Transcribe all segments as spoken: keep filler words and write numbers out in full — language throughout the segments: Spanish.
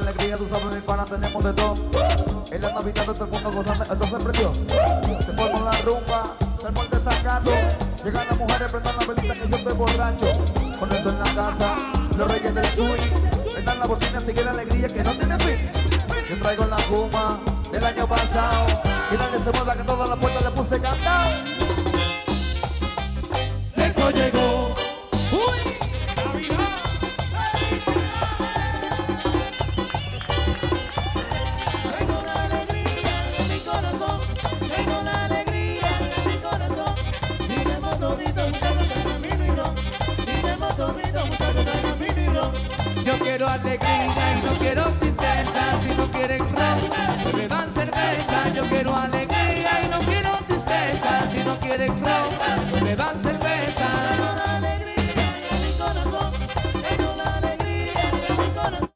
la alegría, tú sabes, mi pana, tenemos de todo. En la Navidad todo el mundo gozando, esto se prendió. Se formó la rumba, se formó el desacato. Llegan las mujeres, prendan la velita que yo estoy borracho. Con eso en la casa, los reyes del swing. Prendan la bocina, sigue la alegría que no tiene fin. Yo traigo la goma del año pasado. Y nadie se mueva que todas las puertas le puse cantado. Eso llegó. Uy. Quiero alegría y no quiero tristeza. Si no quieren ron, me dan cerveza. Yo quiero alegría y no quiero tristeza. Si no quieren ron, me dan cerveza. Tengo la alegría en mi corazón. Tengo la alegría en mi corazón.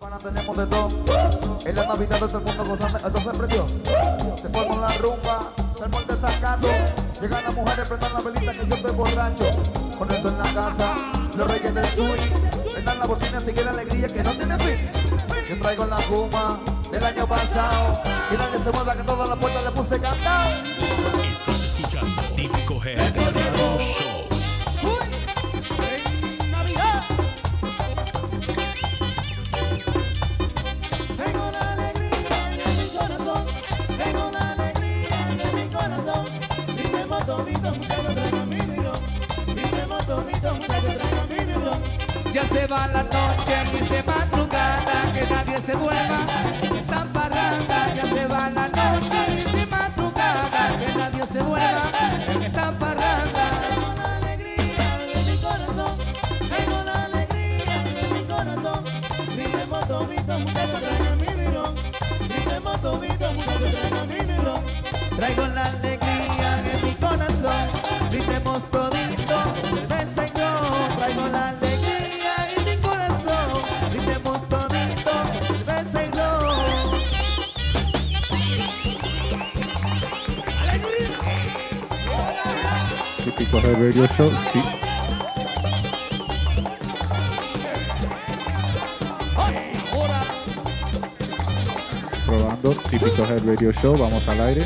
Pana, tenemos de todo. En la Navidad todo el mundo gozando, esto se prendió. Se formó la rumba, se formó el desacato. Llegan las mujeres, prendan la velita que yo estoy borracho. Con eso en la casa, los reyes del swing. Prendan la bocina, sigue la alegría que no tiene fin. Yo traigo la goma del año pasado. Y nadie se mueva que todas las puertas le puse cantado. Estás escuchando Típico Head Radio Show. ¡Uy! ¡En Navidad! Ya se va la noche, mis de madrugada, que nadie se duerma, esta parranda. Ya se va la noche, mis de madrugada, que nadie se duerma, esta parranda. Tengo la alegría en mi corazón, tengo la alegría en mi corazón. Brindemos toditos, muchachos, traigan mi mirón. Brindemos toditos, muchachos, traigan mi mirón. Traigo la alegría en mi corazón, brindemos toditos. Típico Head Radio Show, sí. Probando, Típico Head Radio Show, vamos al aire.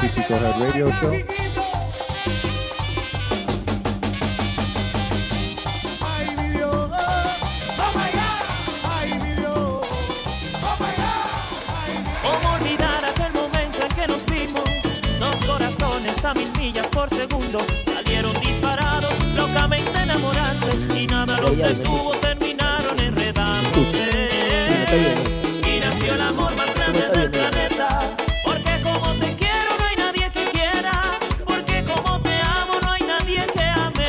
Típico Head Radio Show. A mil millas por segundo salieron disparados, locamente enamorados, y nada los detuvo, terminaron enredándose. Y nació el amor más grande del planeta, porque como te quiero no hay nadie que quiera, porque como te amo no hay nadie que ame.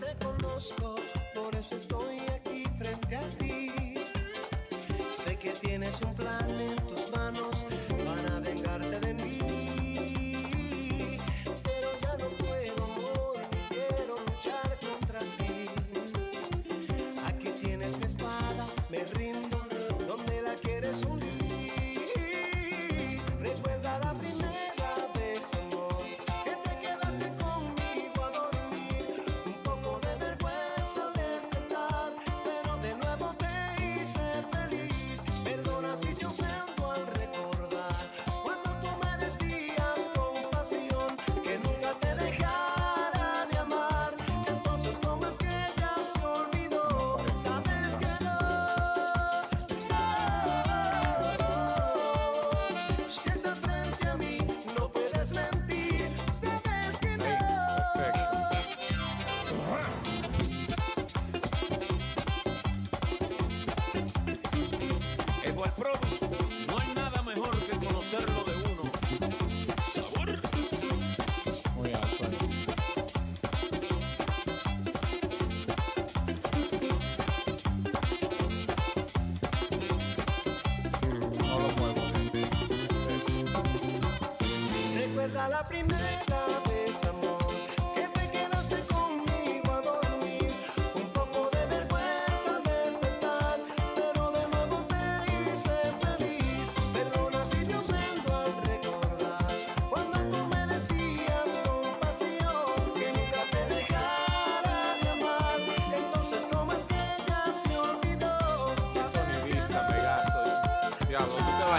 Te conozco, por eso estoy aquí frente a ti. Sé que tienes un plan en tus manos para vengarte de mí, pero ya no puedo, amor, ni quiero luchar contra ti. Aquí tienes mi espada, me rindo. ¿Dónde la quieres unir? Recuerda la primera vez, amor, que te quedaste conmigo a dormir.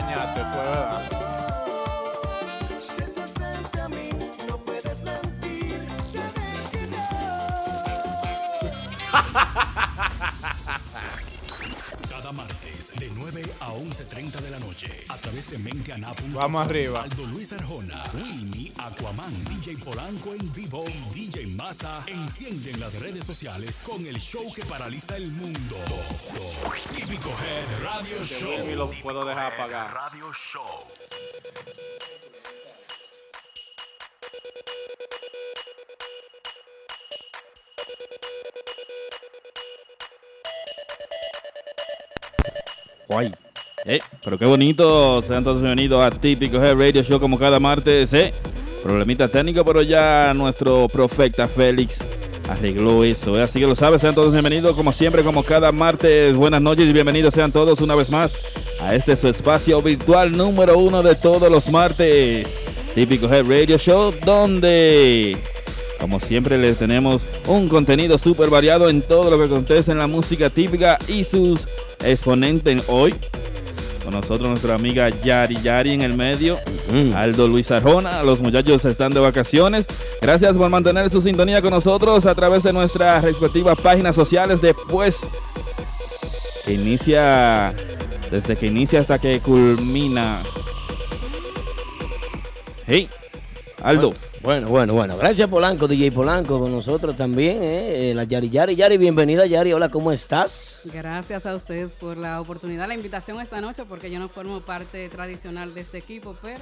España se fue, ¿verdad? Cada martes de nueve a once treinta de la noche a través de mente ana punto com. Vamos arriba. Aldo Luis Arjona, Winnie, Aquaman, D J Polanco en vivo y D J Massa encienden las redes sociales con el show que paraliza el mundo. Típico Head Radio Show. Y lo puedo dejar apagar. Radio Show. Guay, eh, pero qué bonito. Sean todos bienvenidos a Típico Head Radio Show como cada martes, eh. Problemita técnico, pero ya nuestro profeta Félix arregló eso, eh. Así que lo sabes, sean todos bienvenidos como siempre, como cada martes. Buenas noches y bienvenidos sean todos una vez más a este su espacio virtual número uno de todos los martes, Típico Head Radio Show, donde como siempre les tenemos un contenido súper variado en todo lo que acontece en la música típica y sus exponentes. Hoy con nosotros nuestra amiga Yari Yari en el medio, mm. Aldo Luis Arjona. Los muchachos están de vacaciones. Gracias por mantener su sintonía con nosotros a través de nuestras respectivas páginas sociales. Después que inicia, desde que inicia hasta que culmina. Hey, Aldo. Bueno, bueno, bueno. Gracias Polanco, D J Polanco, con nosotros también, ¿eh? La Yari Yari. Yari, bienvenida Yari. Hola, ¿cómo estás? Gracias a ustedes por la oportunidad, la invitación esta noche, porque yo no formo parte tradicional de este equipo, pero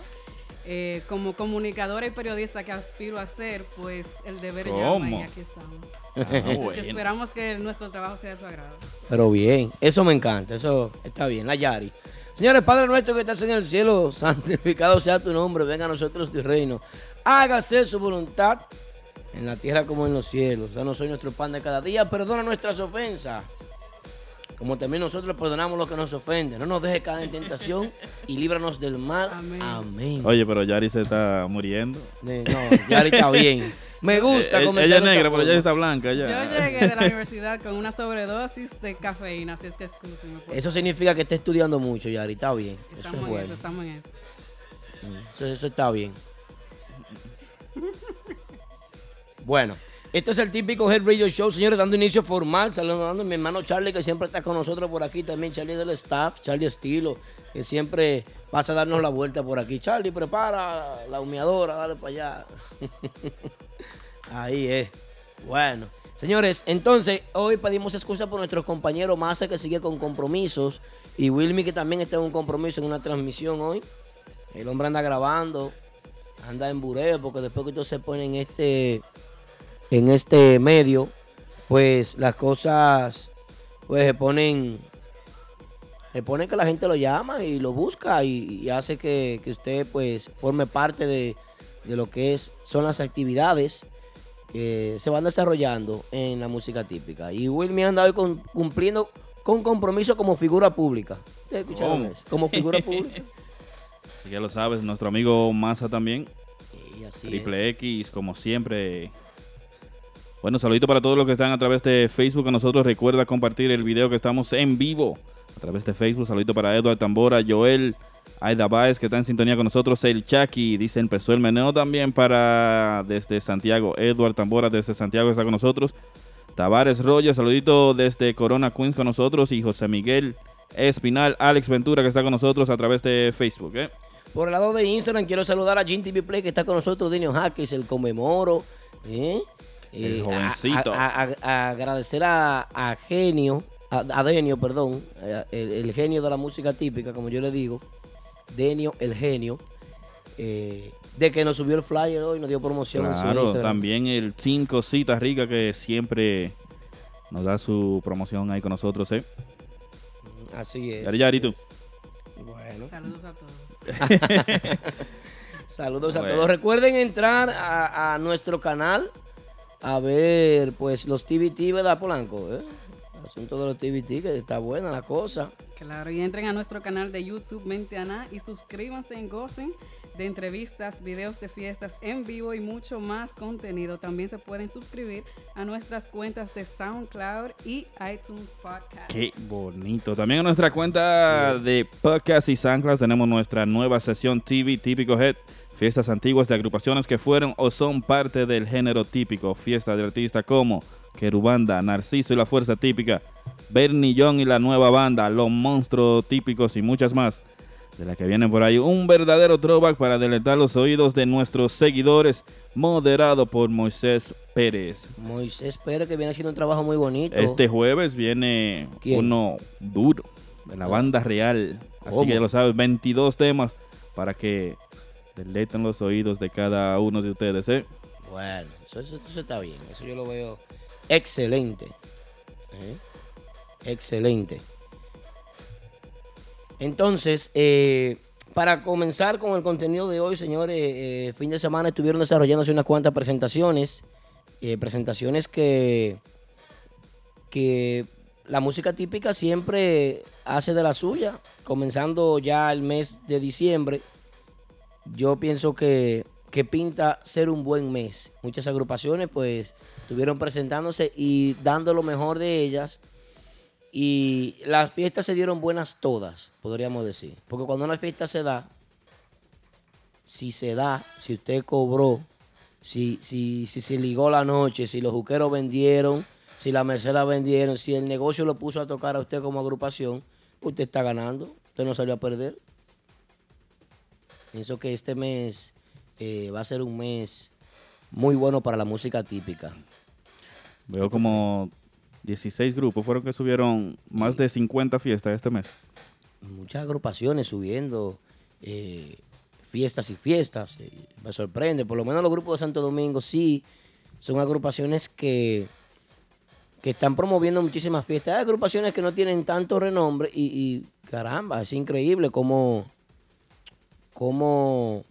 eh, como comunicadora y periodista que aspiro a ser, pues el deber llama y aquí estamos. Ah, bueno. Esperamos que nuestro trabajo sea de su agrado. Pero bien, eso me encanta, eso está bien, la Yari. Señores, Padre nuestro que estás en el cielo, santificado sea tu nombre, venga a nosotros tu reino. Hágase su voluntad en la tierra como en los cielos. Danos hoy nuestro pan de cada día. Perdona nuestras ofensas, como también nosotros perdonamos los que nos ofenden. No nos dejes caer en tentación y líbranos del mal. Amén. Amén. Oye, pero Yari se está muriendo. No, Yari está bien. Me gusta eh, comenzar. Ella es negra, pero ella está blanca. Ella. Yo llegué de la universidad con una sobredosis de cafeína, así es que excúsenme. Eso significa que está estudiando mucho, Yari. Está bien. Estamos eso es bueno. Eso, estamos en eso. Eso, eso está bien. Bueno, este es el Típico Head Radio Show, señores, dando inicio formal, saludando a mi hermano Charlie, que siempre está con nosotros por aquí, también Charlie del staff, Charlie Estilo, que siempre pasa a darnos la vuelta por aquí. Charlie, prepara la humeadora, dale para allá. Ahí es. Bueno, señores, entonces hoy pedimos excusa por nuestro compañero Massa, que sigue con compromisos, y Wilmy, que también está en un compromiso en una transmisión hoy. El hombre anda grabando, anda en bureo, porque después que usted se pone en este, en este medio, pues las cosas pues se ponen, se ponen que la gente lo llama y lo busca y, y hace que, que usted pues forme parte de, de lo que es, son las actividades que se van desarrollando en la música típica. Y Wilmy anda hoy con, cumpliendo con compromiso como figura pública. ¿Ustedes escucharon eso? Como figura pública. Ya lo sabes, nuestro amigo Massa también. Sí, así Triple es. X, como siempre. Bueno, saludito para todos los que están a través de Facebook. A nosotros recuerda compartir el video que estamos en vivo a través de Facebook. Saludito para Eduardo Tambora, Joel, Aida Báez, que está en sintonía con nosotros. El Chaki, dice, empezó el meneo también para desde Santiago. Eduardo Tambora desde Santiago está con nosotros. Tavares Roya, saludito desde Corona, Queens con nosotros. Y José Miguel Espinal, Alex Ventura, que está con nosotros a través de Facebook, ¿eh? Por el lado de Instagram, quiero saludar a Jim T V Play, que está con nosotros, Dinio Jaques, el Comemoro, ¿eh? El eh, jovencito. A, a, a, a agradecer a, a Genio, a, a Denio, perdón, a, el, el genio de la música típica, como yo le digo, Denio, el genio, eh, de que nos subió el flyer hoy, nos dio promoción. Claro, en su también el cinco Citas Rica, que siempre nos da su promoción ahí con nosotros, ¿eh? Así es. Yari, Yari, tú. Bueno. Saludos a todos. Saludos a bueno. todos. Recuerden entrar a, a nuestro canal a ver pues los T V T, ¿verdad, Polanco? ¿Eh? Asunto de los T V T, que está buena la cosa. Claro, y entren a nuestro canal de YouTube Mente Ana y suscríbanse y gocen de entrevistas, videos de fiestas en vivo y mucho más contenido. También se pueden suscribir a nuestras cuentas de SoundCloud y iTunes Podcast. ¡Qué bonito! También en nuestra cuenta sí. de Podcast y SoundCloud tenemos nuestra nueva sesión T V Típico Head. Fiestas antiguas de agrupaciones que fueron o son parte del género típico. Fiestas de artistas como Querubanda, Narciso y la Fuerza Típica, Bernillón y la Nueva Banda, Los Monstruos Típicos y muchas más de las que vienen por ahí. Un verdadero throwback para deleitar los oídos de nuestros seguidores, moderado por Moisés Pérez. Moisés Pérez, que viene haciendo un trabajo muy bonito. Este jueves viene ¿Quién? uno duro de la Banda Real. ¿Cómo? Así que ya lo sabes, veintidós temas para que deleitan los oídos de cada uno de ustedes, ¿eh? Bueno, eso, eso, eso está bien. Eso yo lo veo excelente. ¿Eh? Excelente. Entonces, eh, para comenzar con el contenido de hoy, señores, eh, fin de semana estuvieron desarrollándose unas cuantas presentaciones. Eh, presentaciones que, que la música típica siempre hace de la suya. Comenzando ya el mes de diciembre, yo pienso que, que pinta ser un buen mes. Muchas agrupaciones pues estuvieron presentándose y dando lo mejor de ellas. Y las fiestas se dieron buenas todas, podríamos decir. Porque cuando una fiesta se da, si se da, si usted cobró, si, si, si se ligó la noche, si los juqueros vendieron, si la merced vendieron, si el negocio lo puso a tocar a usted como agrupación, usted está ganando, usted no salió a perder. Pienso que este mes eh, va a ser un mes muy bueno para la música típica. Veo como dieciséis grupos fueron que subieron más de cincuenta fiestas este mes. Muchas agrupaciones subiendo eh, fiestas y fiestas. Eh, me sorprende. Por lo menos los grupos de Santo Domingo sí son agrupaciones que, que están promoviendo muchísimas fiestas. Hay agrupaciones que no tienen tanto renombre y, y caramba, es increíble cómo, cómo,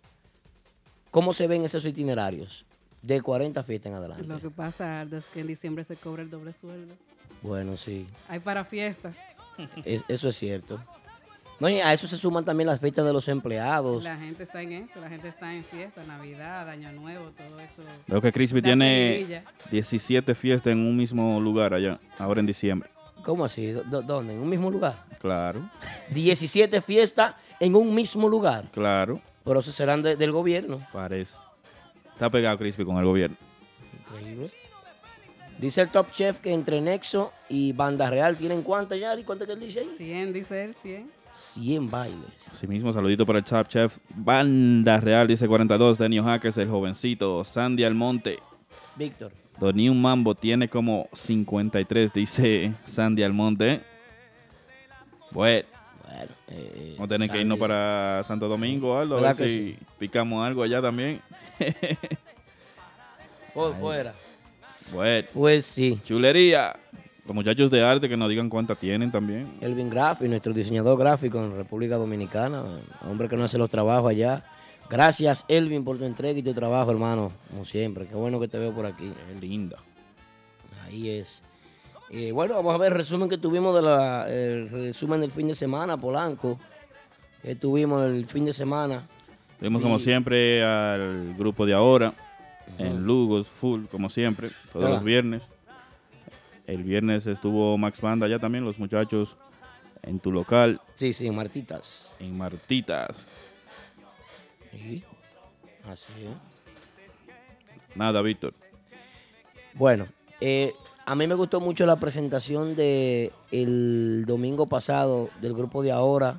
cómo se ven esos itinerarios. De cuarenta fiestas en adelante. Lo que pasa, Aldo, es que en diciembre se cobra el doble sueldo. Bueno, sí. Hay para fiestas. Es, eso es cierto. No, y a eso se suman también las fiestas de los empleados. La gente está en eso, la gente está en fiestas, Navidad, Año Nuevo, todo eso. Creo que Crispy tiene semilla. diecisiete fiestas en un mismo lugar allá, ahora en diciembre. ¿Cómo así? ¿Dónde? ¿En un mismo lugar? Claro. diecisiete fiestas en un mismo lugar. Claro. Pero eso serán de, del gobierno. Parece. Está pegado Crispy con el gobierno. Increíble. Dice el Top Chef que entre Nexo y Banda Real tienen cuántas, Yari, ¿cuántas que él dice ahí? cien, dice él, cien. cien bailes. Así mismo, saludito para el Top Chef. Banda Real, dice cuarenta y dos, Denio Jaques, el jovencito, Sandy Almonte. Víctor. Donium Mambo tiene como cincuenta y tres, dice Sandy Almonte. Bueno. Bueno, eh, vamos a tener Sandy. que irnos para Santo Domingo, Aldo, a ver si sí? picamos algo allá también. Por fuera. Bueno, pues sí. Chulería. Los muchachos de arte que nos digan cuántas tienen también. Elvin Graffi, nuestro diseñador gráfico en República Dominicana, hombre que no hace los trabajos allá. Gracias, Elvin, por tu entrega y tu trabajo, hermano, como siempre. Qué bueno que te veo por aquí. Qué linda. Ahí es. Eh, bueno, vamos a ver el resumen que tuvimos de la, el resumen del fin de semana, Polanco. Que tuvimos el fin de semana. Tuvimos sí. como siempre al grupo de ahora, uh-huh. en Lugos, full, como siempre, todos ah. los viernes. El viernes estuvo Max Banda allá también, los muchachos en tu local. Sí, sí, en Martitas. En Martitas. Sí, así es. Nada, Víctor. Bueno, eh, a mí me gustó mucho la presentación de el domingo pasado del grupo de ahora.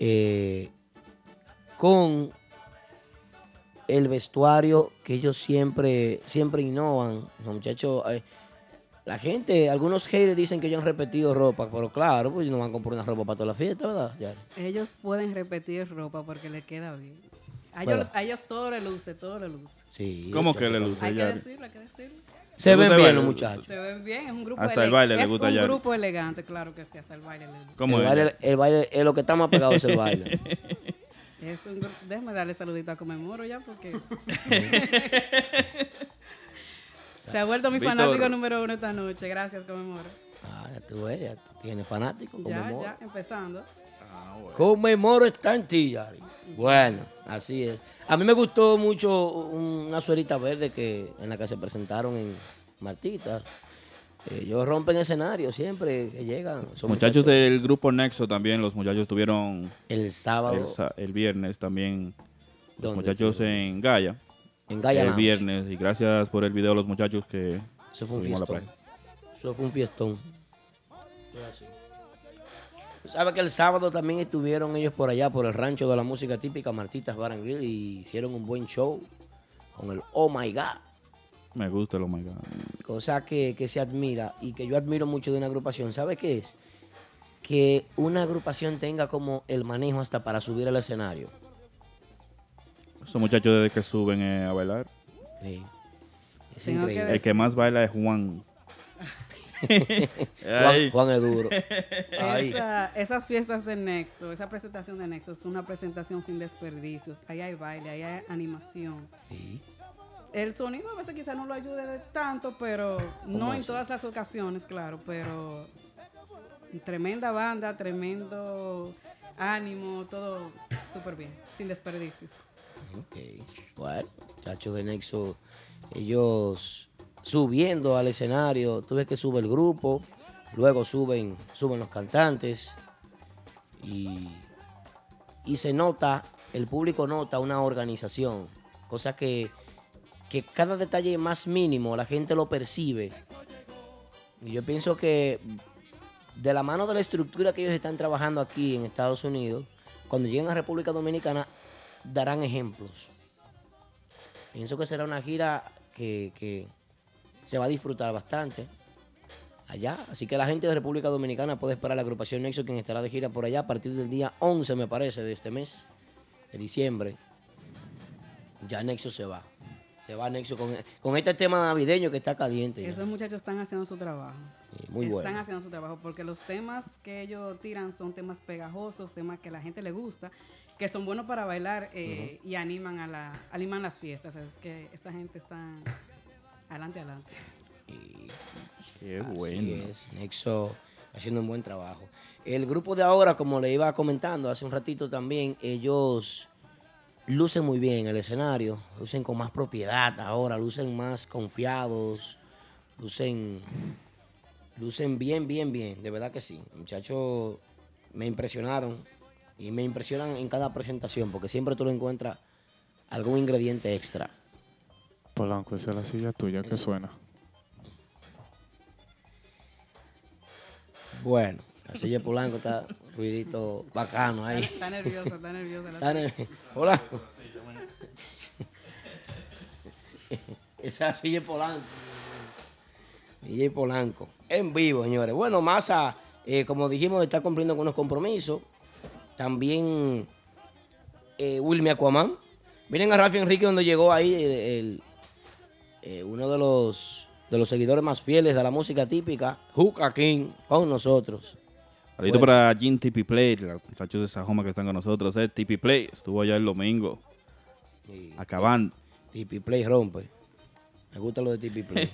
Eh... con el vestuario que ellos siempre siempre innovan. Los muchachos, eh, la gente, algunos haters dicen que ellos han repetido ropa, pero claro, pues no van a comprar una ropa para toda la fiesta, ¿verdad? Ya. Ellos pueden repetir ropa porque les queda bien. A ellos, a ellos todo le luce, todo le luce. Sí, ¿cómo que le luce? Hay ya. que decirlo, hay que decirlo. Se, se ven bien baile, los muchachos. Se ven bien, es un grupo hasta elegante. Hasta el baile le gusta ya. Es un grupo elegante, claro que sí, hasta el baile le gusta. El baile, el baile, es lo que está más pegado es el baile. Es un, déjame darle saludito a Comemoro ya porque se ha vuelto mi Víctor. fanático número uno esta noche. Gracias, Comemoro. Ah, ya tú ves, ya tienes fanático, Comemoro. Ya, ya, empezando. Ah, bueno. Conmemoro esta Antilla. Bueno, así es. A mí me gustó mucho una suerita verde que en la que se presentaron en Martita. Ellos rompen escenario siempre que llegan. Muchachos, muchachos del grupo Nexo también, los muchachos tuvieron... El sábado. El, el viernes también. Los muchachos estuvieron? en Gaya. En Gaya. El viernes. Y gracias por el video, los muchachos que... Eso fue un fiestón. Eso fue un fiestón. Sabe que el sábado también estuvieron ellos por allá, por el rancho de la música típica, Martitas Bar and Grill, y hicieron un buen show con el Oh My God. Me gusta el Oh My God. Cosa que, que se admira y que yo admiro mucho de una agrupación. ¿Sabe qué es? Que una agrupación tenga como el manejo hasta para subir al escenario. Esos muchachos desde que suben eh, a bailar. Sí. Es Tengo increíble. Que el que más baila es Juan. Juan, Juan es duro. Esa, esas fiestas de Nexo, esa presentación de Nexo es una presentación sin desperdicios. Ahí hay baile, ahí hay animación. ¿Sí? El sonido a veces quizás no lo ayude tanto, pero no en eso? Todas las ocasiones, claro, pero tremenda banda, tremendo ánimo, todo súper bien, sin desperdicios. Ok, bueno, muchachos de Nexo, ellos... subiendo al escenario, tú ves que sube el grupo, luego suben, suben los cantantes y, y se nota, el público nota una organización, cosa que, que cada detalle más mínimo la gente lo percibe. Y yo pienso que de la mano de la estructura que ellos están trabajando aquí en Estados Unidos, cuando lleguen a República Dominicana darán ejemplos. Pienso que será una gira que... que se va a disfrutar bastante allá. Así que la gente de República Dominicana puede esperar a la agrupación Nexo, quien estará de gira por allá a partir del día once, me parece, de este mes, de diciembre. Ya Nexo se va. Se va Nexo con, con este tema navideño que está caliente. Ya. Esos muchachos están haciendo su trabajo. Sí, muy bueno. Están haciendo su trabajo porque los temas que ellos tiran son temas pegajosos, temas que a la gente le gusta, que son buenos para bailar eh, uh-huh. y animan a la, animan las fiestas. Es que esta gente está... Adelante, adelante. Y qué así bueno. Es, Nexo haciendo un buen trabajo. El grupo de ahora, como le iba comentando hace un ratito también, ellos lucen muy bien el escenario, lucen con más propiedad ahora, lucen más confiados, lucen, lucen bien, bien, bien. De verdad que sí. Muchachos me impresionaron y me impresionan en cada presentación porque siempre tú lo encuentras algún ingrediente extra. Polanco, esa es la silla tuya que suena. Bueno, la silla de Polanco está ruidito bacano ahí. Está nerviosa, está nerviosa. La está nerviosa. Polanco. Esa silla de Polanco. silla Polanco. En vivo, señores. Bueno, Masa, eh, como dijimos, está cumpliendo con unos compromisos. También eh, Wilmy Aquaman. Miren a Rafi Enrique donde llegó ahí el... el Eh, uno de los, de los seguidores más fieles de la música típica, Juca King, con nosotros. Saludito bueno. Para Jim Tipi Play, los muchachos de Sajoma que están con nosotros. Eh, Tipi Play estuvo allá el domingo, sí, acabando. Tipi Play rompe. Me gusta lo de Tipi Play.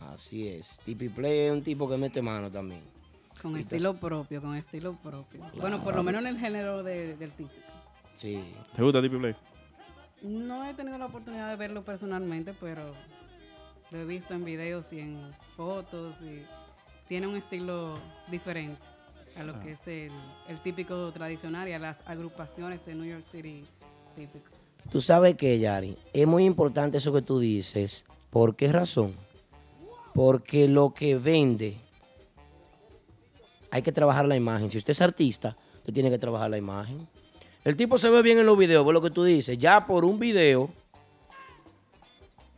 Así es. Tipi Play es un tipo que mete mano también. Con estilo estás? propio, con estilo propio. Claro. Bueno, por lo menos en el género de, del típico. Sí. ¿Te gusta Tipi Play? No he tenido la oportunidad de verlo personalmente, pero lo he visto en videos y en fotos y tiene un estilo diferente a lo ah. que es el, el típico tradicional y a las agrupaciones de New York City típico. Tú sabes que, Yari, es muy importante eso que tú dices. ¿Por qué razón? Porque lo que vende, hay que trabajar la imagen. Si usted es artista, usted tiene que trabajar la imagen. El tipo se ve bien en los videos, ve lo que tú dices. Ya por un video,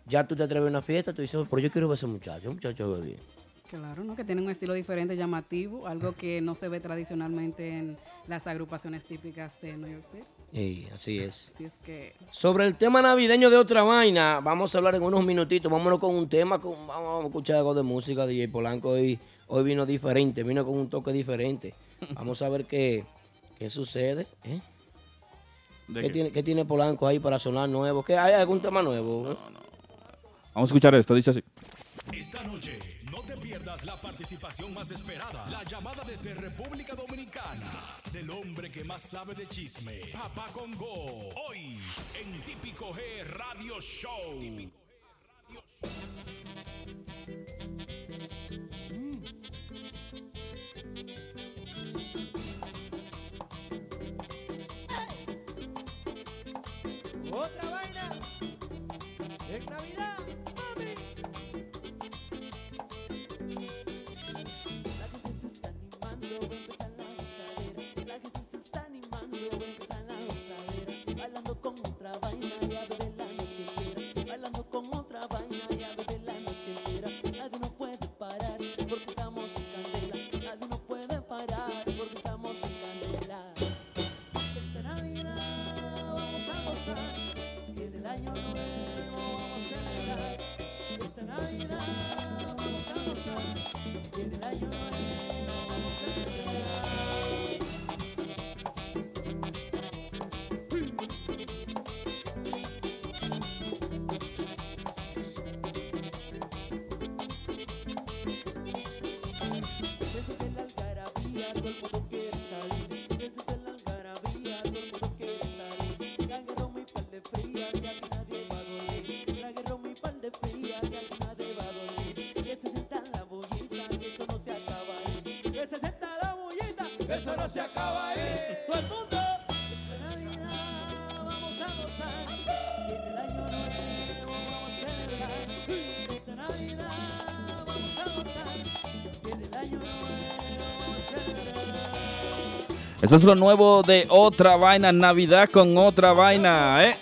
ya tú te atreves a una fiesta, tú dices, pero yo quiero ver a ese muchacho, un muchacho se ve bien. Claro, ¿no? Que tienen un estilo diferente, llamativo, algo que no se ve tradicionalmente en las agrupaciones típicas de New York City. Sí, así es. Así es que... Sobre el tema navideño de otra vaina, vamos a hablar en unos minutitos, vámonos con un tema, con, vamos a escuchar algo de música, D J Polanco hoy, hoy vino diferente, vino con un toque diferente. Vamos a ver qué, qué sucede, ¿eh? ¿Qué, ¿Qué? Tiene, ¿Qué tiene Polanco ahí para sonar nuevo? ¿Qué, ¿Hay algún tema nuevo? No, no. Vamos a escuchar esto, dice así. Esta noche no te pierdas pierdas la participación más esperada, la llamada desde República Dominicana del hombre que más sabe de chisme, Papá Congo, hoy en Típico G Radio Show. Típico G Radio Show. Mm. Otra vaina en Navidad, mami. La gente se está animando, venga a la gozadera. La gente se está animando, venga a la gozadera. Bailando con otra vaina y a beber la noche entera. Bailando con otra vaina y a beber la noche entera. Nadie nos puede parar porque estamos en candela. Nadie nos puede parar porque estamos en candela. Esta Navidad vamos a gozar, y en el año nuevo vamos a celebrar. Esta Navidad vamos a gozar, y en el año nuevo vamos a celebrar. Eso es lo nuevo de Otra Vaina, Navidad con Otra Vaina, ¿eh?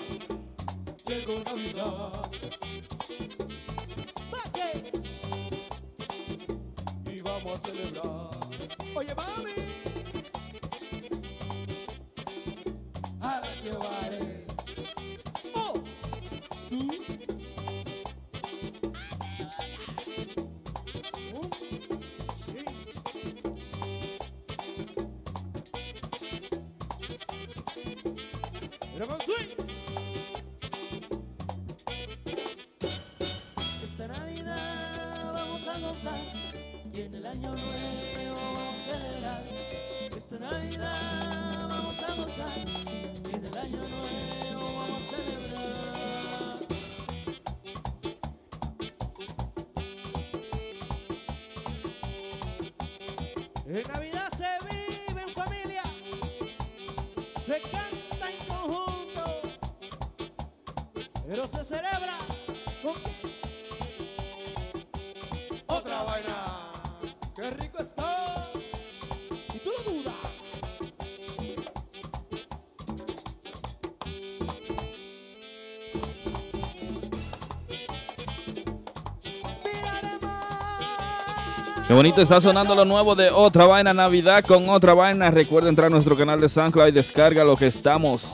Qué bonito está sonando lo nuevo de Otra Vaina, Navidad con Otra Vaina. Recuerda entrar a nuestro canal de SoundCloud y descarga lo que estamos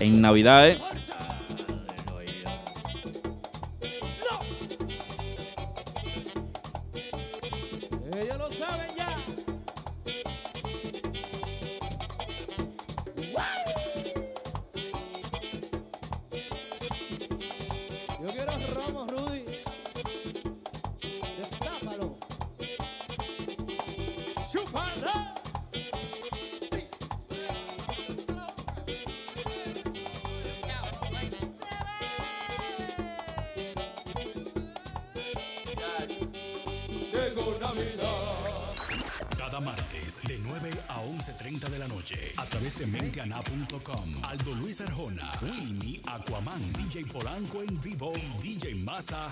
en Navidad, ¿eh?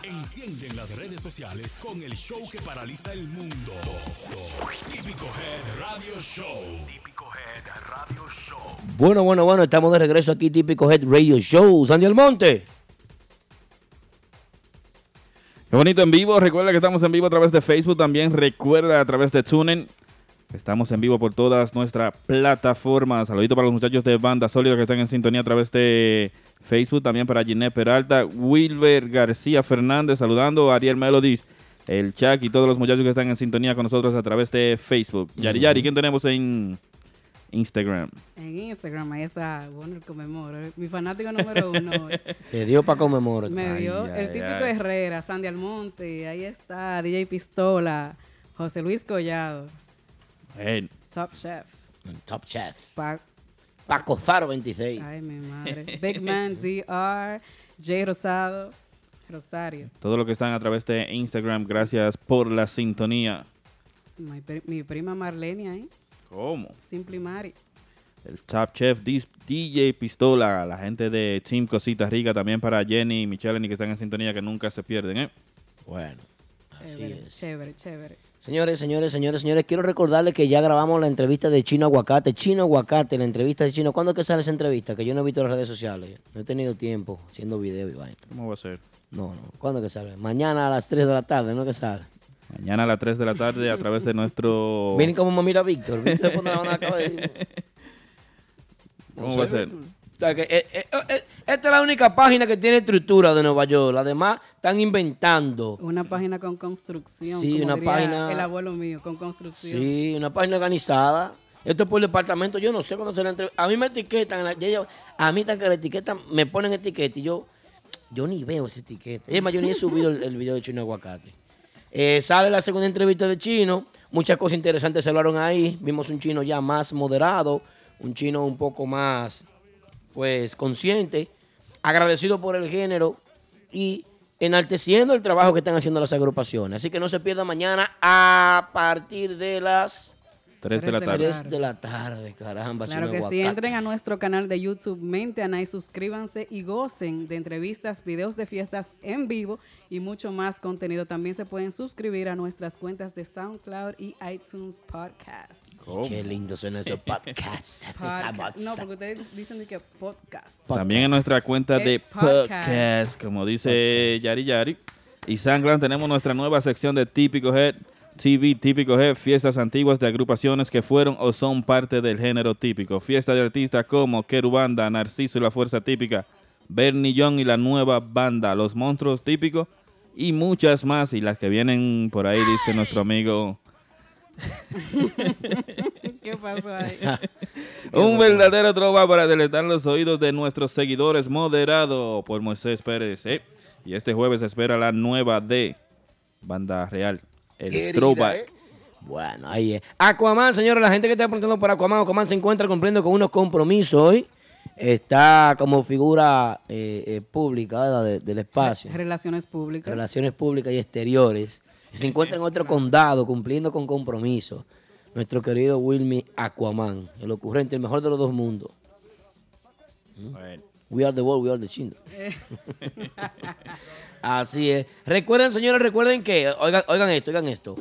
Encienden las redes sociales con el show que paraliza el mundo. Típico Head Radio Show. Típico Head Radio Show. Bueno, bueno, bueno, estamos de regreso aquí, Típico Head Radio Show. Sandy Almonte. Qué bonito en vivo. Recuerda que estamos en vivo a través de Facebook. También recuerda a través de TuneIn. Estamos en vivo por todas nuestras plataformas. Saludito para los muchachos de Banda Sólida que están en sintonía a través de Facebook, también para Ginés Peralta, Wilber García Fernández, saludando a Ariel Melodis, el Chac y todos los muchachos que están en sintonía con nosotros a través de Facebook. Yari, uh-huh. Yari, ¿quién tenemos en, Instagram. En Instagram, ahí está Bonner Conmemora, mi fanático número uno. Te dio para conmemorar. Me dio ay, el ay, típico ay. Herrera, Sandy Almonte, ahí está, D J Pistola, José Luis Collado. Hey. Top Chef. Top Chef. Pa- Paco Faro veintiséis. Ay, mi madre. Big Man D R, Jay Rosado, Rosario. Todo lo que están a través de Instagram, gracias por la sintonía. Mi, mi prima Marlenia, ¿eh? ¿Cómo? Simply Mari. El Top Chef, D J Pistola, la gente de Team Cositas Ricas, también para Jenny y Micheleni que están en sintonía, que nunca se pierden, ¿eh? Bueno, así chévere, es. Chévere, chévere. Señores, señores, señores, señores, quiero recordarles que ya grabamos la entrevista de Chino Aguacate. Chino Aguacate, la entrevista de Chino. ¿Cuándo es que sale esa entrevista? Que yo no he visto las redes sociales. No he tenido tiempo haciendo video y vaina. ¿Cómo va a ser? No, no. ¿Cuándo es que sale? Mañana a las tres de la tarde, ¿no es que sale? Mañana a las tres de la tarde a través de nuestro... Miren cómo me mira Víctor. Víctor pone la acaba de decir. ¿Cómo va a ser? O sea, que, eh, eh, eh, esta es la única página que tiene estructura de Nueva York. Las demás están inventando. Una página con construcción. Sí, como una diría página. El abuelo mío, con construcción. Sí, una página organizada. Esto es por el departamento. Yo no sé cuándo se la entrevista. A mí me etiquetan. A mí, tan que la etiquetan, me ponen etiqueta. Y yo, yo ni veo esa etiqueta. Es más, yo ni he subido el, el video de Chino Aguacate. Eh, sale la segunda entrevista de Chino. Muchas cosas interesantes se hablaron ahí. Vimos un Chino ya más moderado. Un Chino un poco más, pues, consciente, agradecido por el género y enalteciendo el trabajo que están haciendo las agrupaciones. Así que no se pierda mañana a partir de las tres de la tarde. tres de la tarde, caramba. Claro Chino que Aguacate. Sí, entren a nuestro canal de YouTube Mente Anay, suscríbanse y gocen de entrevistas, videos de fiestas en vivo y mucho más contenido. También se pueden suscribir a nuestras cuentas de SoundCloud y iTunes Podcast. Oh. Qué lindo suena eso, podcast. Podca- no, porque ustedes dicen que podcast. También en nuestra cuenta el de podcast, podcast como dice podcast. Yari Yari. Y Sanglan, tenemos nuestra nueva sección de Típico Head, T V Típico Head, fiestas antiguas de agrupaciones que fueron o son parte del género típico. Fiestas de artistas como Querubanda, Narciso y la Fuerza Típica, Bernillón y la Nueva Banda, Los Monstruos Típicos y muchas más. Y las que vienen por ahí, dice nuestro amigo... ¿Qué pasó ahí? Un verdadero trova para deleitar los oídos de nuestros seguidores, moderado por Moisés Pérez, ¿eh? Y este jueves se espera la nueva de Banda Real, el throwback. ¿Eh? Bueno, ahí es Aquaman, señores, la gente que está preguntando por Aquaman. Aquaman se encuentra cumpliendo con unos compromisos hoy. Está como figura eh, eh, pública de, del espacio. Relaciones públicas. Relaciones públicas y exteriores. Se encuentra en otro condado cumpliendo con compromiso. Nuestro querido Wilmy Aquaman, el ocurrente, el mejor de los dos mundos. Bueno. We are the world, we are the children. Así es. Recuerden, señores, recuerden que, oigan, oigan esto, oigan esto.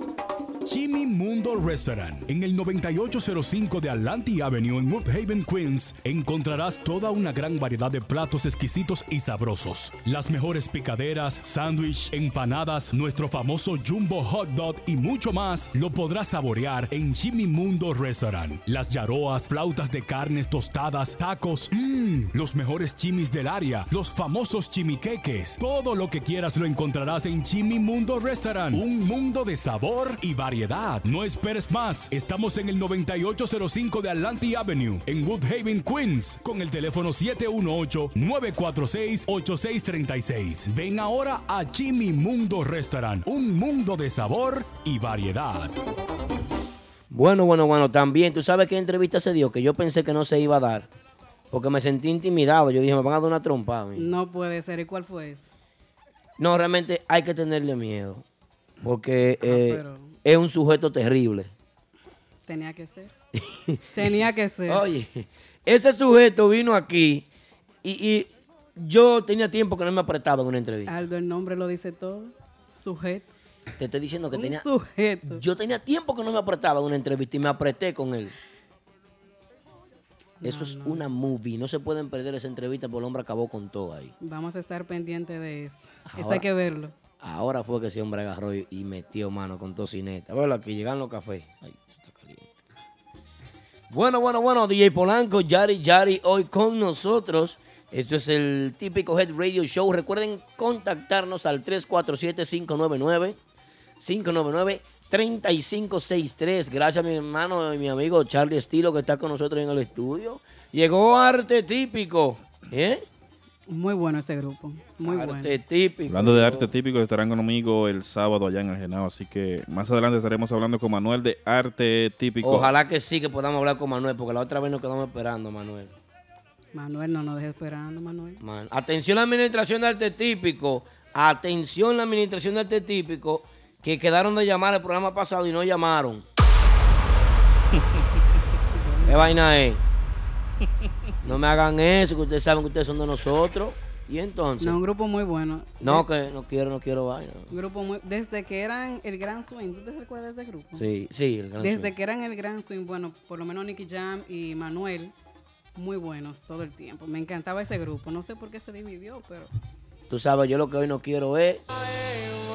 Jimmy Mundo Restaurant, en el noventa y ocho cero cinco de Atlantic Avenue en North Haven, Queens, encontrarás toda una gran variedad de platos exquisitos y sabrosos. Las mejores picaderas, sándwich, empanadas, nuestro famoso Jumbo Hot Dog y mucho más lo podrás saborear en Jimmy Mundo Restaurant. Las yaroas, flautas de carnes tostadas, tacos, mmm, los mejores chimis del área, los famosos chimiqueques. Todo lo que quieras lo encontrarás en Jimmy Mundo Restaurant. Un mundo de sabor y variedad. No esperes más. Estamos en el noventa y ocho cero cinco de Atlantic Avenue, en Woodhaven, Queens, con el teléfono siete uno ocho, nueve cuatro seis, ocho seis tres seis. Ven ahora a Jimmy Mundo Restaurant, un mundo de sabor y variedad. Bueno, bueno, bueno, también, ¿tú sabes qué entrevista se dio? Que yo pensé que no se iba a dar, porque me sentí intimidado. Yo dije, me van a dar una trompa a mí. No puede ser. ¿Y cuál fue eso? No, realmente hay que tenerle miedo, porque... Eh, ah, pero... es un sujeto terrible. Tenía que ser. Tenía que ser. Oye, ese sujeto vino aquí y, y yo tenía tiempo que no me apretaba en una entrevista. Aldo, el nombre lo dice todo. Sujeto. Te estoy diciendo que un tenía... sujeto. Yo tenía tiempo que no me apretaba en una entrevista y me apreté con él. No, eso es no. Una movie. No se pueden perder esa entrevista porque el hombre acabó con todo ahí. Vamos a estar pendientes de eso. Ahora, eso hay que verlo. Ahora fue que ese hombre agarró y metió mano con tocineta. Bueno, aquí llegan los cafés. Ay, está caliente. Bueno, bueno, bueno, D J Polanco, Yari Yari, hoy con nosotros. Esto es el Típico Head Radio Show. Recuerden contactarnos al tres cuatro siete, cinco nueve nueve, cinco nueve nueve treinta y cinco sesenta y tres. Gracias a mi hermano y mi amigo Charlie Estilo, que está con nosotros en el estudio. Llegó Arte Típico. ¿Eh? Muy bueno ese grupo. Muy arte bueno. Arte Típico. Hablando de Arte Típico, estarán conmigo el sábado allá en el Genao. Así que más adelante estaremos hablando con Manuel de Arte Típico. Ojalá que sí, que podamos hablar con Manuel, porque la otra vez nos quedamos esperando, Manuel. Manuel, no nos dejes esperando, Manuel. Man. Atención a la administración de Arte Típico. Atención a la administración de Arte Típico, que quedaron de llamar el programa pasado y no llamaron. ¿Qué vaina es? No me hagan eso, que ustedes saben que ustedes son de nosotros. Y entonces... No, un grupo muy bueno. No, que no quiero, no quiero vaina. Un grupo muy... Desde que eran El Gran Swing, ¿tú te recuerdas de ese grupo? Sí, sí, El Gran Swing. Desde que eran El Gran Swing, bueno, por lo menos Nicky Jam y Manuel, muy buenos todo el tiempo. Me encantaba ese grupo. No sé por qué se dividió, pero... Tú sabes, yo lo que hoy no quiero es...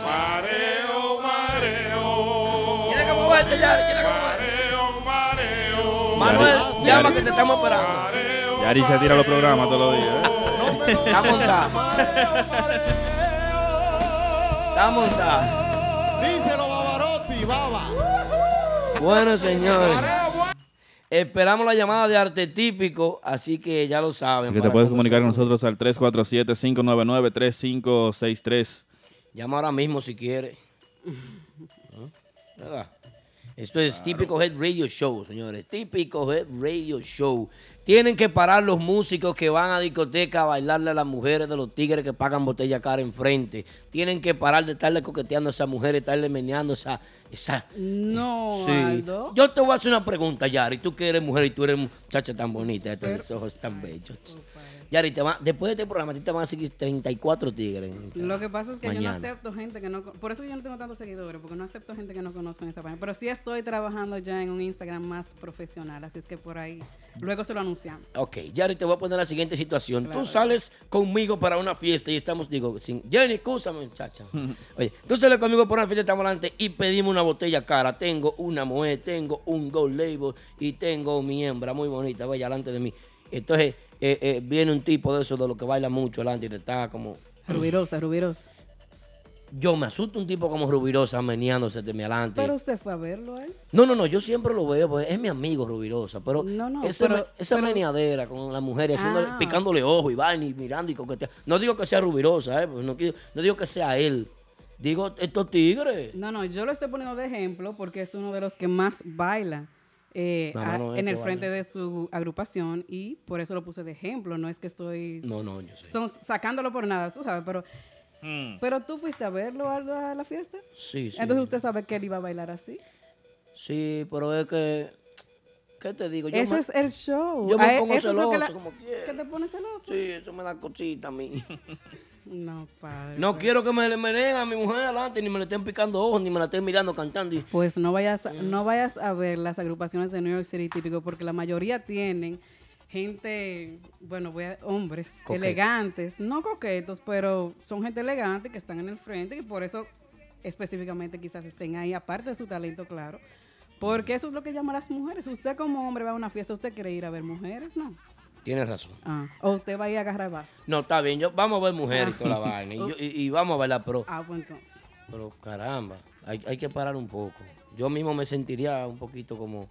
Mareo, mareo. Quiere que moverte ya, quiere que moverte. Mareo, mareo. Manuel, Yari, llama Yari, que te estamos esperando. Mareo, Yari se tira los programas todos los días. ¿Eh? Está montada. Está montada. Díselo, Bavarotti, baba. Bueno, señores. Esperamos la llamada de Arte Típico, así que ya lo saben. Que te puedes comunicar con nosotros al tres cuatro siete, cinco nueve nueve, tres cinco seis tres. Llama ahora mismo si quiere. ¿Verdad? Esto es claro. Típico Head Radio Show, señores. Típico Head Radio Show. Tienen que parar los músicos que van a discoteca a bailarle a las mujeres de los tigres que pagan botella cara enfrente. Tienen que parar de estarle coqueteando a esas mujeres, estarle meneando esa... esa... No, sí. Aldo. Yo te voy a hacer una pregunta, Yari. Tú que eres mujer y tú eres muchacha tan bonita, estos Pero... ojos tan bellos. Opa. Yari, te va... después de este programa a ti te van a seguir treinta y cuatro tigres. Lo que pasa es que mañana. Yo no acepto gente que no... Por eso yo no tengo tantos seguidores, porque no acepto gente que no conozco en esa página. Pero sí estoy trabajando ya en un Instagram más profesional, así es que por ahí... Luego se lo anunciamos. Ok, Yari, te voy a poner la siguiente situación. Claro. Tú sales conmigo para una fiesta y estamos, digo, sin... Jenny, escúchame, muchacha. Oye, tú sales conmigo para una fiesta, estamos adelante y pedimos una botella cara. Tengo una mujer, tengo un Gold Label y tengo mi hembra muy bonita, vaya, delante de mí. Entonces, eh, eh, viene un tipo de esos de los que baila mucho delante y te está como... Rubirosa, rubirosa. Yo me asusto un tipo como Rubirosa meneándose de mi adelante. ¿Pero usted fue a verlo él? ¿Eh? No, no, no, yo siempre lo veo, pues es mi amigo Rubirosa, pero, no, no, ese, pero esa pero... meneadera con la mujer y ah. picándole ojo y vaina y mirando y coqueteando. No digo que sea Rubirosa, eh, no, no digo que sea él. Digo, estos tigres. No, no, yo lo estoy poniendo de ejemplo porque es uno de los que más baila eh, no, no, no, a, en el frente baila. De su agrupación y por eso lo puse de ejemplo. No es que estoy no, no, yo sé. Son, sacándolo por nada, tú sabes, pero... ¿Pero tú fuiste a verlo a la fiesta? Sí, sí. Entonces usted sabe que él iba a bailar así. Sí, pero es que... ¿Qué te digo? Yo ese me, es el show. Yo me a pongo celoso que la, como quiera. ¿Que te pones celoso? Sí, eso me da cosita a mí. No, padre. No quiero que me le meneen a mi mujer adelante, ni me le estén picando ojos, ni me la estén mirando cantando. Y... Pues no vayas, mm. no vayas a ver las agrupaciones de New York City típico, porque la mayoría tienen... Gente, bueno, voy a, hombres Coqueto. elegantes, no coquetos, pero son gente elegante que están en el frente y por eso específicamente quizás estén ahí, aparte de su talento, claro, porque eso es lo que llaman las mujeres. Usted como hombre va a una fiesta, usted quiere ir a ver mujeres, ¿no? Tienes razón. Ah, o usted va a ir a agarrar vaso. No, está bien, yo vamos a ver mujeres ah. y toda la vaina y, yo, y, y vamos a bailar pro. Ah, pues entonces. Pero caramba, hay, hay que parar un poco. Yo mismo me sentiría un poquito como...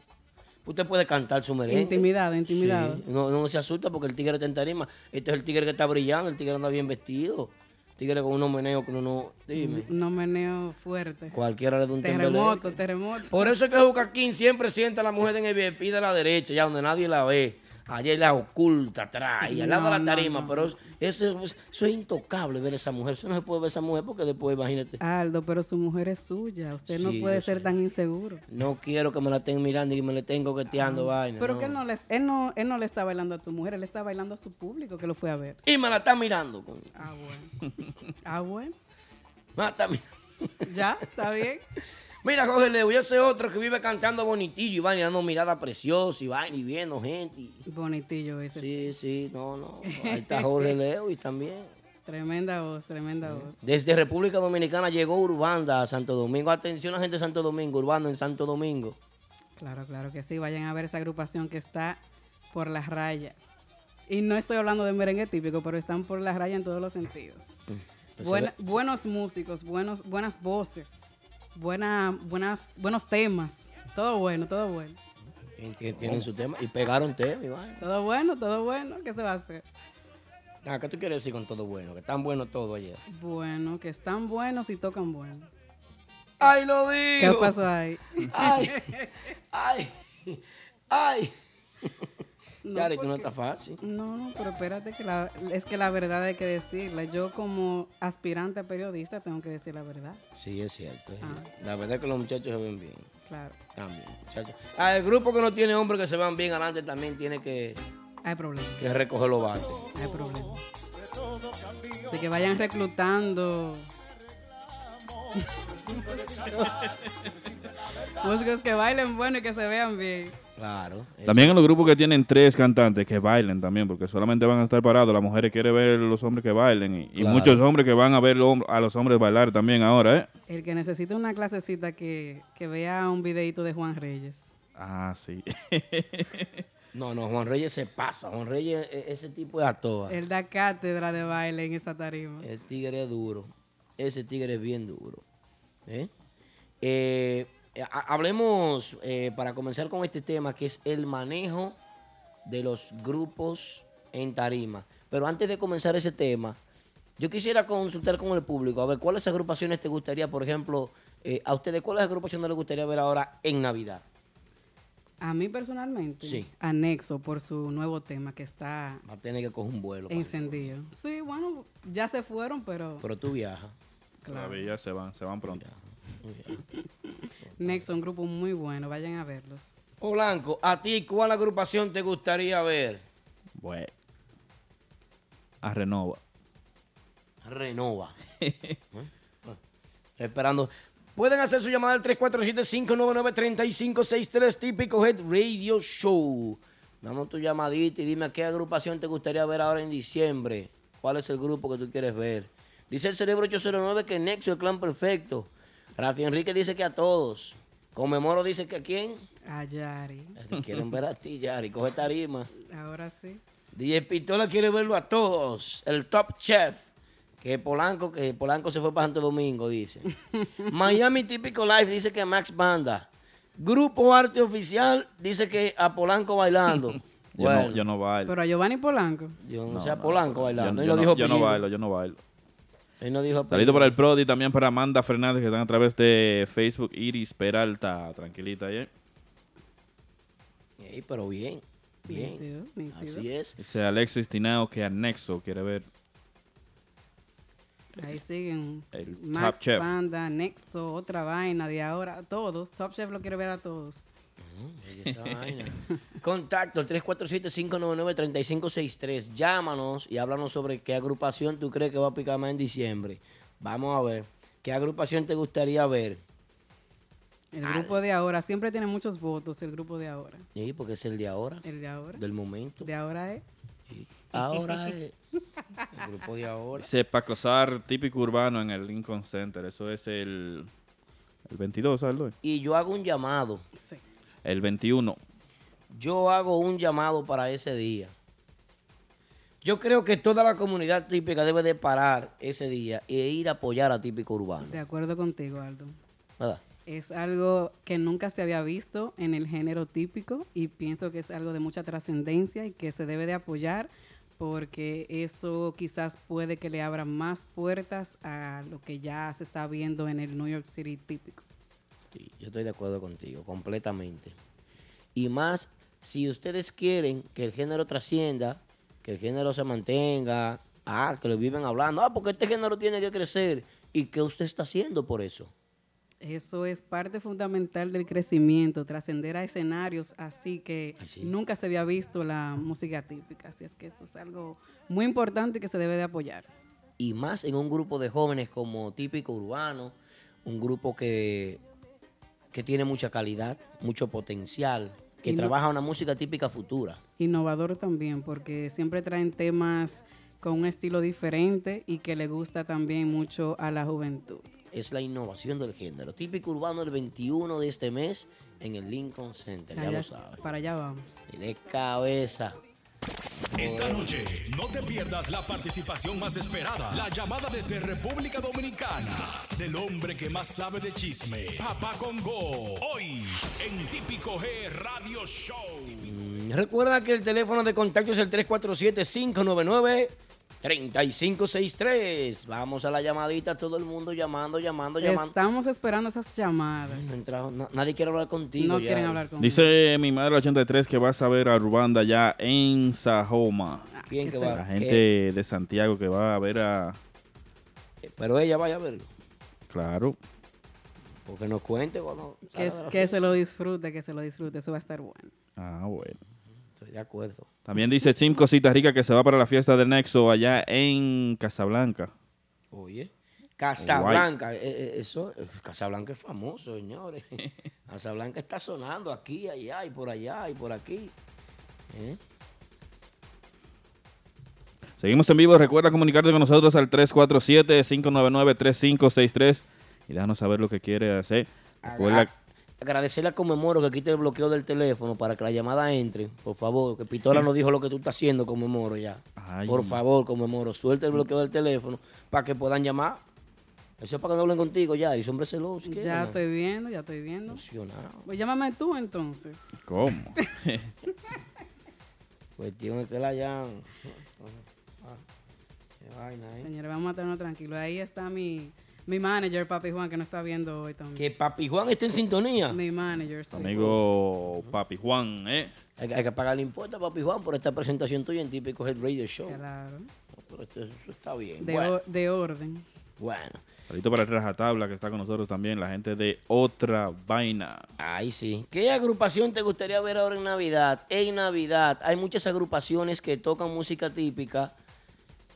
Usted puede cantar su merengue. Intimidad, intimidad. Sí. No, no se asusta porque el tigre está en tarima. Este es el tigre que está brillando, el tigre anda bien vestido. El tigre con unos meneos que uno no... Dime. Unos meneos fuertes. Cualquiera le da un temblor. Terremoto, terremoto. Por eso es que Joaquín siempre sienta a la mujer en el V I P de la derecha, ya donde nadie la ve. Allá la oculta, atrás, y al lado de la tarima. No, no. Pero eso, eso es intocable ver a esa mujer. Eso no se puede ver a esa mujer porque después, imagínate. Aldo, pero su mujer es suya. Usted sí, no puede ser sé. tan inseguro. No quiero que me la estén mirando y que me le estén coqueteando ah, vaina. Pero no. que él no, le, él, no, él no le está bailando a tu mujer, él le está bailando a su público que lo fue a ver. Y me la está mirando. Coño. Ah, bueno. ah, bueno. Me la está mirando. ¿Ya? ¿Está bien? Mira, Jorge Leo, y ese otro que vive cantando bonitillo y van y dando mirada preciosa y van y viendo gente. Y... Bonitillo ese. Sí, sí, no, no. Ahí está Jorge Leo y también. Tremenda voz, tremenda sí. voz. Desde República Dominicana llegó Urbanda a Santo Domingo. Atención a la gente de Santo Domingo, Urbanda en Santo Domingo. Claro, claro que sí. Vayan a ver esa agrupación que está por las rayas. Y no estoy hablando de merengue típico, pero están por las rayas en todos los sentidos. Mm. Buena, buenos músicos, buenos, buenas voces. buena, buenas, buenos temas. Todo bueno, todo bueno. Tienen su tema y pegaron tema, Iván. Todo bueno, todo bueno. ¿Qué se va a hacer? Ah, ¿qué tú quieres decir con todo bueno? Que están buenos todos ayer. Bueno, que están buenos y tocan bueno. ¡Ay, lo digo! ¿Qué pasó ahí? ¡Ay! ¡Ay! ¡Ay! No, claro, y tú no estás fácil. No, no, pero espérate, que la, es que la verdad hay que decirla. Yo como aspirante a periodista tengo que decir la verdad. Sí, es cierto. Ah. La verdad es que los muchachos se ven bien. Claro. También, muchachos. Ah, el grupo que no tiene hombres que se van bien adelante también tiene que... Hay problemas. Que recoger los bates. Hay problemas. Así que vayan reclutando... músicos que bailen bueno y que se vean bien. Claro. También en los grupos que tienen tres cantantes que bailen también, porque solamente van a estar parados. Las mujeres quieren ver los hombres que bailen y, claro, y muchos hombres que van a ver a los hombres bailar también ahora, ¿eh? El que necesita una clasecita que, que vea un videito de Juan Reyes. Ah, sí. No, no, Juan Reyes se pasa. Juan Reyes, ese tipo es a toa. Él da cátedra de baile en esta tarima. El tigre es duro. Ese tigre es bien duro. ¿Eh? Eh, hablemos, eh, para comenzar con este tema, que es el manejo de los grupos en tarima. Pero antes de comenzar ese tema, yo quisiera consultar con el público, a ver, ¿cuáles agrupaciones te gustaría, por ejemplo, eh, a ustedes, cuáles agrupaciones les gustaría ver ahora en Navidad? A mí personalmente, sí. Anexo, por su nuevo tema que está... Va a tener que coger un vuelo. Encendido. Para sí, bueno, ya se fueron, pero... Pero tú viajas. Claro. Todavía se van, se van pronto. Viaja, viaja. Nexo, un grupo muy bueno, vayan a verlos. O Blanco, ¿a ti cuál agrupación te gustaría ver? Bueno, a Renova. Renova. ¿Eh? Esperando... Pueden hacer su llamada al tres cuatro siete, cinco nueve nueve, tres cinco seis tres, típico Head Radio Show. Dame tu llamadita y dime a qué agrupación te gustaría ver ahora en diciembre. ¿Cuál es el grupo que tú quieres ver? Dice el Cerebro ocho cero nueve que Nexo, el clan perfecto. Rafi Enrique dice que a todos. Conmemoro dice que a quién. A Yari. Quieren ver a ti, Yari. Coge tarima. Ahora sí. D J Pistola quiere verlo a todos. El Top Chef. Que Polanco, que Polanco se fue para Santo Domingo, dice. Miami Típico Life dice que Max Banda. Grupo Arte Oficial dice que a Polanco bailando. Bueno, yo, no, yo no bailo. Pero a Giovanni Polanco. Yo no, no sé a Polanco no, bailando. Yo, yo, no, dijo yo no bailo, yo no bailo. Él no dijo. Saludito para el Prodi y también para Amanda Fernández, que están a través de Facebook. Iris Peralta, tranquilita ayer. ¿Eh? Hey, pero bien, bien. Nítido, nítido. Así es. Dice Alexis Tinao que Anexo quiere ver. Ahí siguen el Max Top Chef. Banda, Nexo, otra vaina de ahora, todos. Top Chef lo quiero ver a todos. Uh, esa vaina. Contacto al tres cuatro siete, cinco nueve nueve, tres cinco seis tres. Llámanos y háblanos sobre qué agrupación tú crees que va a picar más en diciembre. Vamos a ver. ¿Qué agrupación te gustaría ver? El Al. grupo de ahora. Siempre tiene muchos votos el grupo de ahora. Sí, porque es el de ahora. El de ahora. Del momento. De ahora es. Sí. Ahora es el grupo de ahora. Dice Paco Sar, típico urbano en el Lincoln Center. Eso es el, el veintidós, ¿sabes? Y yo hago un llamado. Sí. El veintiuno. Yo hago un llamado para ese día. Yo creo que toda la comunidad típica debe de parar ese día e ir a apoyar a típico urbano. De acuerdo contigo, Aldo. ¿Verdad? Es algo que nunca se había visto en el género típico y pienso que es algo de mucha trascendencia y que se debe de apoyar, porque eso quizás puede que le abra más puertas a lo que ya se está viendo en el New York City típico. Sí, yo estoy de acuerdo contigo, completamente. Y más, si ustedes quieren que el género trascienda, que el género se mantenga, ah, que lo viven hablando, ah, porque este género tiene que crecer. ¿Y qué usted está haciendo por eso? Eso es parte fundamental del crecimiento, trascender a escenarios así que así. Nunca se había visto la música típica, así es que eso es algo muy importante que se debe de apoyar. Y más en un grupo de jóvenes como Típico Urbano, un grupo que, que tiene mucha calidad, mucho potencial, que Inno- trabaja una música típica futura. Innovador también, porque siempre traen temas con un estilo diferente y que le gusta también mucho a la juventud. Es la innovación del género. Típico Urbano el veintiuno de este mes en el Lincoln Center, allá, ya lo sabes. Para allá vamos. Y de cabeza. Esta noche no te pierdas la participación más esperada, la llamada desde República Dominicana del hombre que más sabe de chisme, Papá Congo, hoy en Típico G Radio Show. Recuerda que el teléfono de contacto es el tres cuatro siete, cinco nueve nueve, tres cinco seis tres. Vamos a la llamadita, todo el mundo llamando, llamando, llamando. Estamos esperando esas llamadas. No entra, na, nadie quiere hablar contigo. No ya. quieren hablar conmigo. Dice mi madre ochenta y tres que vas a ver a Rubanda ya en Sajoma. Ah, ¿quién que va? La gente ¿Qué? de Santiago que va a ver a... Pero ella vaya a verlo. Claro. Porque nos cuente cuando... Que, que se lo disfrute, que se lo disfrute. Eso va a estar bueno. Ah, bueno. Estoy de acuerdo. También dice Chim Cosita Rica que se va para la fiesta del Nexo allá en Casablanca. Oye, Casablanca, eh, eso, Casablanca es famoso, señores. Casablanca está sonando aquí, allá, y por allá, y por aquí. ¿Eh? Seguimos en vivo. Recuerda comunicarte con nosotros al tres cuatro siete, cinco nueve nueve, tres cinco seis tres y déjanos saber lo que quiere hacer. Recuerda... Agradecerle a Comemoro que quite el bloqueo del teléfono para que la llamada entre, por favor. Que Pistola nos dijo lo que tú estás haciendo, Comemoro, ya. Ay, por favor, Comemoro, suelta el bloqueo del teléfono para que puedan llamar. Eso es para que no hablen contigo ya, y ese hombre celoso. Ya ¿qué? estoy viendo, ya estoy viendo. Emocionado. Pues llámame tú, entonces. ¿Cómo? Pues tiene que la llaman. Señores, vamos a estarnos tranquilos. Ahí está mi... Mi manager, Papi Juan, que no está viendo hoy también. Que Papi Juan está en sintonía. Mi manager, sí. Amigo Papi Juan, ¿eh? Hay, hay que pagarle impuesto a Papi Juan por esta presentación tuya en Típico Head Radio Show. Claro. No, pero esto, eso está bien. De, bueno. o, de orden. Bueno. Saludito para el Rajatabla, que está con nosotros también, la gente de Otra Vaina. Ay, sí. ¿Qué agrupación te gustaría ver ahora en Navidad? En Navidad hay muchas agrupaciones que tocan música típica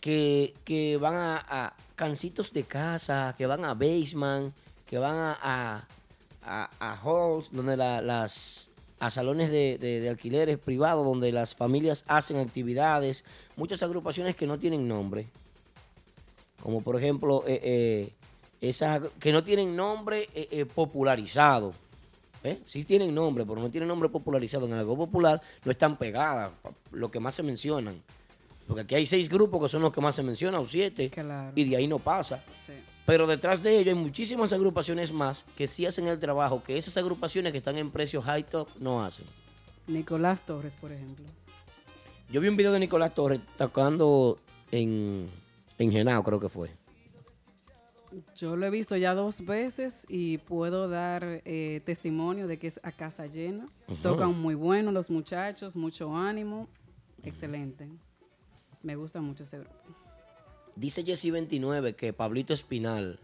que, que van a... a cancitos de casa, que van a basement, que van a, a, a, a halls, donde la, las, a salones de, de, de alquileres privados, donde las familias hacen actividades, muchas agrupaciones que no tienen nombre, como por ejemplo, eh, eh, esas que no tienen nombre eh, eh, popularizado, ¿eh? Sí tienen nombre, pero no tienen nombre popularizado, en algo popular no están pegadas, lo que más se mencionan. Porque aquí hay seis grupos que son los que más se mencionan, o siete, claro. Y de ahí no pasa. Sí. Pero detrás de ello hay muchísimas agrupaciones más que sí hacen el trabajo, que esas agrupaciones que están en precios high top no hacen. Nicolás Torres, por ejemplo. Yo vi un video de Nicolás Torres tocando en, en Genao, creo que fue. Yo lo he visto ya dos veces y puedo dar eh, testimonio de que es a casa llena. Uh-huh. Tocan muy bueno los muchachos, mucho ánimo, uh-huh. Excelente. Me gusta mucho ese grupo. Dice Jessy veintinueve que Pablito Espinal,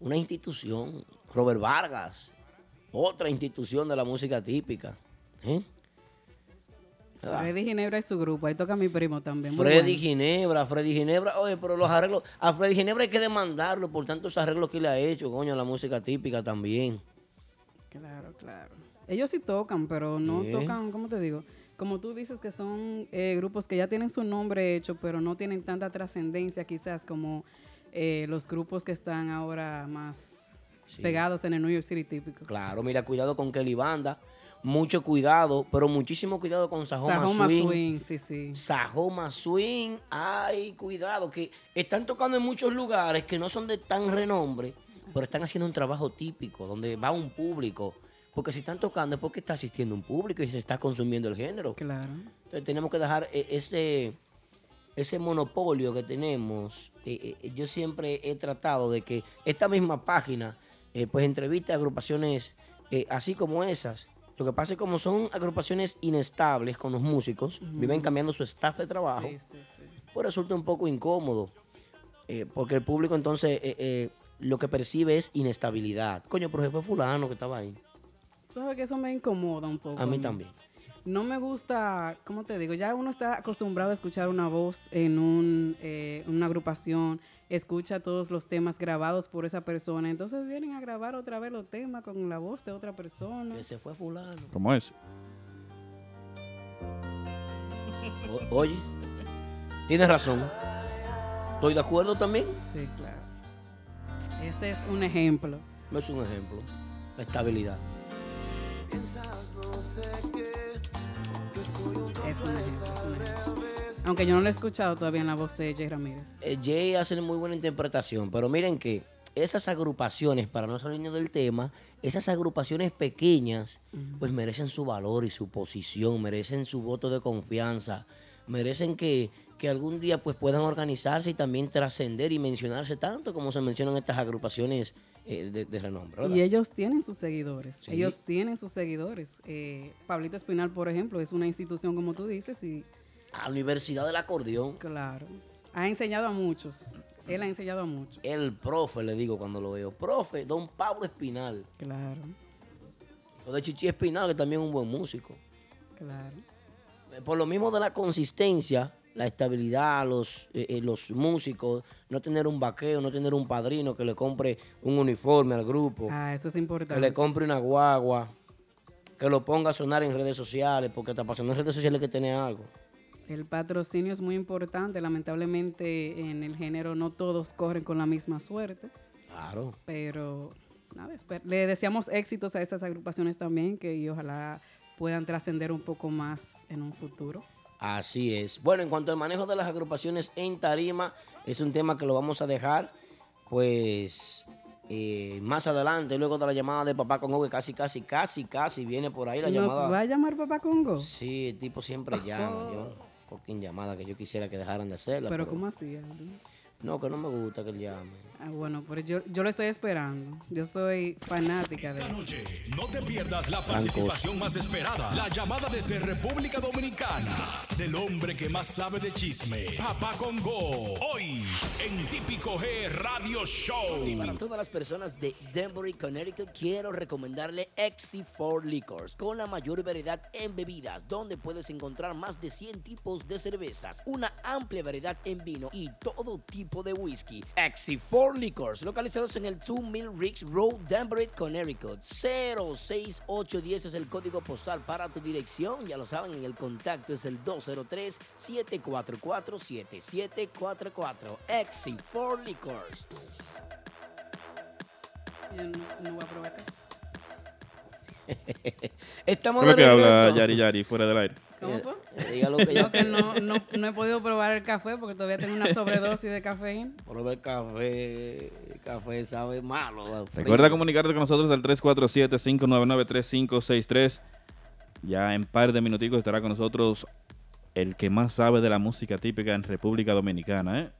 una institución, Robert Vargas, otra institución de la música típica. ¿Eh? Freddy Ginebra y su grupo, ahí toca mi primo también. Freddy bueno. Ginebra, Freddy Ginebra, oye, pero los arreglos, a Freddy Ginebra hay que demandarlo por tantos arreglos que le ha hecho, coño, a la música típica también. Claro, claro. Ellos sí tocan, pero no ¿Eh? tocan, ¿cómo te digo? Como tú dices que son eh, grupos que ya tienen su nombre hecho, pero no tienen tanta trascendencia quizás como eh, los grupos que están ahora más sí. pegados en el New York City típico. Claro, mira, cuidado con Kelly Banda, mucho cuidado, pero muchísimo cuidado con Sajoma, Sajoma Swing. Swing. sí, sí. Sajoma Swing, ay, cuidado, que están tocando en muchos lugares que no son de tan renombre, pero están haciendo un trabajo típico, donde va un público. Porque si están tocando es porque está asistiendo un público y se está consumiendo el género. Claro. Entonces tenemos que dejar ese, ese monopolio que tenemos. Yo siempre he tratado de que esta misma página pues entrevista a agrupaciones así como esas. Lo que pasa es que como son agrupaciones inestables con los músicos, uh-huh. viven cambiando su staff de trabajo, sí, sí, sí. pues resulta un poco incómodo. Porque el público entonces lo que percibe es inestabilidad. Coño, por ejemplo, fulano que estaba ahí. Sabes que eso me incomoda un poco. A mí también. No me gusta, ¿cómo te digo? Ya uno está acostumbrado a escuchar una voz en un, eh, una agrupación, escucha todos los temas grabados por esa persona, entonces vienen a grabar otra vez los temas con la voz de otra persona. Que se fue fulano. ¿Cómo es? O, oye, tienes razón. ¿Estoy de acuerdo también? Sí, claro. Ese es un ejemplo. No es un ejemplo. La estabilidad. Quizás no sé qué, qué sé. Es una hit. Aunque yo no lo he escuchado todavía en la voz de Jay Ramírez. Eh, Jay hace muy buena interpretación, pero miren que esas agrupaciones, para no salirnos del tema, esas agrupaciones pequeñas, uh-huh, pues merecen su valor y su posición, merecen su voto de confianza, merecen que, que algún día pues puedan organizarse y también trascender y mencionarse tanto como se mencionan estas agrupaciones eh, de, de renombre, ¿verdad? Y ellos tienen sus seguidores, sí. ellos tienen sus seguidores. Eh, Pablito Espinal, por ejemplo, es una institución, como tú dices, y... a la Universidad del Acordeón. Claro, ha enseñado a muchos. Él ha enseñado a muchos. El profe, le digo cuando lo veo. Profe, don Pablo Espinal. Claro. O de Chichi Espinal, que también es un buen músico. Claro. Por lo mismo de la consistencia, la estabilidad, los, eh, los músicos, no tener un vaqueo, no tener un padrino que le compre un uniforme al grupo. Ah, eso es importante. Que le compre una guagua, que lo ponga a sonar en redes sociales, porque hasta para sonar en redes sociales hay que tener algo. El patrocinio es muy importante. Lamentablemente en el género no todos corren con la misma suerte. Claro. Pero nada, le deseamos éxitos a esas agrupaciones también, que y ojalá puedan trascender un poco más en un futuro. Así es. Bueno, en cuanto al manejo de las agrupaciones en tarima, es un tema que lo vamos a dejar pues eh, más adelante, luego de la llamada de Papá Congo, que casi, casi, casi, casi viene por ahí la ¿Nos llamada. ¿Nos va a llamar Papá Congo? Sí, el tipo siempre llama. Yo... porque en llamada que yo quisiera que dejaran de hacerla. ¿Pero, pero... cómo hacían? No, que no me gusta que él llame. Ah, bueno, pero yo, yo lo estoy esperando. Yo soy fanática esta de él. Noche, no te pierdas la participación más esperada. La llamada desde República Dominicana del hombre que más sabe de chisme, Papá Congo. Hoy, en Típico G Radio Show. Y para todas las personas de Denver, Connecticut, quiero recomendarle Exy cuatro Liquors, con la mayor variedad en bebidas, donde puedes encontrar más de cien tipos de cervezas, una amplia variedad en vino y todo tipo de whisky. Exy cuatro Liquors, localizados en el dos mil Riggs Road, Danbury, Connecticut. cero seis ocho uno cero es el código postal para tu dirección. Ya lo saben, en el contacto es el dos cero tres siete cuatro cuatro siete siete cuatro cuatro. Exy cuatro Liquors. Yo no, no voy a probar acá. Estamos de regreso. ¿Cómo que habla Yari Yari fuera del aire? ¿Cómo fue? Dígalo que yo que no, no, no he podido probar el café porque todavía tengo una sobredosis de cafeína. Probar café, el café sabe malo. Recuerda comunicarte con nosotros al tres cuatro siete cinco nueve nueve tres cinco seis tres. Ya en par de minuticos estará con nosotros el que más sabe de la música típica en República Dominicana, ¿eh?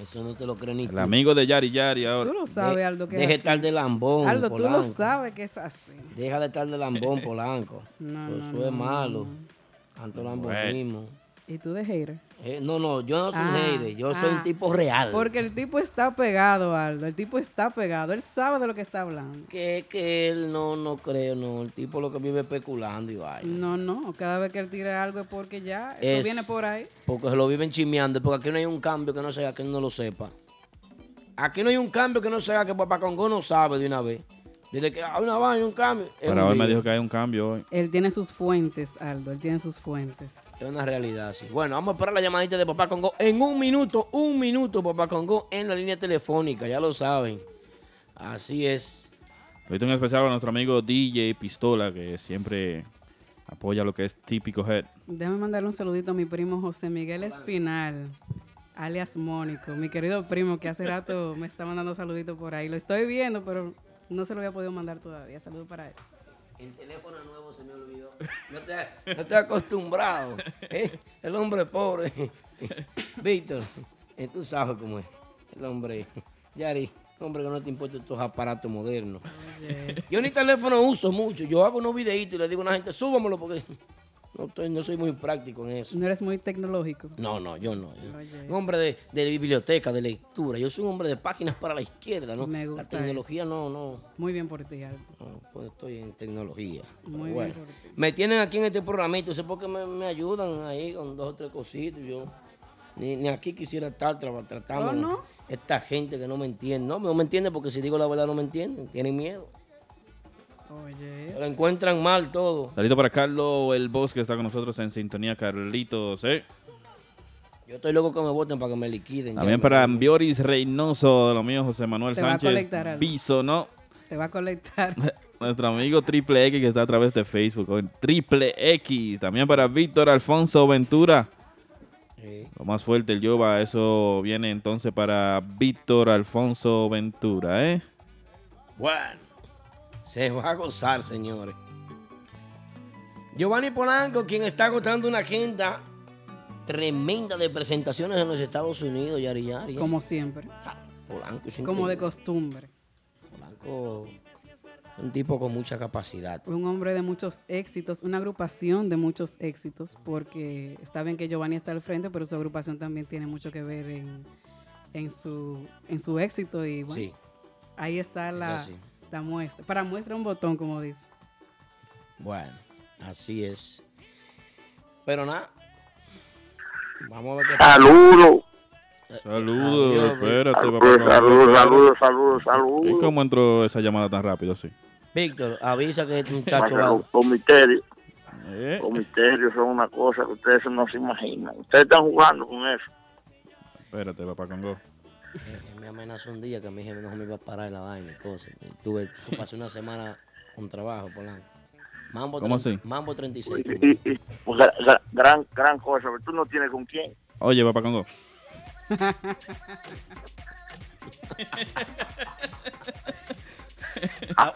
Eso no te lo creo ni tú. El amigo de Yari Yari ahora. Tú lo sabes, de, Aldo, que deja de estar de lambón, Aldo, Polanco. Tú lo sabes que es así. Deja de estar de lambón, Polanco. No, no, eso no, es malo. Tanto no, lambonismo. ¿Y tú de hater? Eh, no, no, yo no soy ah, hater. Yo ah, soy un tipo real. Porque el tipo está pegado, Aldo. El tipo está pegado. Él sabe de lo que está hablando. Que que él no, no creo, no. El tipo lo que vive especulando y vaya. No, no. Cada vez que él tira algo es porque ya eso es, viene por ahí. Porque se lo viven chismeando. Porque aquí no hay un cambio que no sea que él no lo sepa. Aquí no hay un cambio que no sea que Papá Congo no sabe de una vez. Desde que hay una vaina, un cambio. Pero hoy me dijo que hay un cambio hoy. Él tiene sus fuentes, Aldo. Él tiene sus fuentes. Es una realidad, sí. Bueno, vamos a esperar la llamadita de Papá Congo. En un minuto, un minuto, Papá Congo, en la línea telefónica. Ya lo saben. Así es. Ahorita un especial a nuestro amigo D J Pistola, que siempre apoya lo que es Típico Head. Déjame mandarle un saludito a mi primo José Miguel Espinal, alias Mónico. Mi querido primo, que hace rato me está mandando saluditos por ahí. Lo estoy viendo, pero... no se lo había podido mandar todavía. Saludos para él. El teléfono nuevo se me olvidó. No estoy, no estoy acostumbrado. ¿Eh? El hombre pobre. Víctor, eh, tú sabes cómo es. El hombre. Yari, hombre que no te importa estos aparatos modernos. Oh, yes. Yo ni teléfono uso mucho. Yo hago unos videitos y le digo a la gente, súbamelo porque no, estoy, no soy muy práctico en eso. ¿No eres muy tecnológico? No, no, yo no. Yo. Oh, yes. Un hombre de, de biblioteca, de lectura. Yo soy un hombre de páginas para la izquierda, ¿no? Me gusta. La tecnología eso. no, no. Muy bien por ti, Aldo. No, pues estoy en tecnología. Muy bien, bueno, por ti. Me tienen aquí en este programito, sé por qué me, me ayudan ahí con dos o tres cositas. Yo ni, ni aquí quisiera estar tra- tratando. ¿No, no? Esta gente que no me entiende. No, no me entiende porque si digo la verdad no me entienden. Tienen miedo. Oye, oh, lo encuentran mal todo. Saludito para Carlos El Bosque, está con nosotros en sintonía. Carlitos, ¿eh? Yo estoy loco que me voten para que me liquiden. También ya, para Ambioris Reynoso, de lo mío, José Manuel Sánchez. Te va a colectar algo. Piso, ¿no? Te va a colectar. nuestro amigo Triple X que está a través de Facebook. Triple X. También para Víctor Alfonso Ventura. Sí. Lo más fuerte el Yoba. Eso viene entonces para Víctor Alfonso Ventura, ¿eh? Bueno, se va a gozar, señores. Giovanni Polanco, quien está agotando una agenda tremenda de presentaciones en los Estados Unidos, Yari Yari. Como siempre. Ah, Polanco es como de costumbre. Polanco, un tipo con mucha capacidad. Un hombre de muchos éxitos, una agrupación de muchos éxitos, porque está bien que Giovanni está al frente, pero su agrupación también tiene mucho que ver en, en, su, en su éxito. Y bueno, sí. Ahí está la, es la muestra. Para muestra un botón, como dice. Bueno, así es. Pero nada. Vamos a ver qué. Saludos. Saludos, espérate, papá. Saludos, saludos, saludos, saludos. ¿Y cómo entró esa llamada tan rápido así? Víctor, avisa que este muchacho va. Los misterios. ¿Eh? Los misterios son una cosa que ustedes no se imaginan. Ustedes están jugando con eso. Espérate, papá Congo. Eh, me amenazó un día que a mí no me iba a parar la vaina y cosas. Tuve, pasé una semana con trabajo, Polanco. Mambo, ¿cómo así? Mambo treinta y seis. Y, y, y, pues, gran, gran cosa, pero tú no tienes con quién. Oye, papá Congo. Ay,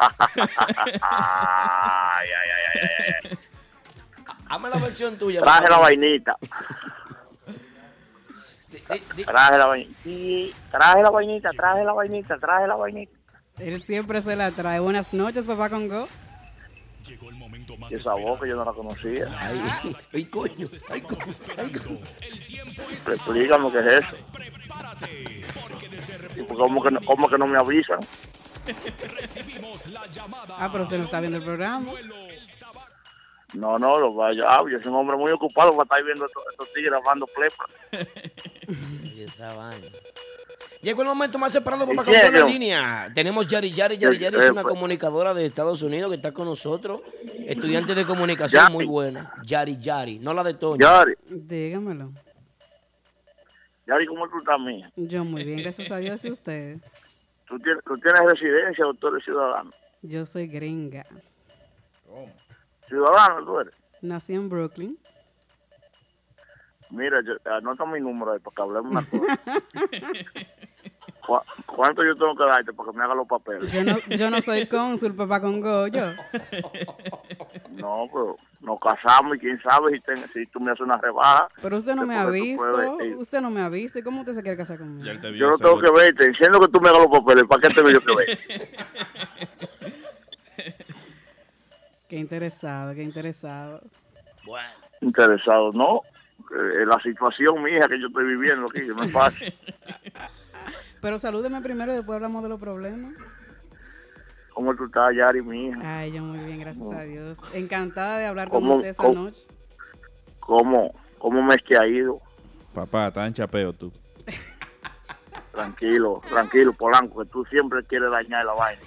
ay, ay, ay, ay. Hazme la versión tuya. Traje papá. La vainita. Traje la vainita. Sí, traje la vainita, traje la vainita, traje la vainita. Él siempre se la trae. Buenas noches, papá Congo. Llegó el momento más esa voz que yo no la conocía. Ay, ay, ay coño. Ay, coño. Ay, coño. Explícame qué es eso. Y pues, ¿cómo, que no, ¿Cómo que no me avisan? Ah, pero se nos está viendo el programa. No, no, lo vaya. Ah, yo soy un hombre muy ocupado para estar viendo estos tigres grabando plepa. Y esa vaina. Llegó el momento más esperado para cambiar la línea. Tenemos Yari Yari. Yari Yari es una comunicadora de Estados Unidos que está con nosotros. Estudiante de comunicación Yari. Muy buena. Yari Yari. No la de Tony. Yari. Dígamelo. Yari, ¿cómo tú estás, mía? Yo muy bien, gracias a Dios y ustedes. ¿Tú tienes, ¿Tú tienes residencia, doctor, ciudadano? Yo soy gringa. ¿Cómo? ¿Ciudadano tú eres? Nací en Brooklyn. Mira, yo, anota mi número ahí para que hablemos una cosa. ¿Cuánto yo tengo que darte para que me haga los papeles? Yo no, yo no soy cónsul, papá Congo, yo. No, pero nos casamos y quién sabe si, ten, si tú me haces una rebaja. Pero usted no me ha visto, puedes, usted no me ha visto. ¿Y cómo usted se quiere casar conmigo? Yo no tengo que verte, diciendo que tú me hagas los papeles, ¿para qué tengo yo que ver? Qué interesado, qué interesado. Bueno. Interesado, ¿no? Eh, la situación, mija, que yo estoy viviendo aquí, que me pasa. Pero salúdeme primero y después hablamos de los problemas. ¿Cómo tú estás, Yari, mi hija? Ay, yo muy bien, gracias ¿Cómo? A Dios. Encantada de hablar con usted esta noche. ¿Cómo? ¿Cómo me es que ha ido? Papá, estás en chapeo tú. Tranquilo, tranquilo, Polanco, que tú siempre quieres dañar la vaina.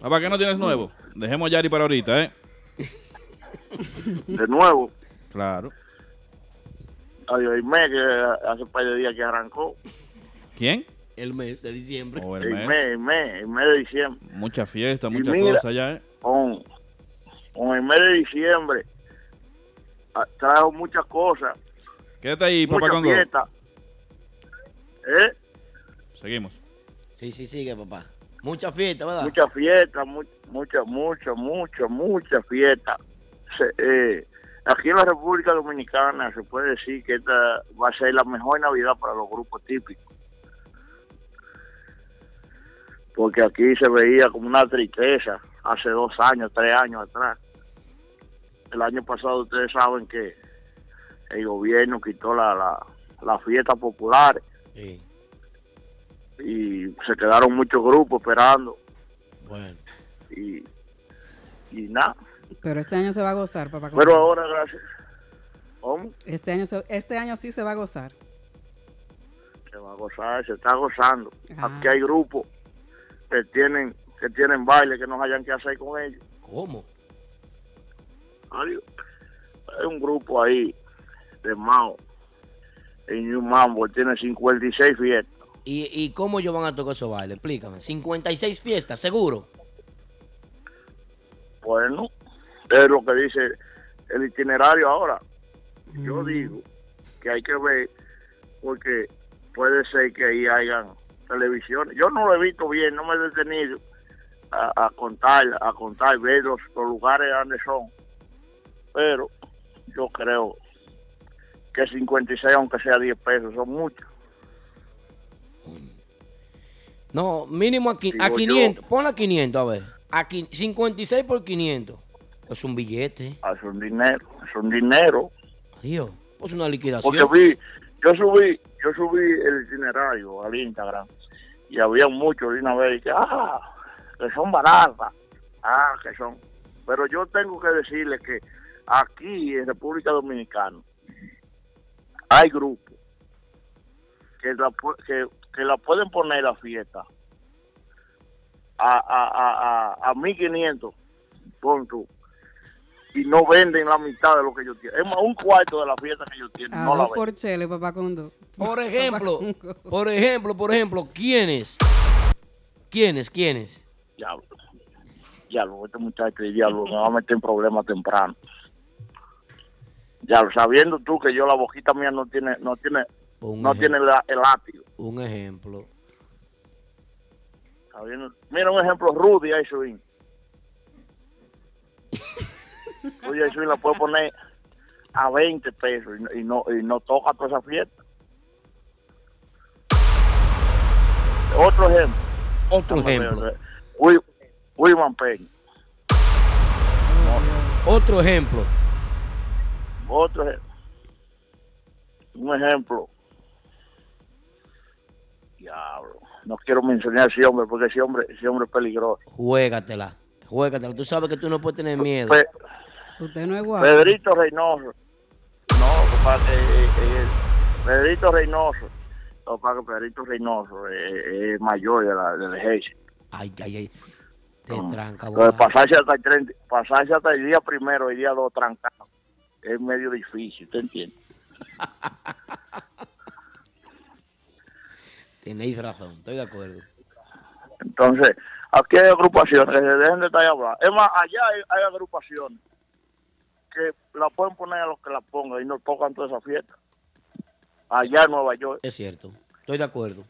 Papá, ¿qué no tienes nuevo? Dejemos Yari para ahorita, ¿eh? De nuevo. Claro. Ay, el mes que hace un par de días que arrancó. ¿Quién? El mes de diciembre. Oh, el, el mes. mes, el mes, el mes de diciembre. Mucha fiesta, muchas cosas ya, ¿eh? Con, con el mes de diciembre trajo muchas cosas. Quédate ahí, papá Congo. Mucha fiesta. ¿Eh? Seguimos. Sí, sí, sigue, papá. Mucha fiesta, ¿verdad? Mucha fiesta, mu- mucha, mucha, mucha, mucha fiesta. Eh, aquí en la República Dominicana se puede decir que esta va a ser la mejor Navidad para los grupos típicos, porque aquí se veía como una tristeza hace dos años, tres años atrás. El año pasado ustedes saben que el gobierno quitó la, la, las fiestas populares, sí. Y se quedaron muchos grupos esperando, bueno, y, y nada. Pero este año se va a gozar, papá. Pero ahora, gracias. ¿Cómo? Este año, este año sí se va a gozar. Se va a gozar, se está gozando. Ah. Aquí hay grupos que tienen que tienen baile, que no hayan que hacer con ellos. ¿Cómo? Hay, hay un grupo ahí de Mao, en New Mambo, tiene cincuenta y seis fiestas. ¿Y, y cómo ellos van a tocar esos bailes? Explícame. cincuenta y seis fiestas, seguro. Bueno, es lo que dice el itinerario ahora. Mm. Yo digo que hay que ver, porque puede ser que ahí hayan televisiones. Yo no lo he visto bien, no me he detenido a, a contar, a contar, ver los, los lugares donde son. Pero yo creo que cincuenta y seis, aunque sea diez pesos, son muchos. No, mínimo a, qui- a quinientos. Pon a quinientos, a ver. A qui- cincuenta y seis por quinientos. Es un billete. Es un dinero. Es un dinero. Dios, pues una liquidación. Porque vi, yo subí, yo subí el itinerario al Instagram y había muchos de una vez que, ah, que son baratas. Ah, que son. Pero yo tengo que decirles que aquí en República Dominicana hay grupos que la, que, que la pueden poner a fiesta a, a, a, a, a mil quinientos puntos y no venden la mitad de lo que ellos tienen. Es más, un cuarto de la fiesta que ellos tienen. Ah, no la por chele, papá Condo. Por ejemplo, por ejemplo, por ejemplo, ¿quiénes? ¿Quiénes? ¿Quiénes? Diablo, diablo, este muchacho de diablo me va a meter en problemas temprano. Ya lo sabiendo tú que yo la boquita mía no tiene, no tiene, un no ejemplo. tiene la, el látigo. Un ejemplo. Sabiendo, mira un ejemplo, Rudy Aiswin. Rudy Aiswin la puede poner a veinte pesos y, y no, y no toca toda esa fiesta. Otro ejemplo. Otro Dame ejemplo. Will, Wilman Peña. No. Otro ejemplo. Otro ejemplo. Un ejemplo. Diablo. No quiero mencionar a ese hombre porque ese hombre, ese hombre es peligroso. Juégatela. Juégatela. Tú sabes que tú no puedes tener miedo. Pe- Usted no es guapo. Pedrito Reynoso. No, para que. Eh, eh, Pedrito Reynoso. No, para que Pedrito Reynoso es eh, eh, mayor de la, del ejército. Ay, ay, ay. Te no. tranca, güey. Pasarse hasta el treinta, pasarse hasta el día primero y día dos trancado. Es medio difícil, ¿te entiendes? Tenéis razón, estoy de acuerdo. Entonces, aquí hay agrupaciones, dejen de estar ahí hablando. Es más, allá hay, hay agrupaciones que la pueden poner a los que la pongan y no tocan toda esa fiesta. Allá en Nueva York. Es cierto, estoy de acuerdo.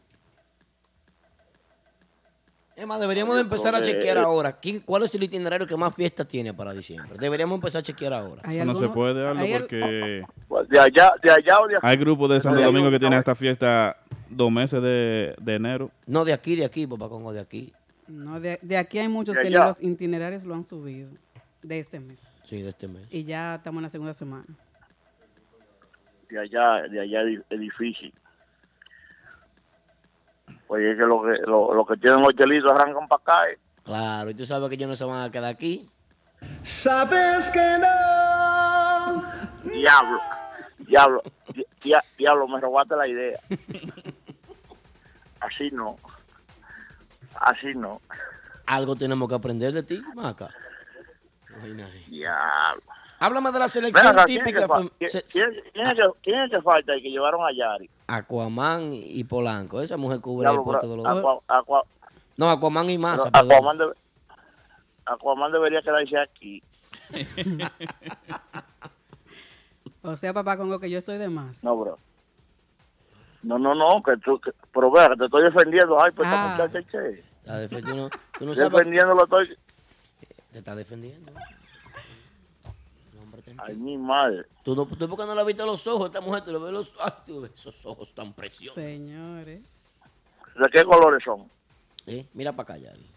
Es más, deberíamos de empezar a chequear ahora. ¿Cuál es el itinerario que más fiestas tiene para diciembre? Deberíamos empezar a chequear ahora. Eso no se puede, Aldo, porque de allá, de allá o de aquí. Hay grupos de Santo Domingo que tienen esta fiesta dos meses de, de enero. No, de aquí, de aquí, papá Congo, de aquí. No, de, de aquí hay muchos que los itinerarios lo han subido de este mes. Sí, de este mes. Y ya estamos en la segunda semana. De allá, de allá es difícil. Oye, es que los que, lo, lo que tienen hotelitos arrancan para acá. ¿Eh? Claro, y tú sabes que ellos no se van a quedar aquí. Sabes que no. Diablo, diablo, dia, diablo, me robaste la idea. Así no, así no. Algo tenemos que aprender de ti, Maca. Diablo. Háblame de la selección acá, típica. ¿Quién es que falta y que llevaron a Yari? Aquaman y Polanco. Esa mujer cubre el puesto de los dos. Aqua, no, Aquaman y Massa. Aquaman, de, Aquaman debería quedarse aquí. O sea, papá Congo, que yo estoy de más. No, bro. No, no, no. Que tú, que, pero vea, te estoy defendiendo. Ay, pues ah. esta muchacha, ¿qué? Está defendiendo. Tú no sabes. Defendiéndolo estoy. Te está defendiendo. Ay, mi madre. ¿Tú, no, ¿Tú por qué no la viste a los ojos? Esta mujer te lo ve los ojos. Esos ojos tan preciosos. Señores. ¿De qué colores son? ¿Eh? Mira para acá, Yari.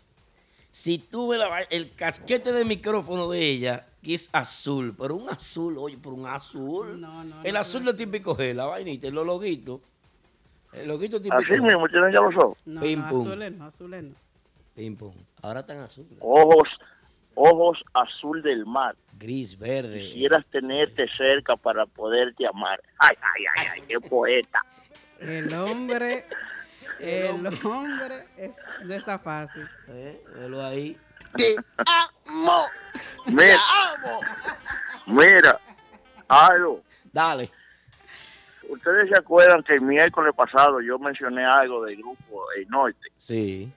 Si tú ves la, el casquete de micrófono de ella, que es azul, pero un azul, oye, pero un azul. No, no, el no, azul no, no. de típico G, la vainita, el loguito. El loguito típico G. Así mismo, tienen ya los ojos. No, Pim, no, azules no, azules no. Pim, pum. Ahora están azules. Ojos. Ojos azul del mar. Gris, verde. Quisieras tenerte sí. cerca para poderte amar. Ay, ay, ay, ay, qué poeta. El hombre, el hombre es, no está fácil. ¿Eh? Velo ahí. Te amo. Mira, te amo. Mira, algo. Dale. ustedes se acuerdan que el miércoles pasado yo mencioné algo del grupo El Norte. Sí.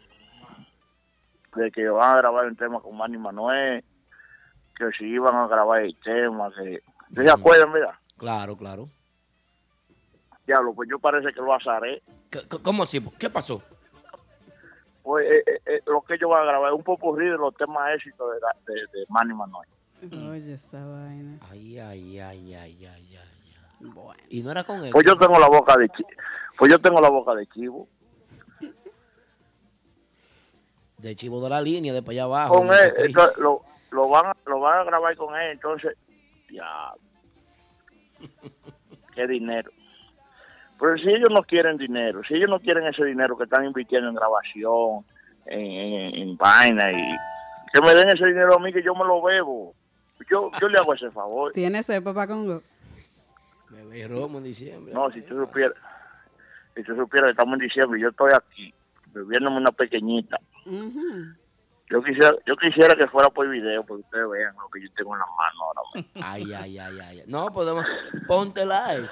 De que van a grabar un tema con Manny Manuel, que si iban a grabar el tema. Que... ¿Ustedes se acuerdan, verdad? Claro, claro. Diablo, pues yo parece que lo azaré. ¿Cómo así? ¿Qué pasó? Pues eh, eh, lo que ellos van a grabar es un popurrí de los temas éxitos de, la, de, de Manny Manuel. Oye, esa vaina. Ay, ay, ay, ay, ay, ay. Bueno. Y no era con él. Pues yo tengo la boca de chivo. Pues yo tengo la boca de chivo. De chivo de la línea, de para allá abajo. Con él, entonces, lo, lo, van a, lo van a grabar con él, entonces, ya. Qué dinero. Pero si ellos no quieren dinero, si ellos no quieren ese dinero que están invirtiendo en grabación, en, en, en vaina, y que me den ese dinero a mí que yo me lo bebo. Yo, yo le hago ese favor. ¿Tienes ese papá Congo? Me ve romo en diciembre. No, si tú supieras, si tú supieras que estamos en diciembre y yo estoy aquí, bebiéndome una pequeñita. Uh-huh. Yo quisiera yo quisiera que fuera por video, porque ustedes vean lo que yo tengo en la mano ahora mismo. Ay, ay, ay, ay. No, podemos... Ponte live.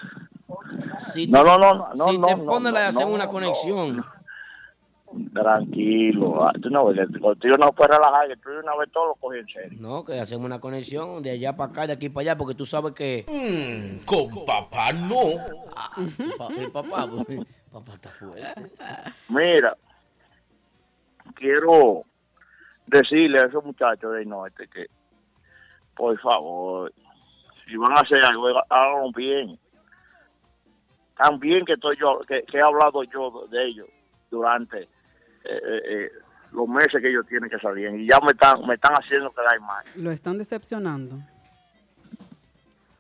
Si no, no, no, no. Si no, te no, pones no, la hacen no, una conexión. No, no. Tranquilo. Tú no, contigo no puedes relajar, que tú de una vez todo lo coges en serio. No, que hacemos una conexión de allá para acá, de aquí para allá, porque tú sabes que... Mm, con papá no. Ah, papá, pues, papá está fuerte. Mira, quiero... decirle a esos muchachos del norte que, por favor, si van a hacer algo, háganlo bien. Tan bien que estoy yo, que, que he hablado yo de ellos durante eh, eh, los meses que ellos tienen que salir. Y ya me están, me están haciendo quedar mal. Lo están decepcionando.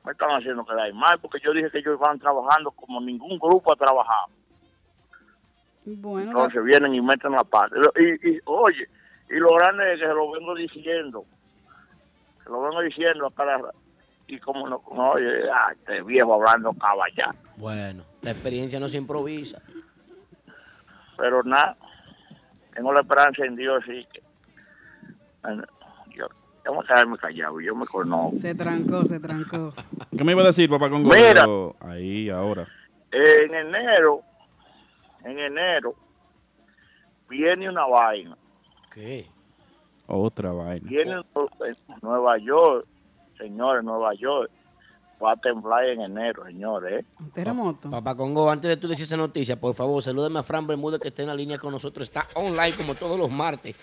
Me están haciendo quedar mal porque yo dije que ellos van trabajando como ningún grupo ha trabajado. Bueno, entonces la... vienen y meten la pata. Y, y oye... Y lo grande es que se lo vengo diciendo, se lo vengo diciendo a cada y como no, no ah, este viejo hablando caballá. Bueno, la experiencia no se improvisa. Pero nada, tengo la esperanza en Dios y que, bueno, yo, yo me quedarme callado, yo me conozco. Se trancó, se trancó. ¿Qué me iba a decir, papá Congo? Mira, ahí, ahora. En enero, en enero, viene una vaina. ¿Qué? Otra vaina. Viene Nueva York, señores, Nueva York. Va a temblar en enero, señores. Un terremoto. Papá Congo, antes de tú decir esa noticia, por favor, salúdame a Fran Bermúdez, que está en la línea con nosotros. Está online como todos los martes.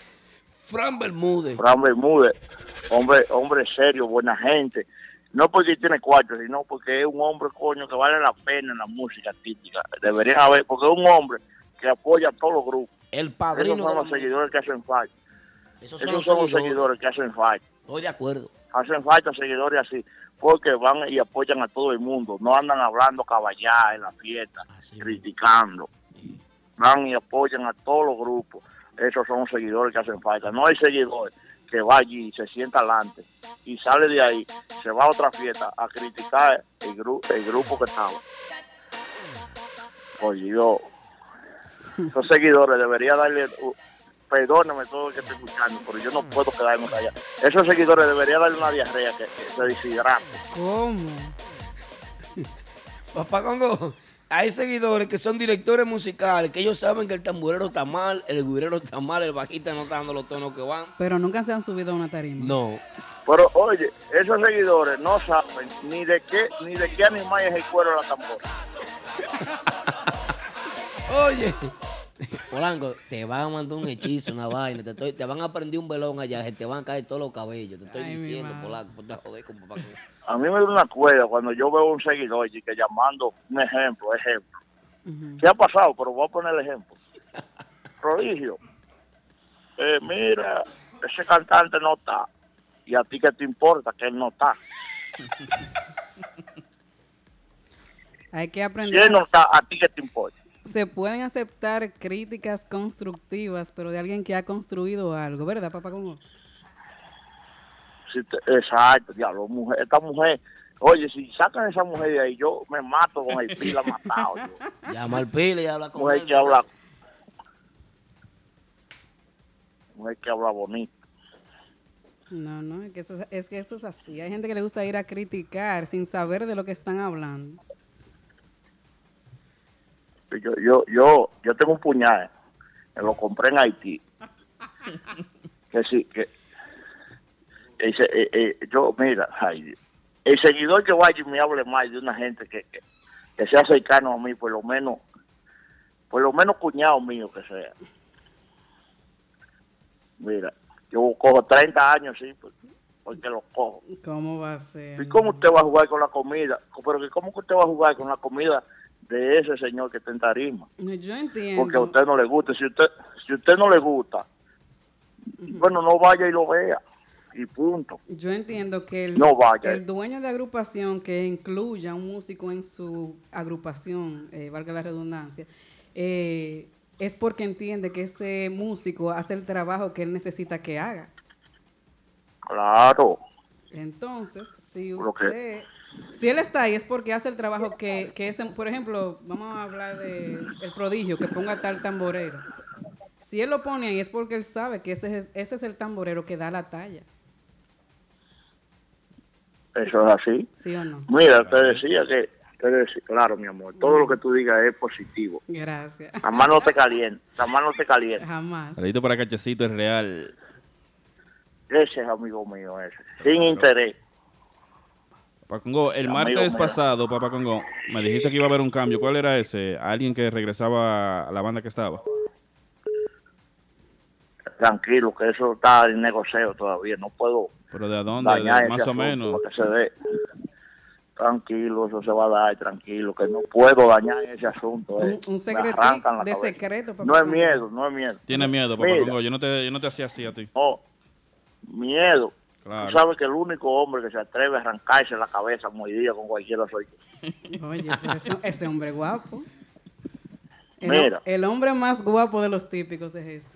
Fran Bermúdez. Fran Bermúdez, hombre, hombre serio, buena gente. No porque tiene cuatro, sino porque es un hombre, coño, que vale la pena en la música artística. Deberían haber, porque es un hombre que apoya a todos los grupos. El padrino. Esos son los seguidores que hacen falta. Esos son, Esos son los seguidores. seguidores que hacen falta. Estoy de acuerdo. Hacen falta seguidores así, porque van y apoyan a todo el mundo. No andan hablando caballá en la fiesta, así criticando. Sí. Van y apoyan a todos los grupos. Esos son los seguidores que hacen falta. No hay seguidores que va allí, se sienta adelante y sale de ahí, se va a otra fiesta a criticar el, gru- el grupo que estaba. Por Dios. Esos seguidores debería darle, uh, perdóname todo lo que estoy escuchando, pero yo no puedo quedarme allá. Esos seguidores debería darle una diarrea que, que se deshidrate. ¿Cómo? Papá Congo, hay seguidores que son directores musicales, que ellos saben que el tamborero está mal, el guirero está mal, el bajista no está dando los tonos que van. Pero nunca se han subido a una tarima. No. Pero oye, esos seguidores no saben ni de qué, ni de qué animal es el cuero de la tambora. Oye, Polanco, te van a mandar un hechizo, una vaina, te, estoy, te van a prender un velón allá, te van a caer todos los cabellos, te estoy Ay, diciendo, Polanco, ponte a joder con papá. A mí me da una cuerda cuando yo veo un seguidor y que llamando un ejemplo, ejemplo. Uh-huh. ¿Qué ha pasado? Pero voy a poner el ejemplo. Prodigio, eh, mira, ese cantante no está, y a ti que te importa que él no está. Hay que aprender. Si él no está, a ti que te importa. Se pueden aceptar críticas constructivas, pero de alguien que ha construido algo, ¿verdad, papá Congo? Sí, exacto, diablo, mujer, esta mujer, oye, si sacan a esa mujer de ahí, yo me mato con el pila matado. Yo. Llama al pila y habla con mujer él. Que habla, mujer que habla bonito. No, no, es que, eso, es que eso es así. Hay gente que le gusta ir a criticar sin saber de lo que están hablando. Entonces yo yo yo yo tengo un puñal, me lo compré en Haití. Que sí, que ese, eh, eh, yo, mira, ay, el seguidor que vaya y me hable mal de una gente que, que, que sea cercano a mí, por lo menos, por lo menos cuñado mío que sea. Mira, yo cojo treinta años, sí, porque, porque los cojo. ¿Cómo va a ser? ¿Y cómo usted va a jugar con la comida? Pero que ¿cómo que usted va a jugar con la comida de ese señor que está en tarima? Yo entiendo. Porque a usted no le gusta. Si usted, si usted no le gusta, uh-huh. bueno, no vaya y lo vea. Y punto. Yo entiendo que el, no vaya. El dueño de agrupación que incluya un músico en su agrupación, eh, valga la redundancia, eh, es porque entiende que ese músico hace el trabajo que él necesita que haga. Claro. Entonces, si usted... Si él está ahí es porque hace el trabajo que, que ese... Por ejemplo, vamos a hablar de el prodigio, que ponga tal tamborero. Si él lo pone ahí es porque él sabe que ese, ese es el tamborero que da la talla. Eso es así. ¿Sí o no? Mira, te decía que... Claro, mi amor, todo lo que tú digas es positivo. Gracias. Jamás no te calientes, jamás no te calientes. Jamás. Saludito para Cachecito, es real. Ese es amigo mío, ese. Sin interés. Papá Congo, el martes pasado, Papá Congo, me dijiste que iba a haber un cambio. ¿Cuál era ese? ¿Alguien que regresaba a la banda que estaba? Tranquilo, que eso está en negocio todavía. No puedo. ¿Pero de dónde? De, más o menos. Que se dé. Tranquilo, eso se va a dar, tranquilo, que no puedo dañar ese asunto. Eh. Un, un secreto de cabeza. Secreto. Papá. No es miedo, no es miedo. Tiene miedo, Papá Congo. Yo no te, yo no te hacía así a ti. No, miedo. Claro. Tú sabes que el único hombre que se atreve a arrancarse la cabeza muy día con cualquiera soy yo. Oye, eso, ese hombre guapo. El, Mira. El hombre más guapo de los típicos es ese.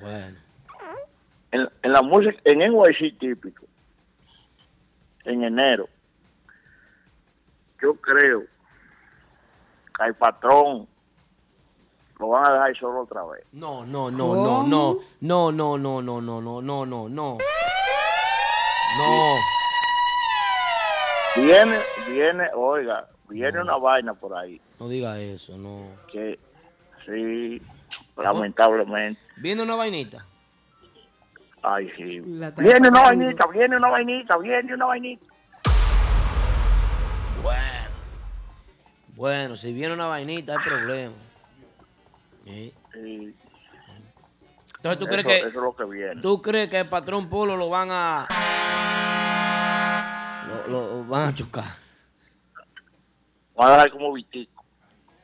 Bueno. En, en la música, en N Y C típico, en enero, yo creo que al patrón lo van a dejar solo otra vez. No, no, no, ¿Cómo? no, no, no, no, no, no, no, no, no, no. No. Viene, viene, oiga, viene no. una vaina por ahí. No diga eso, no. Que, sí, lamentablemente. Viene una vainita. Ay, sí. Viene una vainita, viene una vainita, viene una vainita. Bueno. Bueno, si viene una vainita hay problema. ¿Sí? Sí. Entonces tú eso, crees que, eso es lo que viene. Tú crees que el patrón Polo lo van a lo, lo, lo van a chocar. Van a dejar como Vitico.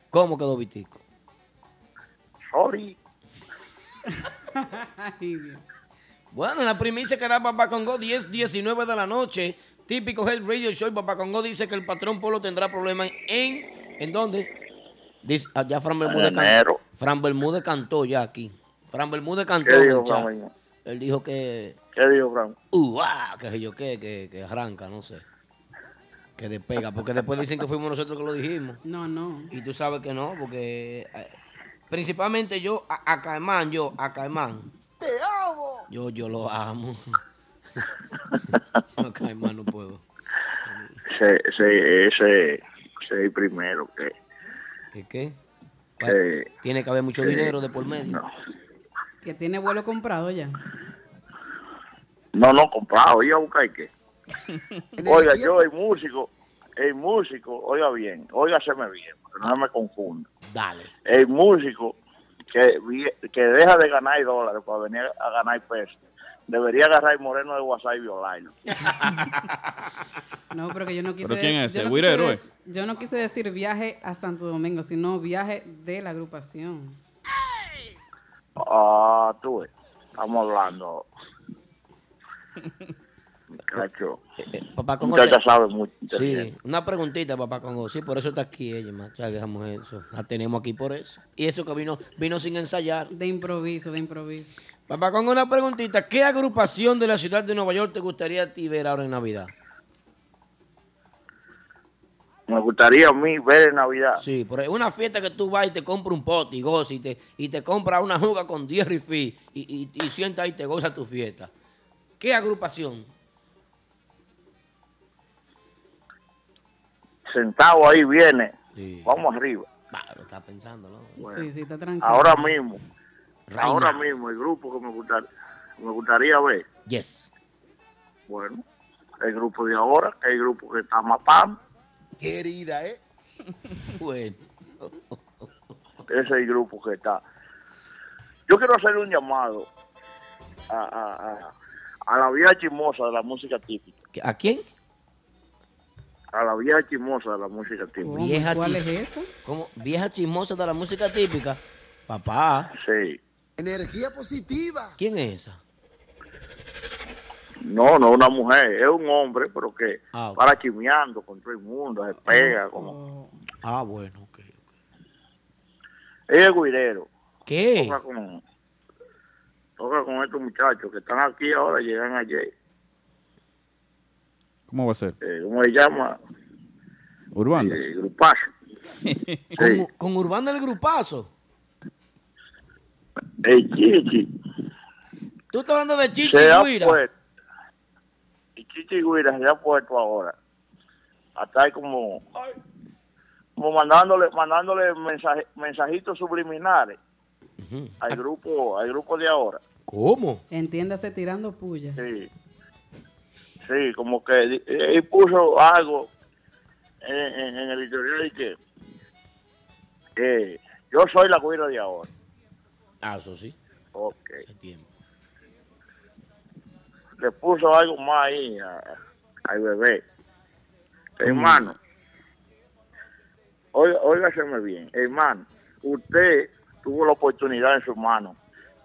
¿Cómo quedó Vitico? Sorry. Bueno, la primicia que da Papá Congo, diez, diecinueve de la noche, típico Health Radio Show. Papá Congo dice que el patrón Polo tendrá problemas en ¿en dónde? Dice, allá Fran Bermúdez, cantó, Fran Bermúdez cantó ya aquí. Fran Bermúdez cantó. ¿Qué dijo, Fran? Él dijo que... ¿Qué dijo, Fran? Uh, ah, que yo qué, que, que arranca, no sé. Que despega, porque después dicen que fuimos nosotros que lo dijimos. No, no. Y tú sabes que no, porque... Eh, principalmente yo, a, a Caimán, yo, a Caimán. ¡Te amo! Yo, yo lo amo. A Caimán no puedo. Sí, sí, ese, ese primero que... ¿Qué qué? Eh, tiene que haber mucho eh, dinero de por medio. No. ¿Que tiene vuelo comprado ya? No, no, comprado. ¿Y a buscar qué? Oiga, yo el músico, el músico, oiga bien, óigaseme bien, porque no me confunda. Dale. El músico que, que deja de ganar dólares para venir a ganar pesos, debería agarrar el moreno de WhatsApp y violarlo. No, pero que yo no quise... ¿Pero quién es ese? Yo no quise, de, yo no quise decir viaje a Santo Domingo, sino viaje de la agrupación. Ah, tú, estamos hablando. Muchacho. Eh, eh, Papá Congo. Muchacha te... sabe mucho. Sí, una preguntita, Papá Congo. Sí, por eso está aquí ella, ya dejamos eso. La tenemos aquí por eso. Y eso que vino, vino sin ensayar. De improviso, de improviso. Papá Congo, una preguntita. ¿Qué agrupación de la ciudad de Nueva York te gustaría ti ver ahora en Navidad? Me gustaría a mí ver en Navidad. Sí, pero es una fiesta que tú vas y te compras un pote y gozas y te, y te compras una juga con diez rifis y, y, y sientas y te gozas tu fiesta. ¿Qué agrupación? Sentado ahí viene. Sí. Vamos arriba. Bah, lo está pensando, ¿no? Bueno, sí, sí, está tranquilo. Ahora mismo, Reina. ahora mismo, el grupo que me gustaría, me gustaría ver. Yes. Bueno, el grupo de ahora, el grupo que está mapando. Qué herida, ¿eh? Bueno. Ese es el grupo que está. Yo quiero hacerle un llamado a, a, a, a la vieja chismosa de la música típica. ¿A quién? A la vieja chismosa de la música típica. ¿Vieja ¿Cuál chis... es eso? ¿Cómo? ¿Vieja chismosa de la música típica? Papá. Sí. Energía positiva. ¿Quién es esa? No, no una mujer, es un hombre, pero que ah, okay. para chismeando con todo el mundo, se pega. Oh, como... Ah, bueno, ok. Ella es guirero. ¿Qué? Toca con, toca con estos muchachos que están aquí ahora, llegan ayer. ¿Cómo va a ser? Eh, ¿Cómo se llama? Urbano. Eh, grupazo. Sí. ¿Con, ¿Con Urbano el grupazo? El Chichi. ¿Tú estás hablando de Chichi y Guira? Puesto, el Chichi y Guira se ha puesto ahora. Hasta ahí como... Ay. Como mandándole, mandándole mensaje, mensajitos subliminares uh-huh. al grupo, al grupo de ahora. ¿Cómo? Entiéndase tirando pullas. Sí, sí, como que él, él puso algo en, en, en el editorial y que eh, yo soy la guira de ahora. Ah, eso sí. Okay. Hace tiempo. Le puso algo más ahí al bebé. ¿Cómo? Hermano. Óigaseme bien, hermano, usted tuvo la oportunidad en sus manos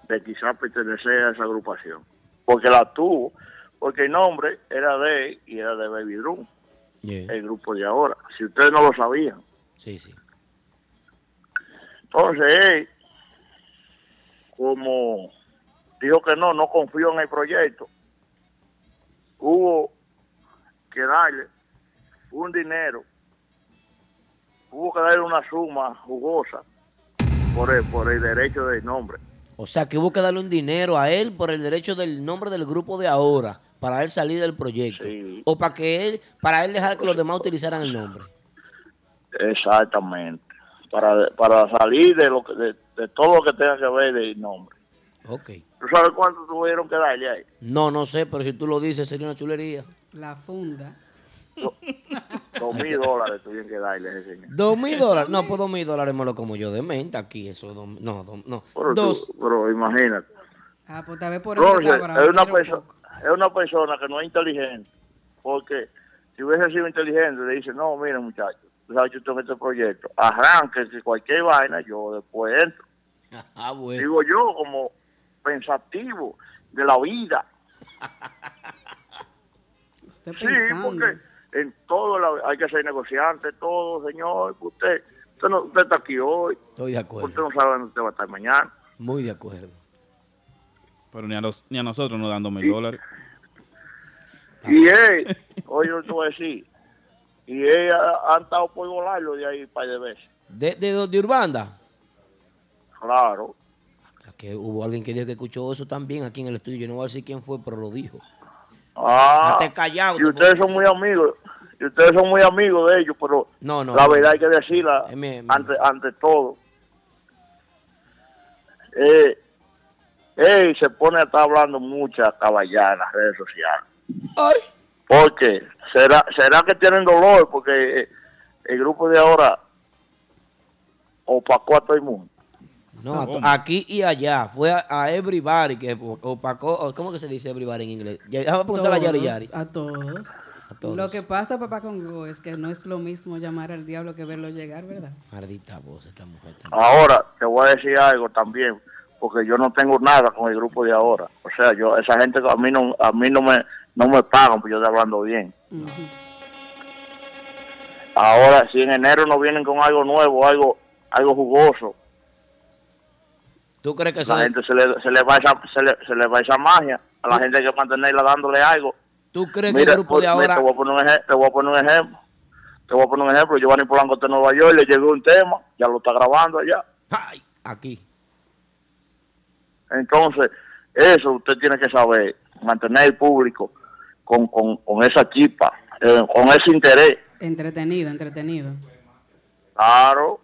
de quizás pertenecer a esa agrupación, porque la tuvo, porque el nombre era de él y era de Baby Drew, yeah. el grupo de ahora, si ustedes no lo sabían. Sí, sí. Entonces él, como dijo que no, no confió en el proyecto, hubo que darle un dinero. Hubo que darle una suma jugosa por el, por el derecho del nombre. O sea, que hubo que darle un dinero a él por el derecho del nombre del grupo de ahora, para él salir del proyecto. Sí. O para que él, para él dejar que los demás utilizaran el nombre. Exactamente. Para, para salir de, lo que, de, de todo lo que tenga que ver del nombre. Ok. ¿Tú sabes cuánto tuvieron que darle ahí? No, no sé, pero si tú lo dices sería una chulería. La funda. Dos mil dólares tuvieron que darle a ese señor. Dos mil dólares, no, pues dos mil dólares me lo como yo de menta aquí, eso, do, no, do, no. Pero, dos. Tú, pero imagínate. Ah, pues tal vez por eso está bravo, es una persona, es una persona que no es inteligente, porque si hubiese sido inteligente le dice, no, mira muchachos, tú sabes que yo tengo este proyecto, arranque si cualquier vaina, yo después entro. Ah, bueno. Digo yo como pensativo de la vida. Usted pensando. Sí, porque en todo, la, hay que ser negociante, todo, señor. Usted usted, no, usted está aquí hoy. Estoy de acuerdo. Usted no sabe dónde usted va a estar mañana. Muy de acuerdo. Pero ni a, los, ni a nosotros nos dan dos mil dólares. Y él, hoy yo te voy a decir, y él ha, ha estado por volarlo de ahí un par de veces. ¿De, de, de Urbanda? Claro. Que hubo alguien que dijo que escuchó eso también aquí en el estudio. Yo no voy a decir quién fue, pero lo dijo. Ah, callado, y ustedes son muy amigos, y ustedes son muy amigos de ellos, pero no, no, la verdad no. Hay que decirla es mi, mi, ante, ante todo. Eh, eh, se pone a estar hablando muchas caballadas en las redes sociales. Ay. Porque será, será que tienen dolor porque eh, el grupo de ahora opacó a todo el mundo. No, ah, a, aquí y allá. Fue a, a everybody que opacó. ¿Cómo que se dice everybody en inglés? Déjame preguntarle a Yari Yari. A todos. A todos. Lo que pasa, papá Congo, es que no es lo mismo llamar al diablo que verlo llegar, ¿verdad? Maldita voz, esta mujer también. Ahora, te voy a decir algo también, porque yo no tengo nada con el grupo de ahora. O sea, yo esa gente a mí no, a mí no me no me pagan, porque yo estoy hablando bien. Uh-huh. Ahora, si en enero no vienen con algo nuevo, algo, algo jugoso, ¿tú crees que la gente se le, se le va esa, se le, se le va esa magia? A la gente hay que mantenerla dándole algo. ¿Tú crees Mira, que el grupo de ahora? Te voy a poner un, ej- te voy a poner un ejemplo. Te voy a poner un ejemplo. Giovanni Polanco está en Nueva York, le llegó un tema, ya lo está grabando allá. Ay, aquí. Entonces, eso usted tiene que saber, mantener el público con, con, con esa chispa, eh, con ese interés. Entretenido, entretenido. Claro.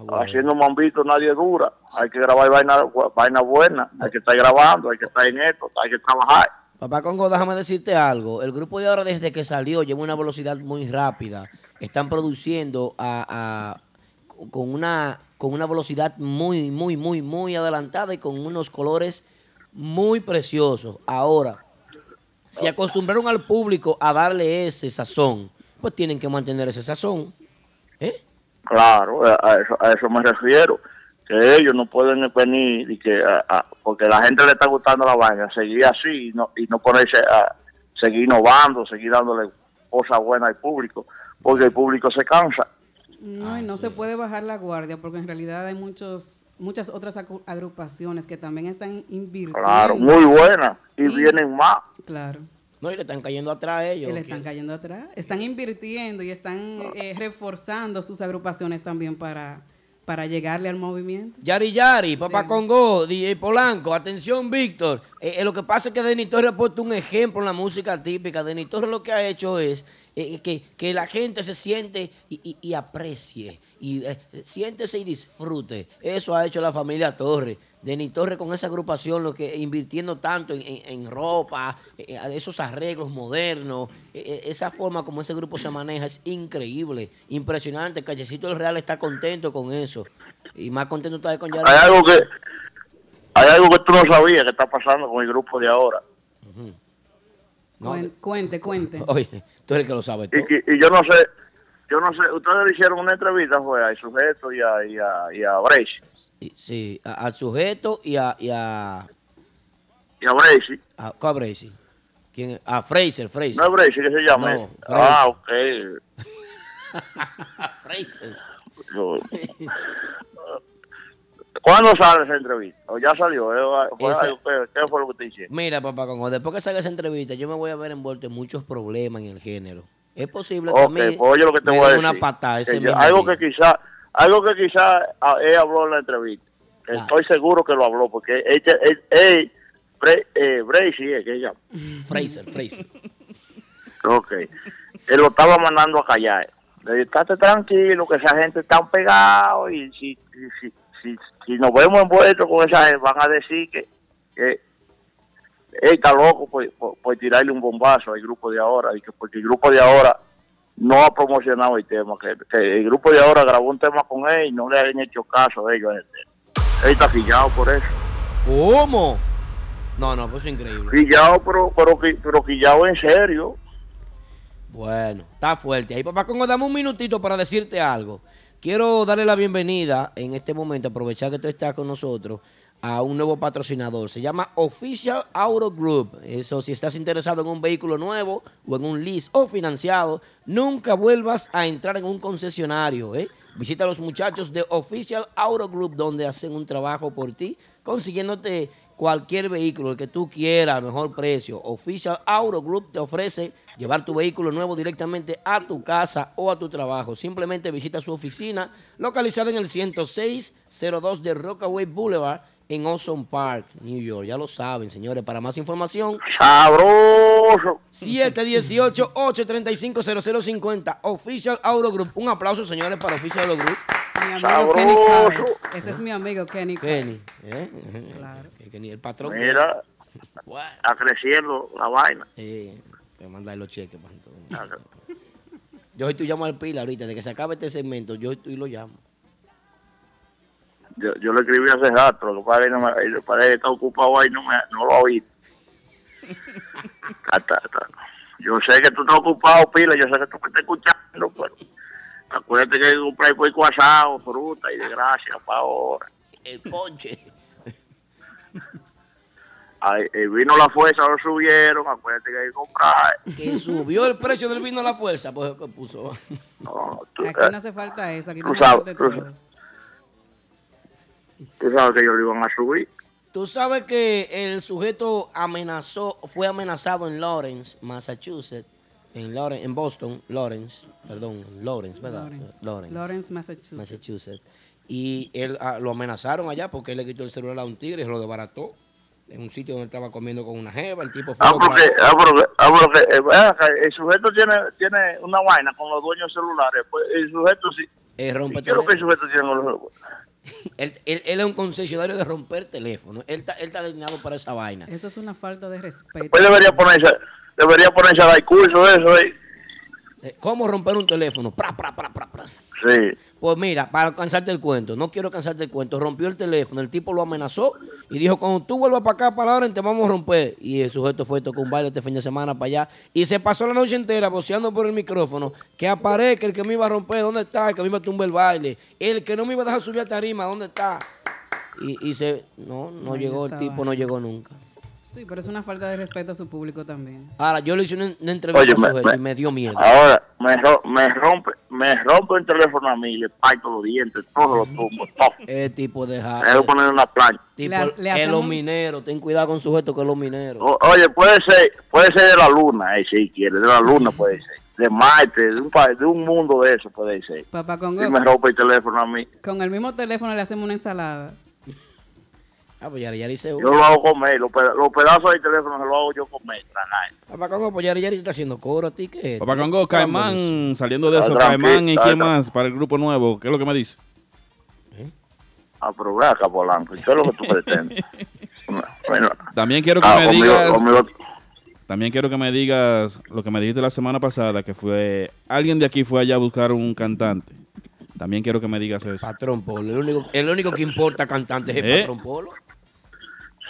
Bueno. Haciendo un mambito nadie dura, hay que grabar vainas vaina buenas, hay que estar grabando, hay que estar en esto, hay que trabajar. Papá Congo, déjame decirte algo, el grupo de ahora desde que salió lleva una velocidad muy rápida, están produciendo a, a, con, una, con una velocidad muy, muy, muy, muy adelantada y con unos colores muy preciosos. Ahora, si acostumbraron al público a darle ese sazón, pues tienen que mantener ese sazón, ¿eh? Claro, a eso, a eso me refiero, que ellos no pueden venir y que a, a, porque la gente le está gustando la vaina, seguir así y no, y no ponerse a seguir innovando, seguir dándole cosas buenas al público, porque el público se cansa. No, ah, y no sí. se puede bajar la guardia, porque en realidad hay muchos muchas otras agrupaciones que también están invirtiendo. Claro, muy buenas, y, y vienen más. Claro. No, y le están cayendo atrás a ellos. Y le están cayendo atrás. Están invirtiendo y están eh, reforzando sus agrupaciones también para, para llegarle al movimiento. Yari Yari, Papá Del... Congo, D J Polanco, atención Víctor. Eh, eh, lo que pasa es que Denis Torres ha puesto un ejemplo en la música típica. Denis Torres lo que ha hecho es eh, que, que la gente se siente y, y, y aprecie, y eh, siéntese y disfrute. Eso ha hecho la familia Torres. Denis Torres con esa agrupación, lo que invirtiendo tanto en, en, en ropa, eh, esos arreglos modernos, eh, esa forma como ese grupo se maneja es increíble, impresionante. Callecito del Real está contento con eso y más contento está de con Yara. Hay algo que hay algo que tú no sabías que está pasando con el grupo de ahora. Uh-huh. No, Cuen, cuente, cuente. Oye, tú eres el que lo sabes. Y, y, y yo no sé, yo no sé. Ustedes le hicieron una entrevista fue a El Sujeto y a y a, y a Brecht. Sí, a, al Sujeto y a... Y a, y a Bracey. A, ¿Cuál Bracey? ¿Quién es? A Fraser, Fraser. No es Bracey, ¿qué se llama? No, ah, ok. Fraser. ¿Cuándo sale esa entrevista? ¿O ya salió? ¿Qué esa... fue lo que te dije? Mira, papá, como después que salga esa entrevista, yo me voy a ver envuelto en muchos problemas en el género. Es posible que okay, a mí pues, oye, lo que te me voy a decir, una patada. Ese que yo, algo día. que quizás... Algo que quizás él habló en la entrevista. Claro. Estoy seguro que lo habló, porque él, él, él, él eh, Bracey es que ella. Fraser, Fraser. Ok. Él lo estaba mandando a callar. Le dije, estate tranquilo, que esa gente está pegado y si, si, si, si nos vemos envueltos con esa gente, van a decir que, que él está loco por, por, por tirarle un bombazo al grupo de ahora, y que porque el grupo de ahora no ha promocionado el tema, que, que el grupo de ahora grabó un tema con él y no le han hecho caso a ellos. Él está quillado por eso. ¿Cómo? No, no, pues es increíble. Quillado, pero, pero, pero quillado en serio. Bueno, está fuerte. Ahí, Papá Congo, dame un minutito para decirte algo. Quiero darle la bienvenida en este momento, aprovechar que tú estás con nosotros, a un nuevo patrocinador. Se llama Official Auto Group. Eso, si estás interesado en un vehículo nuevo o en un lease o financiado, nunca vuelvas a entrar en un concesionario, ¿eh? Visita a los muchachos de Official Auto Group, donde hacen un trabajo por ti, consiguiéndote cualquier vehículo, el que tú quieras, al mejor precio. Official Auto Group te ofrece llevar tu vehículo nuevo directamente a tu casa o a tu trabajo. Simplemente visita su oficina, localizada en el ciento seis cero dos de Rockaway Boulevard, en Ozone Park, New York. Ya lo saben, señores. Para más información... ¡Sabroso! siete uno ocho, ocho tres cinco, cero cero cinco cero. Official Auto Group. Un aplauso, señores, para Official Auto Group. Mi amigo ¡Sabroso! Kenny Carlos. Ese es mi amigo Kenny Carlos. Kenny, ¿eh? Claro. Kenny, el patrón. Mira, está creciendo la vaina. Sí. Te voy a mandar los cheques para entonces. Yo hoy tú llamo al Pila ahorita. De que se acabe este segmento, yo hoy tú lo llamo. Yo, yo lo escribí hace rato, lo que no me, parece que está ocupado ahí, no, me, no lo oí. Yo sé que tú estás ocupado, Pila, yo sé que tú me estás escuchando, pero acuérdate que compré poco asado, fruta y de gracia para ahora. El ponche. Ay, el vino La Fuerza lo subieron, acuérdate que hay que comprar. Que subió el precio del vino La Fuerza, pues que puso. No, tú, aquí no hace falta eso, aquí no hace falta todos. Tú sabes que ellos lo iban a subir. Tú sabes que el sujeto amenazó, fue amenazado en Lawrence, Massachusetts, en Lawrence, en Boston, Lawrence, perdón, Lawrence, ¿verdad? Lawrence, Lawrence, Lawrence Massachusetts. Massachusetts. Y él a, lo amenazaron allá porque él le quitó el celular a un tigre y lo desbarató en un sitio donde estaba comiendo con una jeva. El tipo fue... Ah, porque, ah, porque, ah, porque eh, el sujeto tiene, tiene una vaina con los dueños celulares. Pues el sujeto sí... Si, Eh, rompe ¿Qué es lo que el sujeto tiene con los aeropuertos? Él, él, él es un concesionario de romper teléfono. Él está él destinado para esa vaina. Eso es una falta de respeto. Pues debería ponerse, debería ponerse a dar curso de eso. ¿Eh? ¿Cómo romper un teléfono? Pra, pra, pra, pra, pra. Sí. Pues mira, para cansarte el cuento, no quiero cansarte el cuento, rompió el teléfono, el tipo lo amenazó y dijo, cuando tú vuelvas para acá, para ahora, te vamos a romper. Y el sujeto fue, tocó un baile este fin de semana para allá y se pasó la noche entera voceando por el micrófono, que aparezca el que me iba a romper, ¿dónde está? El que me iba a tumbar el baile, el que no me iba a dejar subir a tarima, ¿dónde está? Y, y se, no, no Ay, llegó el tipo, vaina. No llegó nunca. Sí, pero es una falta de respeto a su público también. Ahora, yo le hice una, una entrevista Oye, a sujeto me, y me dio miedo. Ahora, me, me rompe me rompe el teléfono a mí, le parto los dientes, todos los tumbos, todo. Es tipo de jaque. Me voy a poner una plancha. Tipo, es los mineros, ten cuidado con sujetos que es los mineros. O, oye, puede ser puede ser de la luna, eh, si quiere, de la luna puede ser. De Marte, de un, de un mundo de eso puede ser. Papá Congo. Y me rompe el teléfono a mí. Con el mismo teléfono le hacemos una ensalada. Ah, pues Yari Yari se... Yo lo hago comer, los pedazos de teléfono se los hago yo comer. Papá Congo, pues Yari Yari está haciendo coro a ti, ¿qué? Papá Congo, Caimán, saliendo de eso, Caimán, ¿y quién más para el grupo nuevo? ¿Qué es lo que me dice? ¿Eh? Ah, pero vea, Capolanco, ¿qué es lo que tú pretendes? Bueno, también quiero que ah, me conmigo, digas... Conmigo. También quiero que me digas lo que me dijiste la semana pasada, que fue... Alguien de aquí fue allá a buscar un cantante. También quiero que me digas eso. Patrón Polo, el único, el único que importa cantante es el ¿Eh? Patrón Polo.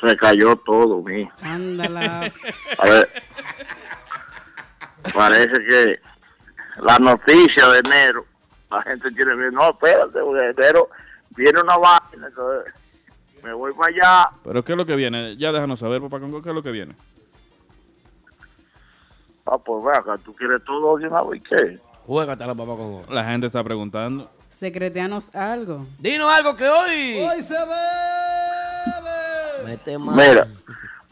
Se cayó todo, mi. Ándala. A ver, parece que la noticia de enero, la gente tiene miedo. No, espérate, porque enero viene una vaina, entonces me voy para allá. Pero ¿qué es lo que viene? Ya déjanos saber, papá Congo, ¿qué es lo que viene? Ah, pues vaca, tú quieres todo, ¿no? ¿Y qué? Juégatela, papá Congo. La gente está preguntando. Secreteanos algo. Dinos algo que hoy. Hoy se ve. Mira,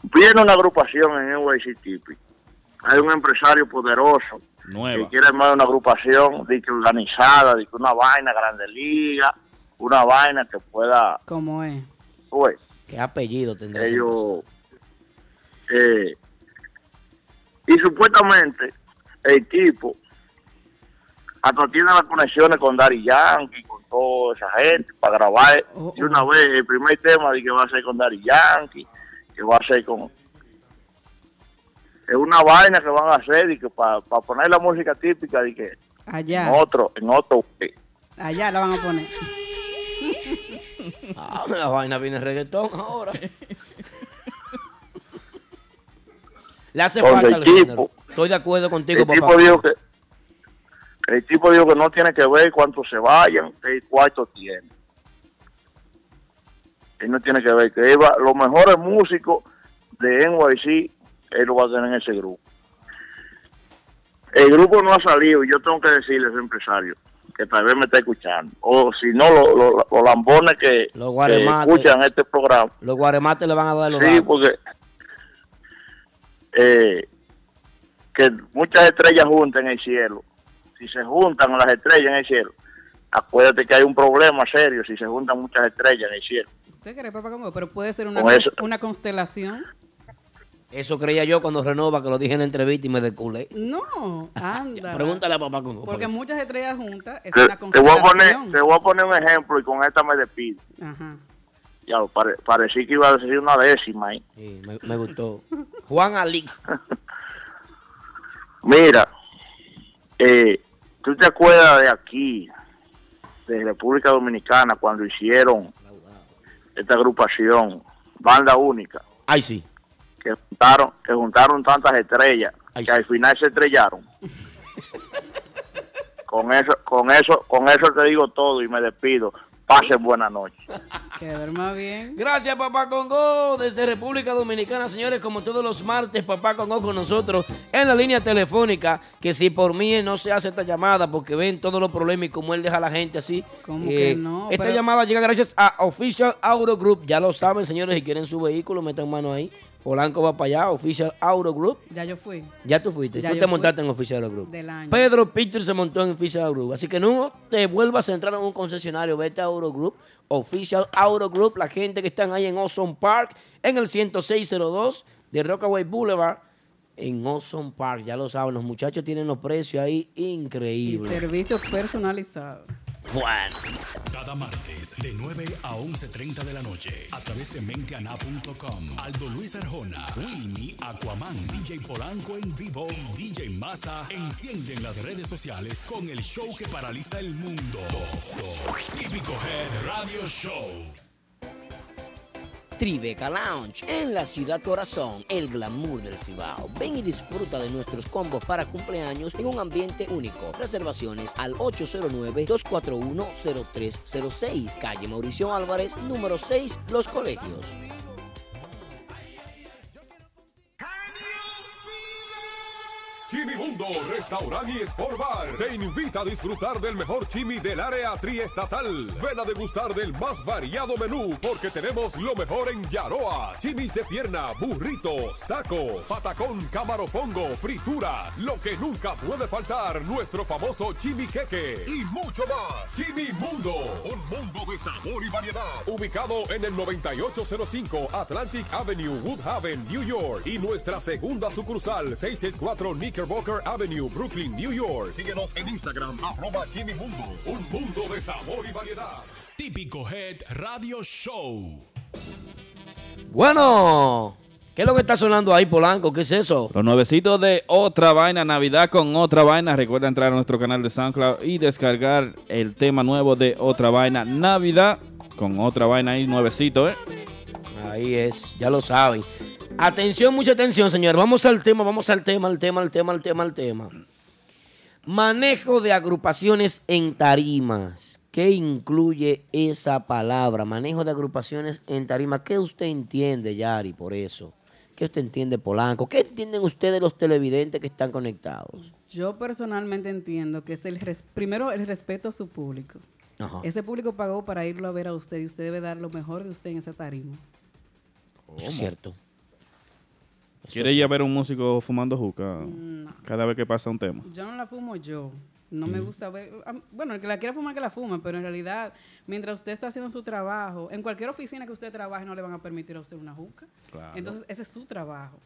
viene una agrupación en N Y C Tipi. Hay un empresario poderoso Nueva. que quiere armar una agrupación de que organizada, de que una vaina grande liga, una vaina que pueda. ¿Cómo es? Pues, ¿qué apellido tendrá? Ellos. Eh, y supuestamente el tipo hasta tiene las conexiones con Daddy Yankee, con toda esa gente, para grabar. Oh, oh. Y una vez, el primer tema de que va a ser con Daddy Yankee, que va a ser con... Es una vaina que van a hacer y que para pa poner la música típica de que... Allá. En otro, en otro... Allá la van a poner. Ah, la vaina viene reggaetón ahora. Le hace con falta el tipo. Estoy de acuerdo contigo, el papá. Tipo dijo que... El tipo dijo que no tiene que ver cuánto se vayan, qué cuarto tiene. Él no tiene que ver, que él va, los mejores músicos de N Y C, él lo va a tener en ese grupo. El grupo no ha salido, yo tengo que decirle a ese empresario, que tal vez me está escuchando, o si no, los lo, lo lambones que, los que escuchan este programa. Los guaremates le van a dar los sí, datos. Sí, porque... Eh, que muchas estrellas juntas en el cielo. Si se juntan las estrellas en el cielo, acuérdate que hay un problema serio si se juntan muchas estrellas en el cielo. ¿Usted cree, papá, cómo? Pero puede ser una, con una constelación. Eso creía yo cuando Renova, que lo dije en la entrevista y me desculé. No, anda. Pregúntale a papá cómo. Porque muchas estrellas juntas es te, una constelación. Te voy, a poner, te voy a poner un ejemplo y con esta me despido. Ajá. Ya, pare, parecí que iba a decir una décima ahí. ¿Eh? Sí, me, me gustó. Juan Alix. Mira, eh... ¿tú te acuerdas de aquí, de República Dominicana, cuando hicieron esta agrupación, Banda Única? Ay, sí. Que juntaron, que juntaron tantas estrellas, Ay, que sí. al final se estrellaron. Con eso, con eso, con eso te digo todo y me despido. Pasen buena noche. Que duerma bien. Gracias, Papá Congo, desde República Dominicana. Señores, como todos los martes, Papá Congo con nosotros en la línea telefónica, que si por mí no se hace esta llamada, porque ven todos los problemas y cómo él deja a la gente así. ¿Cómo eh, que no? Esta Pero... llamada llega gracias a Official Auto Group. Ya lo saben, señores, si quieren su vehículo, metan mano ahí. Polanco va para allá, Official Auto Group. Ya yo fui. Ya tú fuiste. Ya tú te fui. montaste en Official Auto Group. Del año. Pedro Pictures se montó en Official Auto Group. Así que no te vuelvas a entrar en un concesionario. Vete a Auto Group. Official Auto Group. La gente que están ahí en Ozone Park, en el ciento seis cero dos de Rockaway Boulevard, en Ozone Park. Ya lo saben, los muchachos tienen los precios ahí increíbles. Y servicios personalizados. Juan. Cada martes de nueve a once treinta de la noche a través de mente a na punto com. Aldo Luis Arjona, Wilmy, Aquaman, D J Polanco en vivo y D J Massa encienden las redes sociales con el show que paraliza el mundo. Típico Head Radio Show. Tribeca Lounge, en la ciudad corazón, el glamour del Cibao. Ven y disfruta de nuestros combos para cumpleaños en un ambiente único. Reservaciones al ocho cero nueve, dos cuatro uno, cero tres cero seis, calle Mauricio Álvarez, número seis, Los Colegios. Chimimundo Restaurant y Sport Bar te invita a disfrutar del mejor chimi del área triestatal. Ven a degustar del más variado menú porque tenemos lo mejor en Yaroa. Chimis de pierna, burritos, tacos, patacón, camarofongo, frituras. Lo que nunca puede faltar, nuestro famoso chimiqueque y mucho más. Chimimundo, un mundo de sabor y variedad. Ubicado en el noventa y ocho cero cinco Atlantic Avenue, Woodhaven, New York. Y nuestra segunda sucursal, seiscientos sesenta y cuatro Nick Walker Avenue, Brooklyn, New York. Síguenos en Instagram, arroba Chimimundo. Un mundo de sabor y variedad. Típico Head Radio Show. Bueno, ¿qué es lo que está sonando ahí, Polanco? ¿Qué es eso? Los nuevecitos de Otra Vaina, Navidad con Otra Vaina. Recuerda entrar a nuestro canal de SoundCloud y descargar el tema nuevo de Otra Vaina, Navidad con Otra Vaina ahí, nuevecito, ¿eh? Ahí es, ya lo saben. Atención, mucha atención, señor. Vamos al tema, vamos al tema, al tema, al tema, al tema, al tema. Manejo de agrupaciones en tarimas. ¿Qué incluye esa palabra? Manejo de agrupaciones en tarimas. ¿Qué usted entiende, Yari, por eso? ¿Qué usted entiende, Polanco? ¿Qué entienden ustedes los televidentes que están conectados? Yo personalmente entiendo que es el res- primero el respeto a su público. Ajá. Ese público pagó para irlo a ver a usted y usted debe dar lo mejor de usted en esa tarima. ¿Cómo? Eso es cierto. ¿Quiere ir a ver a un músico fumando juca? No. Cada vez que pasa un tema. Yo no la fumo yo. No mm. me gusta ver... Bueno, el que la quiera fumar, que la fuma. Pero en realidad, mientras usted está haciendo su trabajo, en cualquier oficina que usted trabaje, no le van a permitir a usted una juca. Claro. Entonces, ese es su trabajo.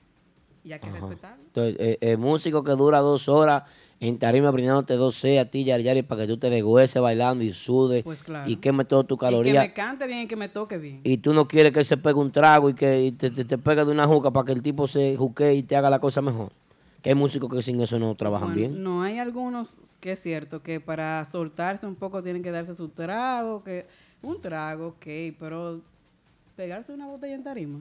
Y hay que Ajá. respetarlo. Entonces, eh, el músico que dura dos horas en tarima brindándote dos C a ti, Yari Yari, para que tú te desgüeces bailando y sudes. Pues claro. Y queme todo tu caloría. Y que me cante bien y que me toque bien. Y tú no quieres que él se pegue un trago y que y te, te, te pegue de una juca para que el tipo se juque y te haga la cosa mejor. Que hay músicos que sin eso no trabajan bueno, bien. No, hay algunos que es cierto que para soltarse un poco tienen que darse su trago. que Un trago, ok, pero pegarse una botella en tarima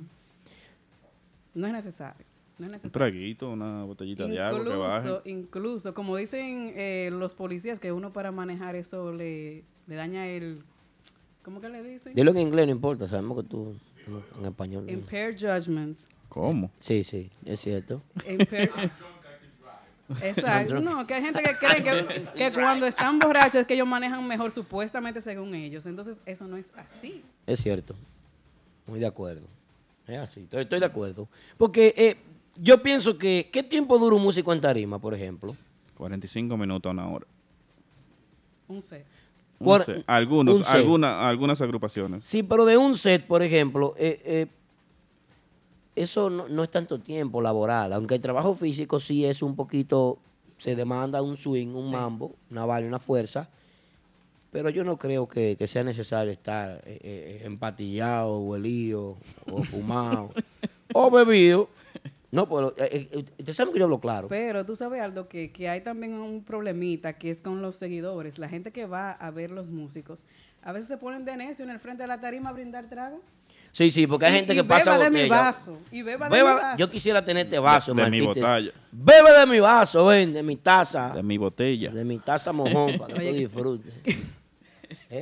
no es necesario. No un traguito, una botellita incluso, de agua que baje. Incluso, como dicen eh, los policías, que uno para manejar eso le, le daña el... ¿Cómo que le dicen? Dilo en inglés, no importa, sabemos que tú en español... Impaired no. Judgment. ¿Cómo? Sí, sí, es cierto. Impaired... Exacto, no, que hay gente que cree que, que cuando están borrachos es que ellos manejan mejor, supuestamente según ellos. Entonces, eso no es así. Es cierto, muy de acuerdo. Es así, estoy, estoy de acuerdo. Porque... Eh, yo pienso que, ¿qué tiempo dura un músico en tarima, por ejemplo? cuarenta y cinco minutos a una hora. Un set. Un Cuar- set. Algunos, un set. Alguna, algunas agrupaciones. Sí, pero de un set, por ejemplo, eh, eh, eso no, no es tanto tiempo laboral. Aunque el trabajo físico sí es un poquito, se demanda un swing, un sí. mambo, una vaina, una fuerza. Pero yo no creo que, que sea necesario estar eh, eh, empatillado, o huelío, o fumado, o bebido. No, pero usted sabe que yo hablo claro. Pero tú sabes, Aldo, que, que hay también un problemita que es con los seguidores. La gente que va a ver los músicos, a veces se ponen de necio en el frente de la tarima a brindar trago. Sí, sí, porque hay y, gente y que pasa botella. Beba de mi vaso. Y beba, beba de mi vaso. Yo quisiera tener este vaso, De, de mi botella. Bebe de mi vaso, ven, de mi taza. De mi botella. De mi taza mojón, para que tú disfrutes.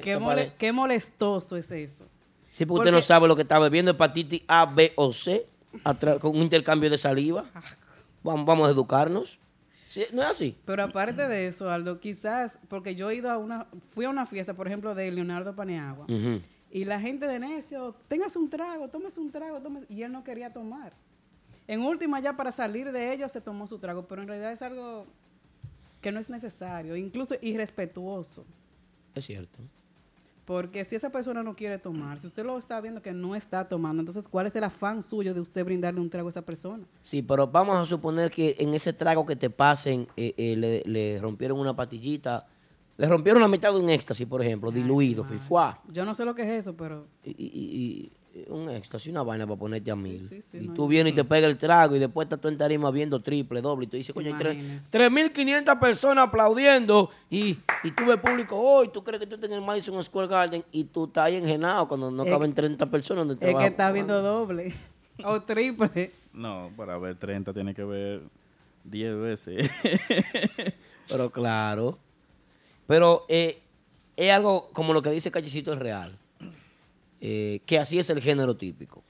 Qué, mole, qué molestoso es eso. Sí, porque, porque usted no sabe lo que está bebiendo, hepatitis A, B o C. Atra- con un intercambio de saliva. Vamos, vamos a educarnos. ¿Sí? No es así. Pero aparte de eso, Aldo, quizás, porque yo he ido a una, fui a una fiesta, por ejemplo, de Leonardo Paneagua, uh-huh. y la gente de necio, tengas un trago, tómese un trago, tómese, y él no quería tomar. En última, ya para salir de ellos, se tomó su trago, pero en realidad es algo que no es necesario, incluso irrespetuoso. Es cierto. Porque si esa persona no quiere tomar, si usted lo está viendo que no está tomando, entonces, ¿cuál es el afán suyo de usted brindarle un trago a esa persona? Sí, pero vamos a suponer que en ese trago que te pasen eh, eh, le, le rompieron una patillita Le rompieron la mitad de un éxtasis, por ejemplo, ay, diluido, fifuá. Yo no sé lo que es eso, pero... Y, y, y, y un éxtasis, una vaina para ponerte a mil. Sí, sí, sí, y no tú vienes problema. Y te pega el trago y después estás tú en tarima viendo triple, doble. Y tú dices, coño, hay tres mil quinientas personas aplaudiendo y, y tú ves público hoy. Oh, tú crees que tú estás en el Madison Square Garden y tú estás ahí engenado cuando no es, caben treinta personas. Donde es vas, que estás viendo doble o triple. No, para ver treinta tiene que ver diez veces. Pero claro... Pero eh, es algo como lo que dice Cachicito, es real. Eh, que así es el género típico.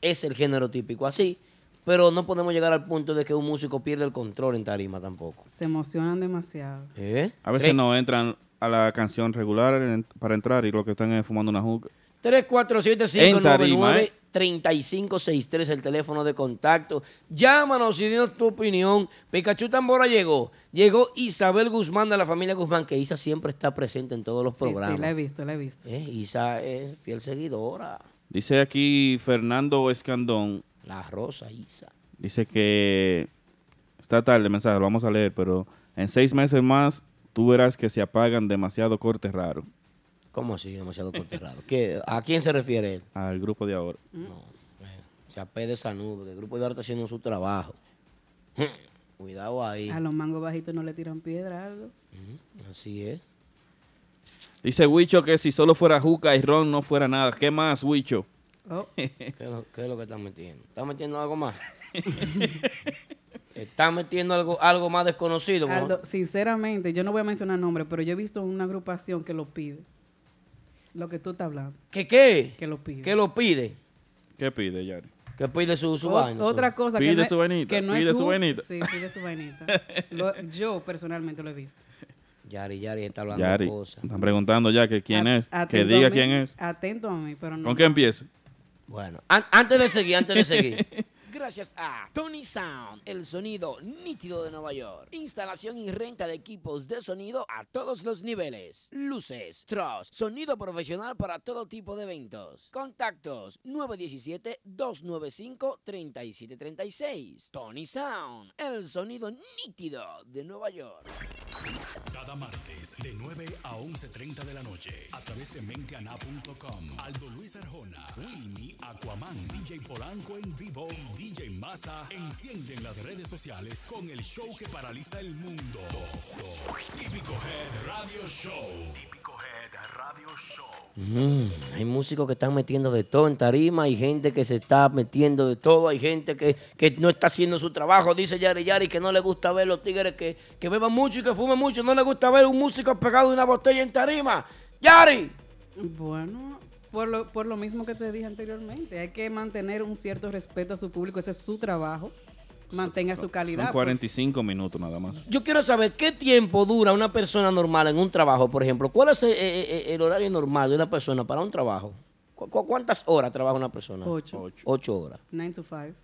Es el género típico así, pero no podemos llegar al punto de que un músico pierda el control en tarima tampoco. Se emocionan demasiado. ¿Eh? A veces ¿Tres? no entran a la canción regular en, para entrar y lo que están es fumando una juca. tres cuatro siete cinco nueve nueve tres cinco seis tres es el teléfono de contacto. Llámanos y dinos tu opinión. Pikachu Tambora llegó. Llegó Isabel Guzmán de la familia Guzmán, que Isa siempre está presente en todos los sí, programas. Sí, la he visto, la he visto. Eh, Isa es fiel seguidora. Dice aquí Fernando Escandón. La Rosa, Isa. Dice que está tarde el mensaje, lo vamos a leer, pero en seis meses más tú verás que se apagan demasiado cortes raros. ¿Cómo así? Demasiado corte raro. ¿Qué, ¿A quién se refiere él? Al grupo de ahora. No, se apede esa nube, porque el grupo de ahora está haciendo su trabajo. Cuidado ahí. A los mangos bajitos no le tiran piedra, algo. Así es. Dice Huicho que si solo fuera juca y ron no fuera nada. ¿Qué más, Huicho? Oh. ¿Qué, es lo, ¿Qué es lo que estás metiendo? ¿Estás metiendo algo más? Está metiendo algo, algo más desconocido. Aldo, ¿no? Sinceramente, yo no voy a mencionar nombres, pero yo he visto una agrupación que lo pide. Lo que tú estás hablando. ¿Qué qué? Que lo pide. ¿Qué lo pide? ¿Qué pide, Yari? Que pide su, su o, vaina. Otra su... cosa. Pide que su no vainita. Que no pide es su vainita. Sí, pide su vainita. Lo, yo personalmente lo he visto. Yari, Yari está hablando Yari. de cosas. Están preguntando ya que quién a, es. Que diga mí, quién es. Atento a mí, pero no. ¿Con qué empiezo? Bueno, an antes de seguir, antes de seguir. Gracias a Tony Sound, el sonido nítido de Nueva York. Instalación y renta de equipos de sonido a todos los niveles. Luces, truss, sonido profesional para todo tipo de eventos. Contactos nueve uno siete, dos nueve cinco, tres siete tres seis. Tony Sound, el sonido nítido de Nueva York. Cada martes de nueve a once y media de la noche a través de mente ana punto com. Aldo Luis Arjona, Wilmy, Aquaman, D J Polanco en vivo y D J Massa encienden las redes sociales con el show que paraliza el mundo. Típico Head Radio Show. Típico Head Radio Show. Mm, hay músicos que están metiendo de todo en tarima, hay gente que se está metiendo de todo, hay gente que, que no está haciendo su trabajo, dice Yari Yari, que no le gusta ver los tigres que, que beban mucho y que fumen mucho, no le gusta ver un músico pegado de una botella en tarima. ¡Yari! Bueno... Por lo, por lo mismo que te dije anteriormente, hay que mantener un cierto respeto a su público, ese es su trabajo, mantenga su calidad. Son cuarenta y cinco pues. Minutos nada más. Yo quiero saber qué tiempo dura una persona normal en un trabajo, por ejemplo, ¿cuál es el, el, el horario normal de una persona para un trabajo? ¿Cu cu ¿Cuántas horas trabaja una persona? Ocho. Ocho, Ocho horas. Nine to five.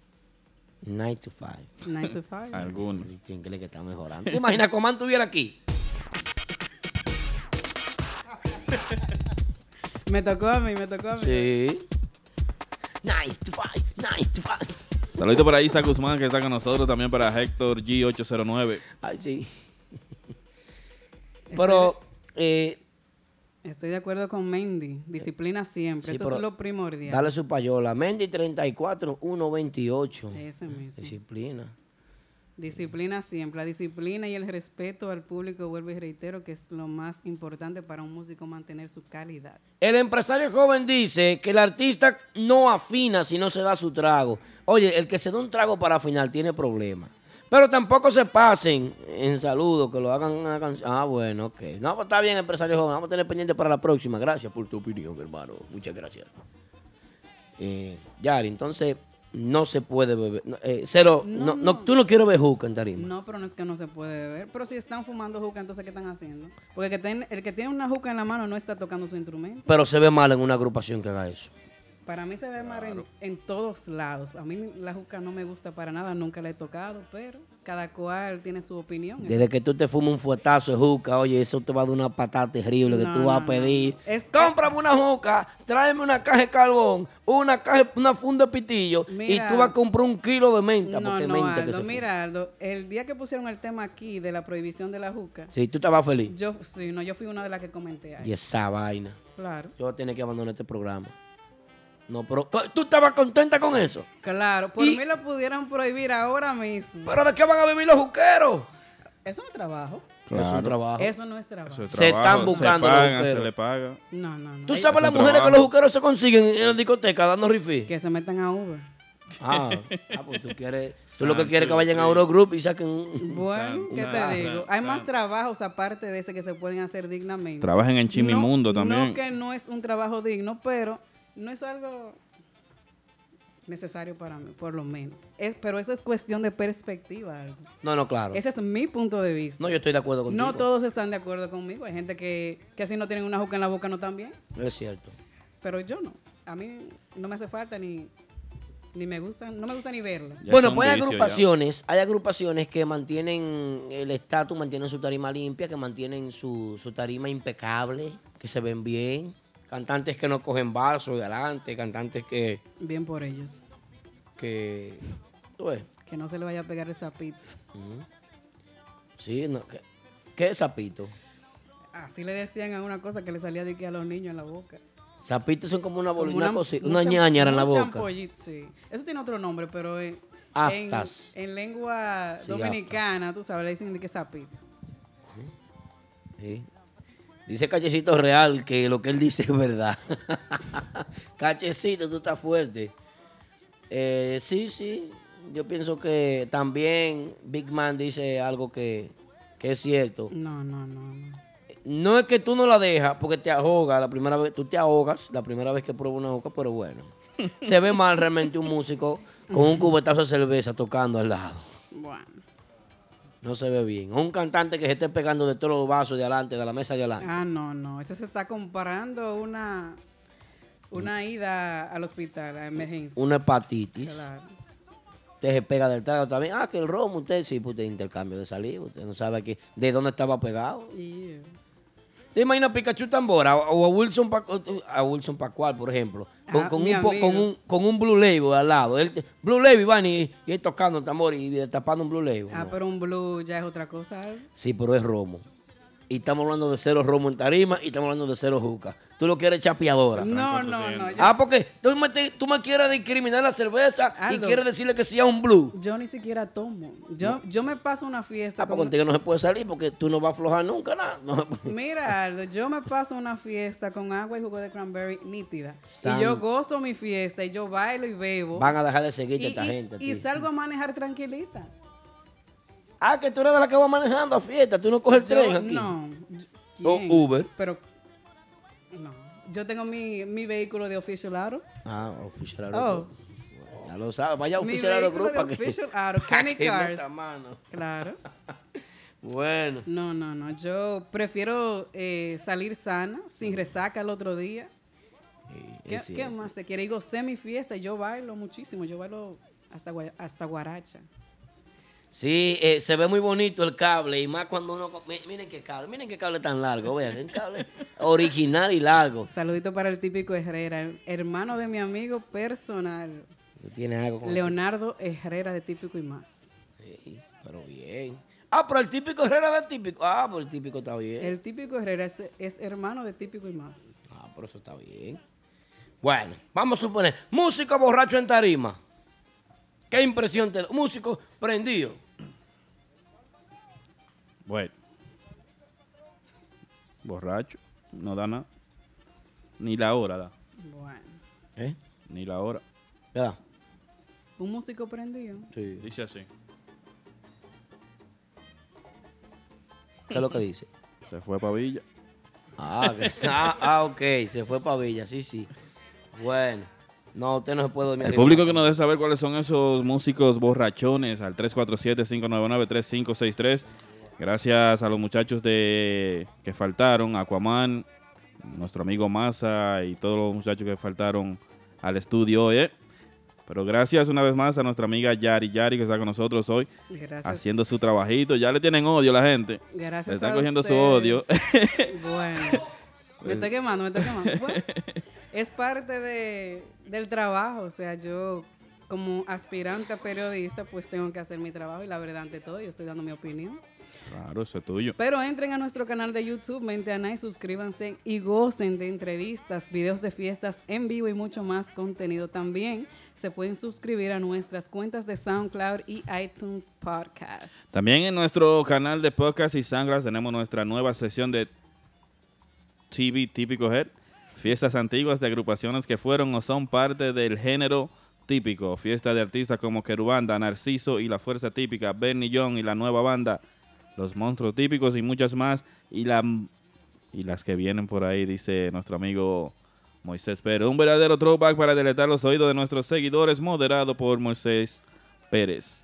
Nine to five. Nine to five. Algunos. ¿Quién cree que está mejorando? ¿Te imaginas que Comán tuviera aquí? Me tocó a mí, me tocó a mí. Sí. Nice to fight, nice to fight. Saludito para Isa Guzmán, que está con nosotros. También para Héctor G ocho cero nueve. Ay, sí. Pero... Estoy de, eh, estoy de acuerdo con Mendy. Disciplina siempre. Sí, eso es lo primordial. Dale su payola. Mendy treinta y cuatro, ciento veintiocho. Ese mismo. Disciplina. Disciplina siempre. La disciplina y el respeto al público, vuelvo y reitero, que es lo más importante para un músico mantener su calidad. El empresario joven dice que el artista no afina si no se da su trago. Oye, el que se da un trago para afinar tiene problemas. Pero tampoco se pasen en saludos, que lo hagan una canción. Ah, bueno, ok. No, pues está bien, empresario joven. Vamos a tener pendiente para la próxima. Gracias por tu opinión, hermano. Muchas gracias. Eh, Yari, entonces... No se puede beber. Eh, cero, no, no, no, tú no quieres beber juca en tarima. No, pero no es que no se puede beber. Pero si están fumando juca, entonces ¿qué están haciendo? Porque el que, ten, el que tiene una juca en la mano no está tocando su instrumento. Pero se ve mal en una agrupación que haga eso. para mí se ve claro. mar en, en todos lados. A mí la juca no me gusta para nada, nunca la he tocado, pero cada cual tiene su opinión. Desde que tú te fumas un fuetazo de juca, oye, eso te va a dar una patada terrible no, que tú vas a pedir. No, no. Es, cómprame una juca, tráeme una caja de carbón, una caja, una funda de pitillo, mira, y tú vas a comprar un kilo de menta. No, porque no, menta Aldo, que se mira, Aldo, el día que pusieron el tema aquí de la prohibición de la juca. Sí, tú estabas feliz. Yo, sí, no, yo fui una de las que comenté ahí. Y esa vaina. Claro. Yo voy a tener que abandonar este programa. No, pero tú estabas contenta con eso. Claro, por y, mí lo pudieran prohibir ahora mismo. ¿Pero de qué van a vivir los juqueros? Eso no es trabajo. Claro. Eso, es trabajo. eso no es trabajo. Eso es trabajo. Se están buscando. Se pagan, se le paga. No, no, no. ¿Tú sabes eso las mujeres trabajo. Que los juqueros se consiguen en las discotecas dando rifí? Que se metan a Uber. Ah, ah, pues tú quieres, tú lo que quieres es que vayan a Eurogroup y saquen un... Bueno, ¿qué te digo? Hay más trabajos aparte de ese que se pueden hacer dignamente. Trabajan en Chimimundo no, también. No que no es un trabajo digno, pero no es algo necesario para mí, por lo menos. Es, pero eso es cuestión de perspectiva. Algo. No, no, claro. Ese es mi punto de vista. No, yo estoy de acuerdo contigo. No todos están de acuerdo conmigo. Hay gente que, que si no tienen una juca en la boca no están bien. Es cierto. Pero yo no. A mí no me hace falta ni... Ni me gusta, no me gusta ni verla. Ya bueno, pues hay agrupaciones, ya. hay agrupaciones que mantienen el estatus, mantienen su tarima limpia, que mantienen su, su tarima impecable, que se ven bien. Cantantes que no cogen vasos de adelante, cantantes que... Bien por ellos. Que... ¿Tú ves? Que no se le vaya a pegar el sapito. Uh-huh. Sí, no, que, ¿qué es sapito? Así le decían a una cosa que le salía de que a los niños en la boca. Zapitos son como una bolina, una, una ñañara en la boca. Champollito, sí. Eso tiene otro nombre, pero en, en, en lengua sí, dominicana, aftas. Tú sabes, le dicen que zapito. Sí. Dice Cachecito Real que lo que él dice es verdad. Cachecito, tú estás fuerte. Eh, sí, sí. Yo pienso que también Big Man dice algo que, que es cierto. No, no, no, no. No es que tú no la dejas porque te ahogas la primera vez, tú te ahogas la primera vez que pruebas una boca, pero bueno. Se ve mal realmente un músico con un cubetazo de cerveza tocando al lado. Bueno. No se ve bien. O un cantante que se esté pegando de todos los vasos de adelante, de la mesa de adelante. Ah, no, no. Eso se está comparando una, una ida al hospital, a emergencia. Una hepatitis. Claro. Usted se pega del trago también. Ah, que el romo, usted sí, pues usted intercambio de saliva. Usted no sabe aquí de dónde estaba pegado. Yeah. ¿Te imaginas a Pikachu Tambora o a Wilson Pacual, a Wilson Pacual, por ejemplo, con, ah, con, un, con, un, con un Blue Label al lado? Él, Blue Label van y, y él tocando tambor y tapando un Blue Label. Ah, no. Pero un Blue ya es otra cosa. ¿Eh? Sí, pero es romo. Y estamos hablando de cero romo en tarima y estamos hablando de cero juca. Tú lo quieres chapeadora. No, no, no. Ah, porque tú me, te, tú me quieres discriminar la cerveza, Aldo, y quieres decirle que sea un Blue. Yo ni siquiera tomo. Yo, no. yo me paso una fiesta. Ah, con... porque contigo no se puede salir porque tú no vas a aflojar nunca nada. No. Mira, Aldo, yo me paso una fiesta con agua y jugo de cranberry nítida. San... Y yo gozo mi fiesta y yo bailo y bebo. Van a dejar de seguirte y, esta y, gente. Y tío. salgo a manejar tranquilita. Ah, que tú eres de la que va manejando a fiesta. Tú no coges el tren aquí. No. O Uber. Pero, no. Yo tengo mi, mi vehículo de Official Aro. Ah, Official Aro. Oh. Ya lo sabes. Vaya Official Aro Group. Mi Official Aro. Kenny Cars. Claro. Bueno. No, no, no. Yo prefiero eh, salir sana, sin resaca el otro día. ¿Qué, ¿qué más se quiere? Y gocé mi fiesta. Yo bailo muchísimo. Yo bailo hasta, hasta guaracha. Sí, eh, se ve muy bonito el cable y más cuando uno... Miren qué cable, miren qué cable tan largo, vean, el cable original y largo. Saludito para el típico Herrera, el hermano de mi amigo personal. ¿Tiene algo con Leonardo él? Herrera de Típico y Más. Sí, pero bien. Ah, pero el típico Herrera de Típico. Ah, pero el típico está bien. El típico Herrera es, es hermano de Típico y Más. Ah, pero eso está bien. Bueno, vamos a suponer, músico borracho en tarima. ¿Qué impresión te da? Músico prendido. Bueno. Borracho. No da nada. Ni la hora da. Bueno. ¿Eh? Ni la hora. ¿Qué da? ¿Un músico prendido? Sí. Dice así. ¿Qué es lo que dice? Se fue para Villa. Ah, okay. ah, ah, ok. Se fue para Villa. Sí, sí. Bueno. No, usted no se puede dormir. El arriba. Público que nos debe saber cuáles son esos músicos borrachones al tres cuatro siete, cinco nueve nueve, tres cinco seis tres. Gracias a los muchachos de que faltaron, Aquaman, nuestro amigo Massa y todos los muchachos que faltaron al estudio hoy, ¿eh? Pero gracias una vez más a nuestra amiga Yari Yari, que está con nosotros hoy, gracias, haciendo su trabajito. Ya le tienen odio a la gente. Gracias. Le están a cogiendo ustedes su odio. Bueno, me estoy quemando, me estoy quemando. Bueno, es parte de, del trabajo. O sea, yo como aspirante a periodista, pues tengo que hacer mi trabajo y la verdad, ante todo, yo estoy dando mi opinión. Claro, eso es tuyo. Pero entren a nuestro canal de YouTube, Mente Anay, suscríbanse y gocen de entrevistas, videos de fiestas en vivo y mucho más contenido también. Se pueden suscribir a nuestras cuentas de SoundCloud y iTunes Podcast. También en nuestro canal de podcast y SoundCloud tenemos nuestra nueva sesión de T V Típico Head, fiestas antiguas de agrupaciones que fueron o son parte del género típico. Fiestas de artistas como Querubanda, Narciso y La Fuerza Típica, Bernillón y la nueva banda Los Monstruos Típicos y muchas más, y, la, y las que vienen por ahí, dice nuestro amigo Moisés Pérez. Un verdadero throwback para deletar los oídos de nuestros seguidores, moderado por Moisés Pérez.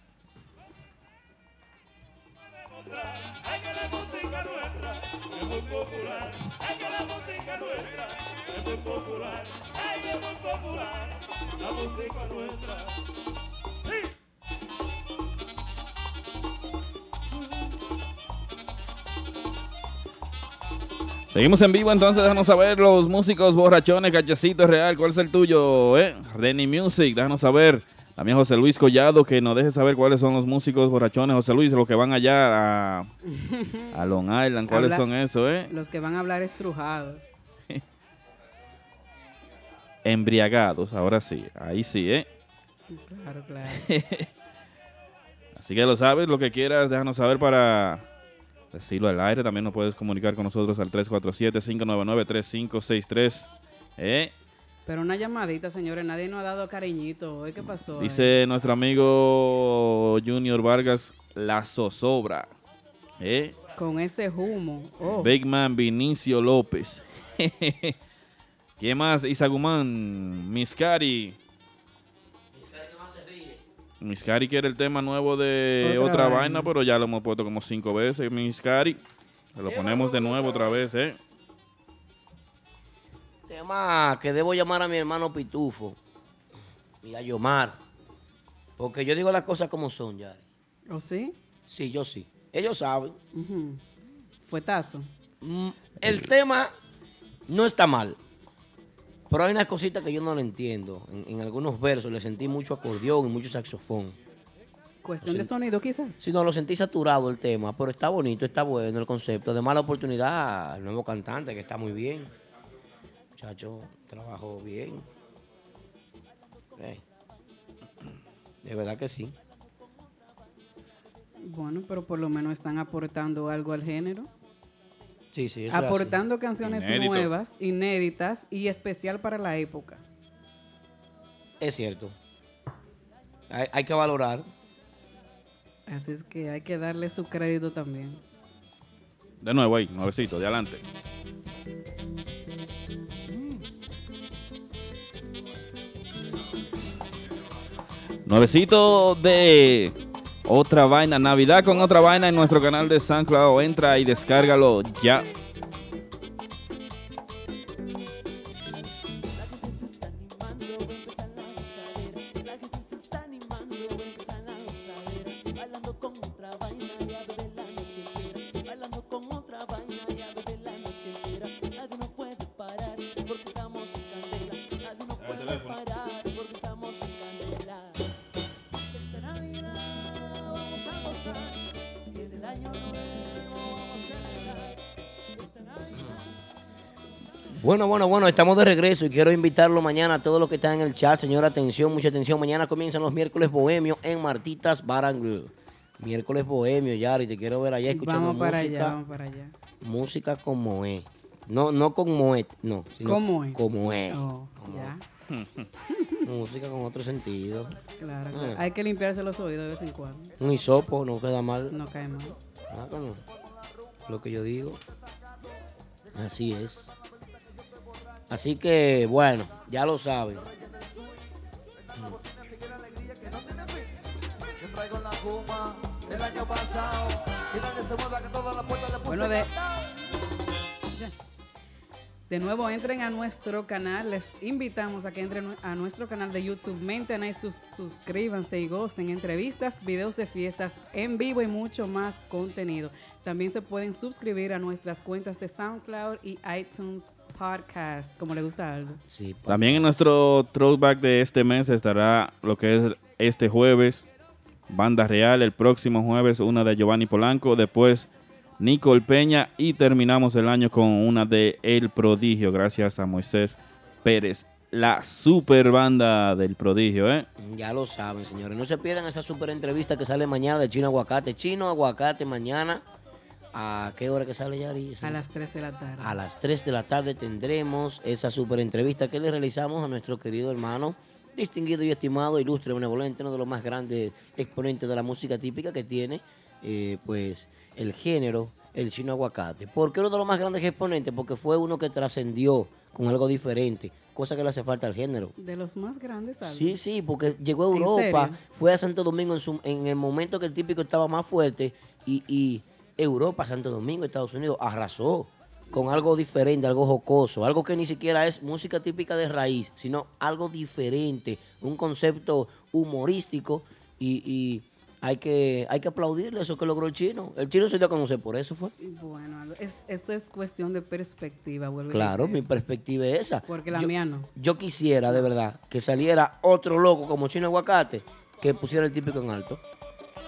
Seguimos en vivo, entonces déjanos saber los músicos borrachones, Cachecito Real, ¿cuál es el tuyo? ¿Eh? Renny Music, déjanos saber. También José Luis Collado, que nos deje saber cuáles son los músicos borrachones. José Luis, los que van allá a, a Long Island, ¿cuáles Habla, son esos? ¿Eh? Los que van a hablar estrujados. Embriagados, ahora sí, ahí sí, ¿eh? Claro, claro. Así que lo sabes, lo que quieras, déjanos saber para decirlo al aire. También nos puedes comunicar con nosotros al tres cuatro siete, cinco nueve nueve, tres cinco seis tres. ¿Eh? Pero una llamadita, señores, nadie nos ha dado cariñito hoy. ¿Qué pasó? Dice eh? nuestro amigo Junior Vargas, la zozobra. ¿Eh? Con ese humo. Oh. Big Man Vinicio López. ¿Quién más? Isagumán, Miscari. Miscari quiere el tema nuevo de Otra, otra vaina. vaina, pero ya lo hemos puesto como cinco veces, Miscari. Se lo ponemos de nuevo otra vez, ¿eh? Tema que debo llamar a mi hermano Pitufo y a Yomar. Porque yo digo las cosas como son, Yari. ¿O sí? Sí, yo sí. Ellos saben. Uh-huh. Fuetazo. Mm, el tema no está mal. Pero hay unas cositas que yo no le entiendo. En, en algunos versos le sentí mucho acordeón y mucho saxofón. ¿Cuestión sent... de sonido quizás? Sí, no, lo sentí saturado el tema, pero está bonito, está bueno el concepto. Además la oportunidad al nuevo cantante, que está muy bien. Muchacho, trabajó bien. Eh. De verdad que sí. Bueno, pero por lo menos están aportando algo al género. Sí, sí, eso aportando canciones Inédito. nuevas, inéditas y especial para la época. Es cierto. Hay, hay que valorar. Así es que hay que darle su crédito también. De nuevo ahí, nuevecito, de adelante. Mm. Nuevecito de Otra Vaina, Navidad con Otra Vaina en nuestro canal de SoundCloud. Entra y descárgalo ya. Bueno, bueno, bueno, estamos de regreso y quiero invitarlo mañana a todos los que están en el chat. Señora, atención, mucha atención. Mañana comienzan los miércoles bohemios en Martitas Bar and Grill. Miércoles bohemio, Yari, te quiero ver allá escuchando vamos para música. Allá, vamos para allá. Música como es. No, no con Moet, no. Sino ¿Cómo es? Como es. Oh, como ya. Es. Música con otro sentido. Claro, claro. Eh. Hay que limpiarse los oídos de vez en cuando. Un hisopo, no queda mal. No cae mal. Ah, bueno. Lo que yo digo. Así es. Así que, bueno, ya lo saben. Bueno, de... De nuevo, entren a nuestro canal. Les invitamos a que entren a nuestro canal de YouTube. Méntense y sus, suscríbanse y gocen entrevistas, videos de fiestas en vivo y mucho más contenido. También se pueden suscribir a nuestras cuentas de SoundCloud y iTunes Podcast, como le gusta algo. Sí, podcast. También en nuestro throwback de este mes estará lo que es este jueves, Banda Real. El próximo jueves, una de Giovanni Polanco. Después, Nicole Peña, y terminamos el año con una de El Prodigio, gracias a Moisés Pérez, la super banda del Prodigio, ¿eh? Ya lo saben, señores, no se pierdan esa super entrevista que sale mañana de Chino Aguacate. Chino Aguacate mañana, ¿a qué hora que sale, Yari? A las tres de la tarde. A las tres de la tarde tendremos esa super entrevista que le realizamos a nuestro querido hermano, distinguido y estimado, ilustre, benevolente, uno de los más grandes exponentes de la música típica que tiene, eh, pues... el género, el Chino Aguacate. ¿Por qué uno de los más grandes exponentes? Porque fue uno que trascendió con algo diferente, cosa que le hace falta al género. De los más grandes, ¿sabes? Sí, sí, porque llegó a Europa, fue a Santo Domingo en, su, en el momento que el típico estaba más fuerte, y, y Europa, Santo Domingo, Estados Unidos, arrasó con algo diferente, algo jocoso, algo que ni siquiera es música típica de raíz, sino algo diferente, un concepto humorístico y... y Hay que, hay que aplaudirle eso que logró el Chino. El Chino se dio a conocer por eso, fue. Bueno, es, eso es cuestión de perspectiva. Claro, a mi perspectiva es esa. Porque la yo, mía no. Yo quisiera, de verdad, que saliera otro loco como Chino Aguacate que pusiera el típico en alto.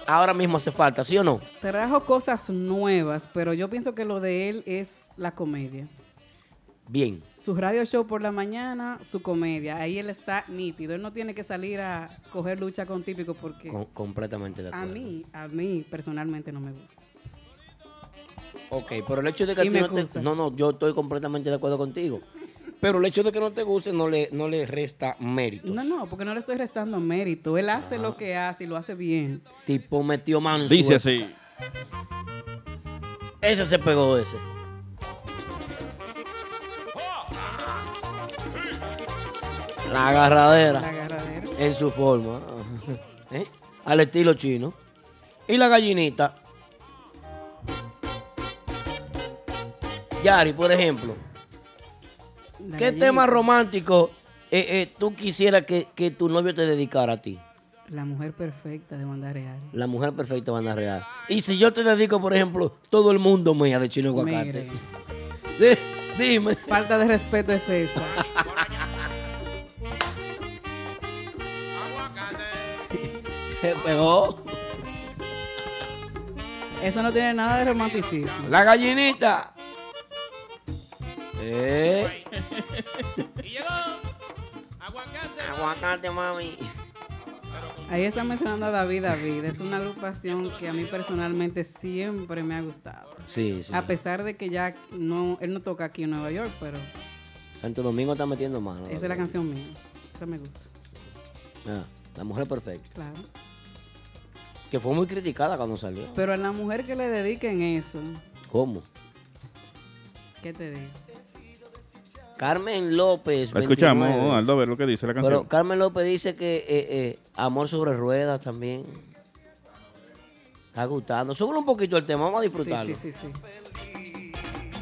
Ahora mismo hace falta, ¿sí o no? Trajo cosas nuevas, pero yo pienso que lo de él es la comedia. Bien. Su radio show por la mañana, su comedia. Ahí él está nítido. Él no tiene que salir a coger lucha con típico porque... Com- completamente de acuerdo. A mí, a mí personalmente no me gusta. Ok, pero el hecho de que... Y a ti no, te, no, no, yo estoy completamente de acuerdo contigo. Pero el hecho de que no te guste no le, no le resta méritos. No, no, porque no le estoy restando mérito. Él hace Ajá. lo que hace y lo hace bien. Tipo metió mano en su... Dice así. Ese se pegó ese. La agarradera, la agarradera en su forma, ¿eh? Al estilo chino. Y la gallinita. Yari, por ejemplo, la ¿qué gallinita. Tema romántico eh, eh, tú quisieras que, que tu novio te dedicara a ti? La mujer perfecta de Banda Real. La mujer perfecta de Banda Real. Y si yo te dedico, por ejemplo, Todo el mundo mía de Chino Aguacate. Mire. Dime. Falta de respeto es esa. Se pegó. Eso no tiene nada de romanticismo. La gallinita. Eh. Y llegó. Aguacate. Aguacate, mami. Ahí está mencionando a David David. Es una agrupación que a mí personalmente siempre me ha gustado. Sí, sí. A pesar de que ya no, él no toca aquí en Nueva York, pero... Santo Domingo está metiendo mano. Esa es la canción mía. Esa me gusta. Ah, la mujer perfecta. Claro. Que fue muy criticada cuando salió. Pero a la mujer que le dediquen eso. ¿Cómo? ¿Qué te digo? Carmen López. La escuchamos, oh, Aldo, a ver lo que dice la canción. Pero Carmen López dice que eh, eh, Amor sobre ruedas también. Está gustando. Súbele un poquito el tema, vamos a disfrutarlo. Sí, sí, sí. sí. Una mujer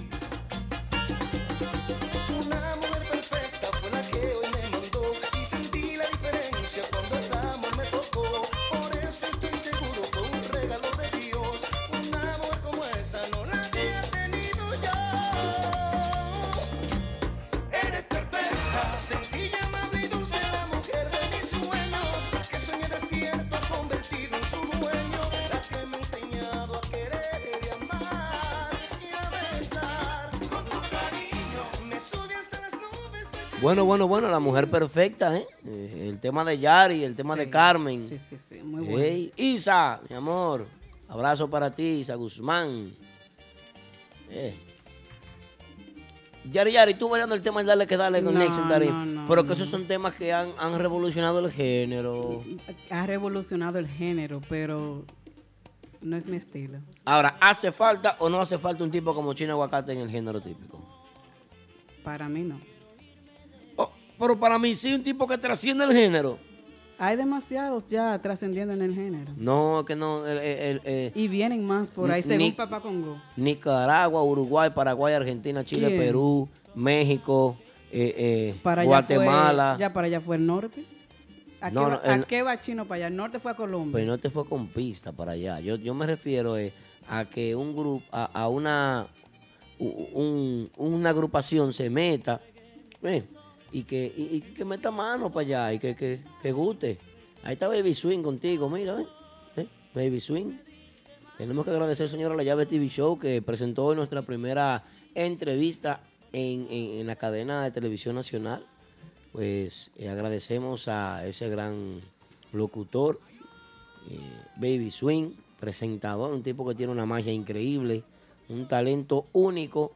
perfecta fue la que hoy me mandó y sentí la diferencia cuando el amor me tocó. Sencilla, amable y dulce, la mujer de mis sueños, la que soñé despierto, convertido en su dueño, la que me ha enseñado a querer y amar y a besar con tu cariño. Me subí hasta las nubes. Bueno, bueno, bueno, la mujer perfecta, ¿eh? El tema de Yari, el tema sí, de Carmen. Sí, sí, sí, muy bueno. Hey, Isa, mi amor, abrazo para ti, Isa Guzmán. Eh. Yari, Yari, tú bailando el tema de Dale que Dale con no, Nexon, Yari. No, no, pero que no. Esos son temas que han, han revolucionado el género. Ha revolucionado el género, pero no es mi estilo. Ahora, ¿hace falta o no hace falta un tipo como Chino Aguacate en el género típico? Para mí no. Oh, pero para mí sí, un tipo que trasciende el género. Hay demasiados ya trascendiendo en el género. No, que no. El, el, el, y vienen más por ahí, según Ni, Papá Congo. Nicaragua, Uruguay, Paraguay, Argentina, Chile, ¿Qué? Perú, México, eh, eh, para Guatemala. Allá fue, ya para allá fue el norte. ¿A, no, qué, no, el, ¿a qué va Chino para allá? El norte fue a Colombia. Pero el norte fue con pista para allá. Yo, yo me refiero eh, a que un grupo, a, a una, un, una agrupación se meta eh, y, que, y, y que meta mano para allá y que, que, que guste. Ahí está Baby Swing contigo, mira, eh, eh, Baby Swing. Tenemos que agradecer, señora, la Llave T V Show que presentó hoy nuestra primera entrevista en, en, en la cadena de televisión nacional. Pues eh, agradecemos a ese gran locutor, eh, Baby Swing, presentador, un tipo que tiene una magia increíble, un talento único.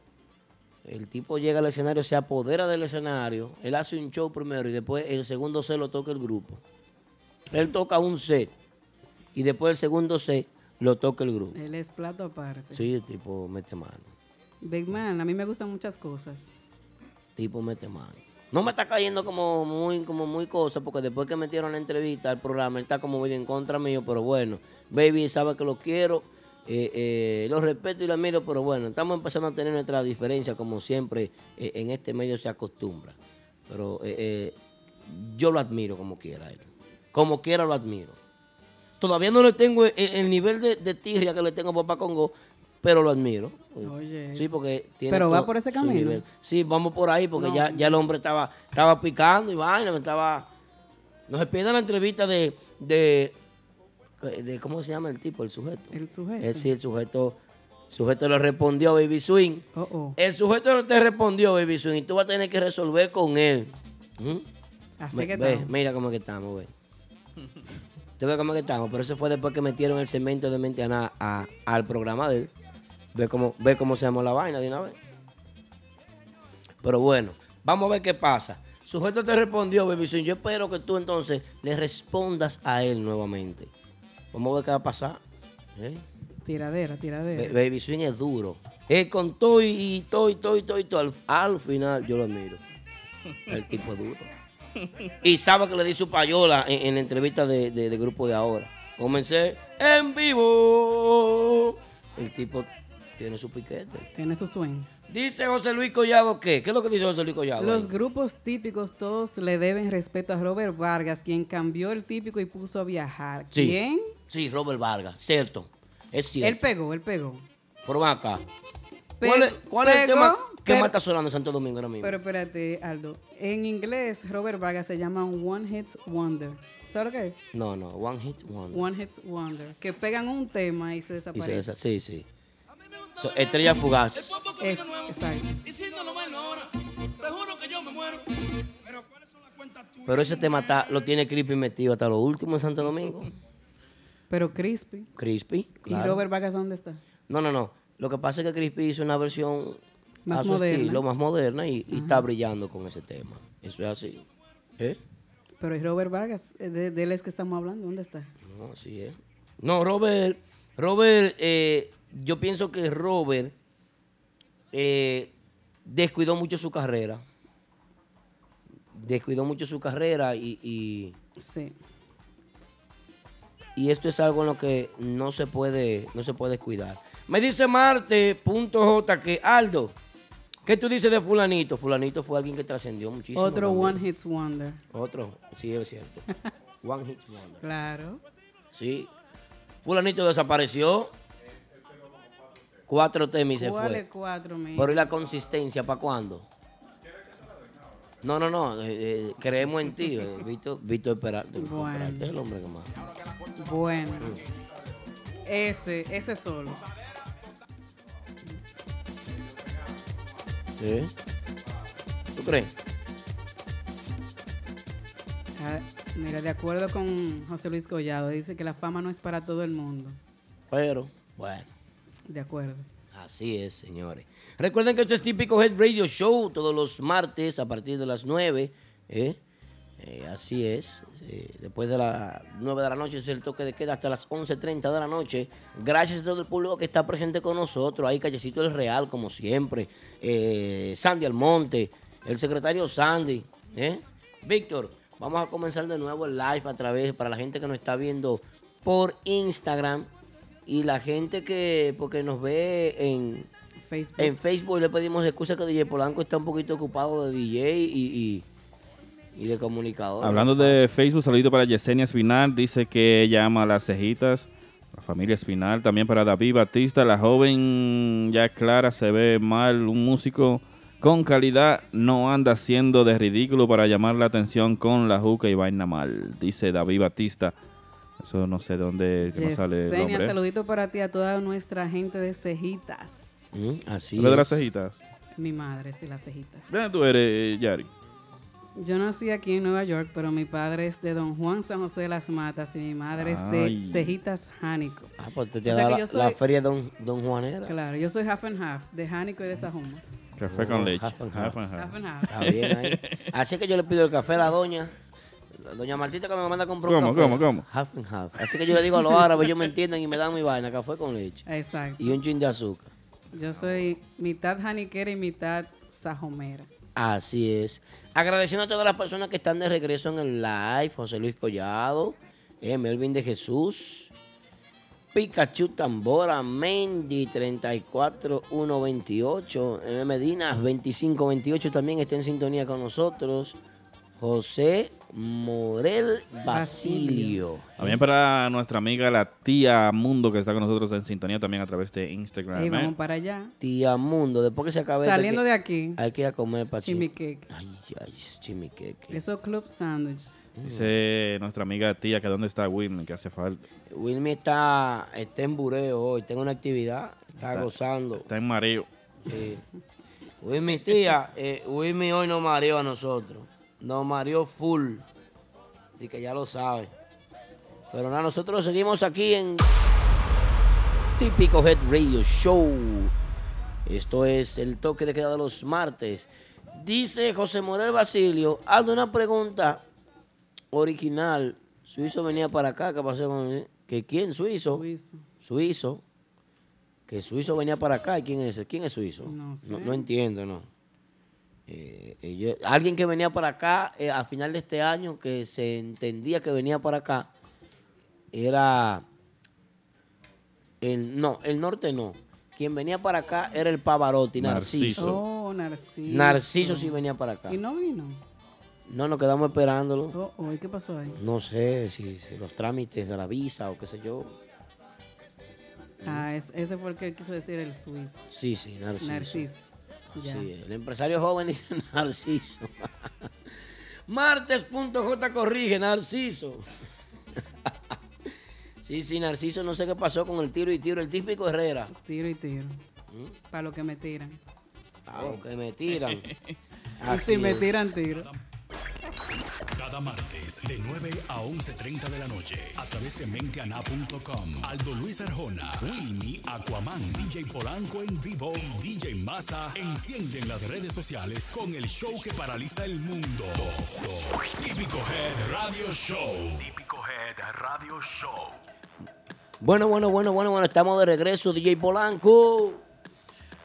El tipo llega al escenario, se apodera del escenario, él hace un show primero y después el segundo set lo toca el grupo. Él toca un set y después el segundo set lo toca el grupo. Él es plato aparte. Sí, el tipo mete mano. Big Man, a mí me gustan muchas cosas. Tipo mete mano. No me está cayendo como muy, como muy cosa, porque después que metieron la entrevista al programa, él está como muy en contra mío, pero bueno, Baby sabe que lo quiero, eh, eh, lo respeto y lo admiro, pero bueno, estamos empezando a tener nuestra diferencia, como siempre eh, en este medio se acostumbra. Pero eh, eh, yo lo admiro como quiera, él. Como quiera lo admiro. Todavía no le tengo el, el nivel de, de tirria que le tengo a Papá Congo, pero lo admiro. Oye. Sí, porque tiene. Pero va por ese camino. Nivel. Sí, vamos por ahí, porque no. ya, ya el hombre estaba, estaba picando y vaina, estaba. No se pierdan la entrevista de, de, de. ¿Cómo se llama el tipo? El sujeto. El sujeto. Eh, sí, el sujeto. El sujeto le respondió a Baby Swing. Oh, oh. El sujeto no te respondió, Baby Swing, y tú vas a tener que resolver con él. ¿Mm? Así ve, que ve, mira cómo que estamos, ve. Tú ves cómo que estamos, pero eso fue después que metieron el cemento de Mentiana a, a, al programa de él. Ve cómo, ve cómo se llamó la vaina de una vez. Pero bueno, vamos a ver qué pasa. Sujeto te respondió, Baby Swing. Yo espero que tú entonces le respondas a él nuevamente. Vamos a ver qué va a pasar. ¿Eh? Tiradera, tiradera. Ba- Baby Swing es duro. Él con todo y todo y todo y todo y todo. Al, al final yo lo admiro. El tipo es duro. Y sabe que le di su payola en, en la entrevista de, de, de Grupo de Ahora. Comencé en vivo. El tipo... tiene su piquete. Tiene su sueño. Dice José Luis Collado, ¿qué? ¿Qué es lo que dice José Luis Collado? Los grupos típicos todos le deben respeto a Robert Vargas, quien cambió el típico y puso a viajar. Sí. ¿Quién? Sí, Robert Vargas, cierto. Es cierto. Él pegó, él pegó. Por acá. Pe- ¿Cuál es, cuál pegó, es el tema que más está sonando en Santo Domingo ahora mismo? Pero espérate, Aldo. En inglés, Robert Vargas se llama One Hit Wonder. ¿Sabes lo que es? No, no, One Hit Wonder. One Hit Wonder. Que pegan un tema y se desaparecen. Y se desa- sí, sí. So, estrella fugaz. Es, pero ese tema está, lo tiene Crispy metido hasta lo último en Santo Domingo. Pero Crispy. Crispy, claro. ¿Y Robert Vargas dónde está? No, no, no. Lo que pasa es que Crispy hizo una versión más a su moderna. Estilo, más moderna y, y está brillando con ese tema. Eso es así. ¿Eh? Pero es Robert Vargas, de, de él es que estamos hablando. ¿Dónde está? No, así es. No, Robert, Robert... Eh, yo pienso que Robert eh, descuidó mucho su carrera. Descuidó mucho su carrera y, y... sí. Y esto es algo en lo que no se puede, no se puede descuidar. Me dice Marte.j que Aldo, ¿qué tú dices de Fulanito? Fulanito fue alguien que trascendió muchísimo. Otro también. One Hit Wonder. Otro, sí, es cierto. One Hit Wonder. Claro. Sí. Fulanito desapareció. Cuatro temis se fue. ¿Cuál es cuatro, mi? Pero ¿y la consistencia? ¿Para cuándo? No, no, no. Eh, eh, creemos en ti. Eh. Víctor, Víctor Peralta. Bueno. Es el hombre que más. Bueno. Mm. Ese, ese solo. ¿Sí? ¿Tú crees? Ah, mira, de acuerdo con José Luis Collado, dice que la fama no es para todo el mundo. Pero, bueno. De acuerdo. Así es, señores. Recuerden que esto es Típico Head Radio Show todos los martes a partir de las nueve. ¿eh? Eh, así es. Eh, después de las nueve de la noche es el toque de queda hasta las once treinta de la noche. Gracias a todo el público que está presente con nosotros. Ahí Callecito El Real, como siempre. Eh, Sandy Almonte, el secretario Sandy. ¿eh? Víctor, vamos a comenzar de nuevo el live a través para la gente que nos está viendo por Instagram. Y la gente que, porque nos ve en Facebook. En Facebook le pedimos excusa que D J Polanco está un poquito ocupado de D J y, y, y de comunicador. Hablando de Facebook, saludito para Yesenia Espinal, dice que ella ama las cejitas, la familia Espinal. También para David Batista, la joven ya Clara se ve mal, un músico con calidad no anda siendo de ridículo para llamar la atención con la juca y vaina mal, dice David Batista. Eso no sé dónde que no sale el nombre. Saludito para ti, a toda nuestra gente de cejitas. Mm, así es. ¿De las cejitas? Mi madre, sí, las cejitas. ¿De dónde tú eres, Yari? Yo nací aquí en Nueva York, pero mi padre es de Don Juan San José de las Matas y mi madre Ay. es de Cejitas Jánico. Ah, pues tú te das la, soy... la feria don, don Juanera. Claro, yo soy half and half, de Jánico y de Sajoma. Café oh, con leche. Half and half. half, and half. half, and half. Está bien ahí. Así que yo le pido el café a la doña. Doña Martita cuando me manda a comprar un café. ¿Cómo, cómo? Half and half. Así que yo le digo a los árabes, ellos me entienden y me dan mi vaina, café con leche. Exacto. Y un chin de azúcar. Yo soy mitad janiquera y mitad sajomera. Así es. Agradeciendo a todas las personas que están de regreso en el live. José Luis Collado, eh, Melvin de Jesús, Pikachu Tambora, Mendy tres cuatro uno dos ocho, M. Medina veinticinco veintiocho también está en sintonía con nosotros. José Morel Basilio. También para nuestra amiga la tía Mundo que está con nosotros en sintonía también a través de Instagram. Y vamos eh. para allá. Tía Mundo, después que se acabe. Saliendo de, de aquí. Hay que ir a comer para chimiqueque. Ay, ay, chimiqueque. Eso club sandwich. Dice mm. nuestra amiga tía que dónde está Wilmy, que hace falta. Wilmy está, está en bureo hoy, está en una actividad, está, está gozando. Está en mareo. Sí. Wilmy tía, eh, Wilmy hoy no mareó a nosotros. Nos mareó full, así que ya lo sabe. Pero nada, nosotros seguimos aquí en Típico Head Radio Show. Esto es el toque de queda de los martes. Dice José Morel Basilio, hazle una pregunta original. Suizo venía para acá, que pasemos. ¿Que quién? Suizo. Suizo. Suizo. Que Suizo venía para acá. ¿Y quién es ese? ¿Quién es Suizo? No sé. No, no entiendo, no. Eh, eh, yo, alguien que venía para acá eh, a final de este año, que se entendía que venía para acá, era el, no, el norte no. Quien venía para acá era el Pavarotti, Narciso. Narciso. Oh, Narciso. Narciso sí venía para acá. ¿Y no vino? No, nos quedamos esperándolo. Oh, oh, ¿y qué pasó ahí? No sé, si, si los trámites de la visa o qué sé yo. Ah, es, ese fue el que quiso decir el suizo. Sí, sí, Narciso. Narciso. Sí, el empresario joven dice Narciso. Martes.j corrige, Narciso. Sí, sí, Narciso, no sé qué pasó con el tiro y tiro, el típico Herrera. Tiro y tiro. ¿Mm? Para lo que me tiran. Para lo que me tiran. Y si me tiran, tiro. Cada martes de nueve a once y media de la noche a través de mente ana punto com, Aldo Luis Arjona, Wilmy, Aquaman, D J Polanco en vivo y D J Massa encienden las redes sociales con el show que paraliza el mundo. Típico Head Radio Show. Típico Head Radio Show. Bueno, bueno, bueno, bueno, bueno, estamos de regreso, D J Polanco.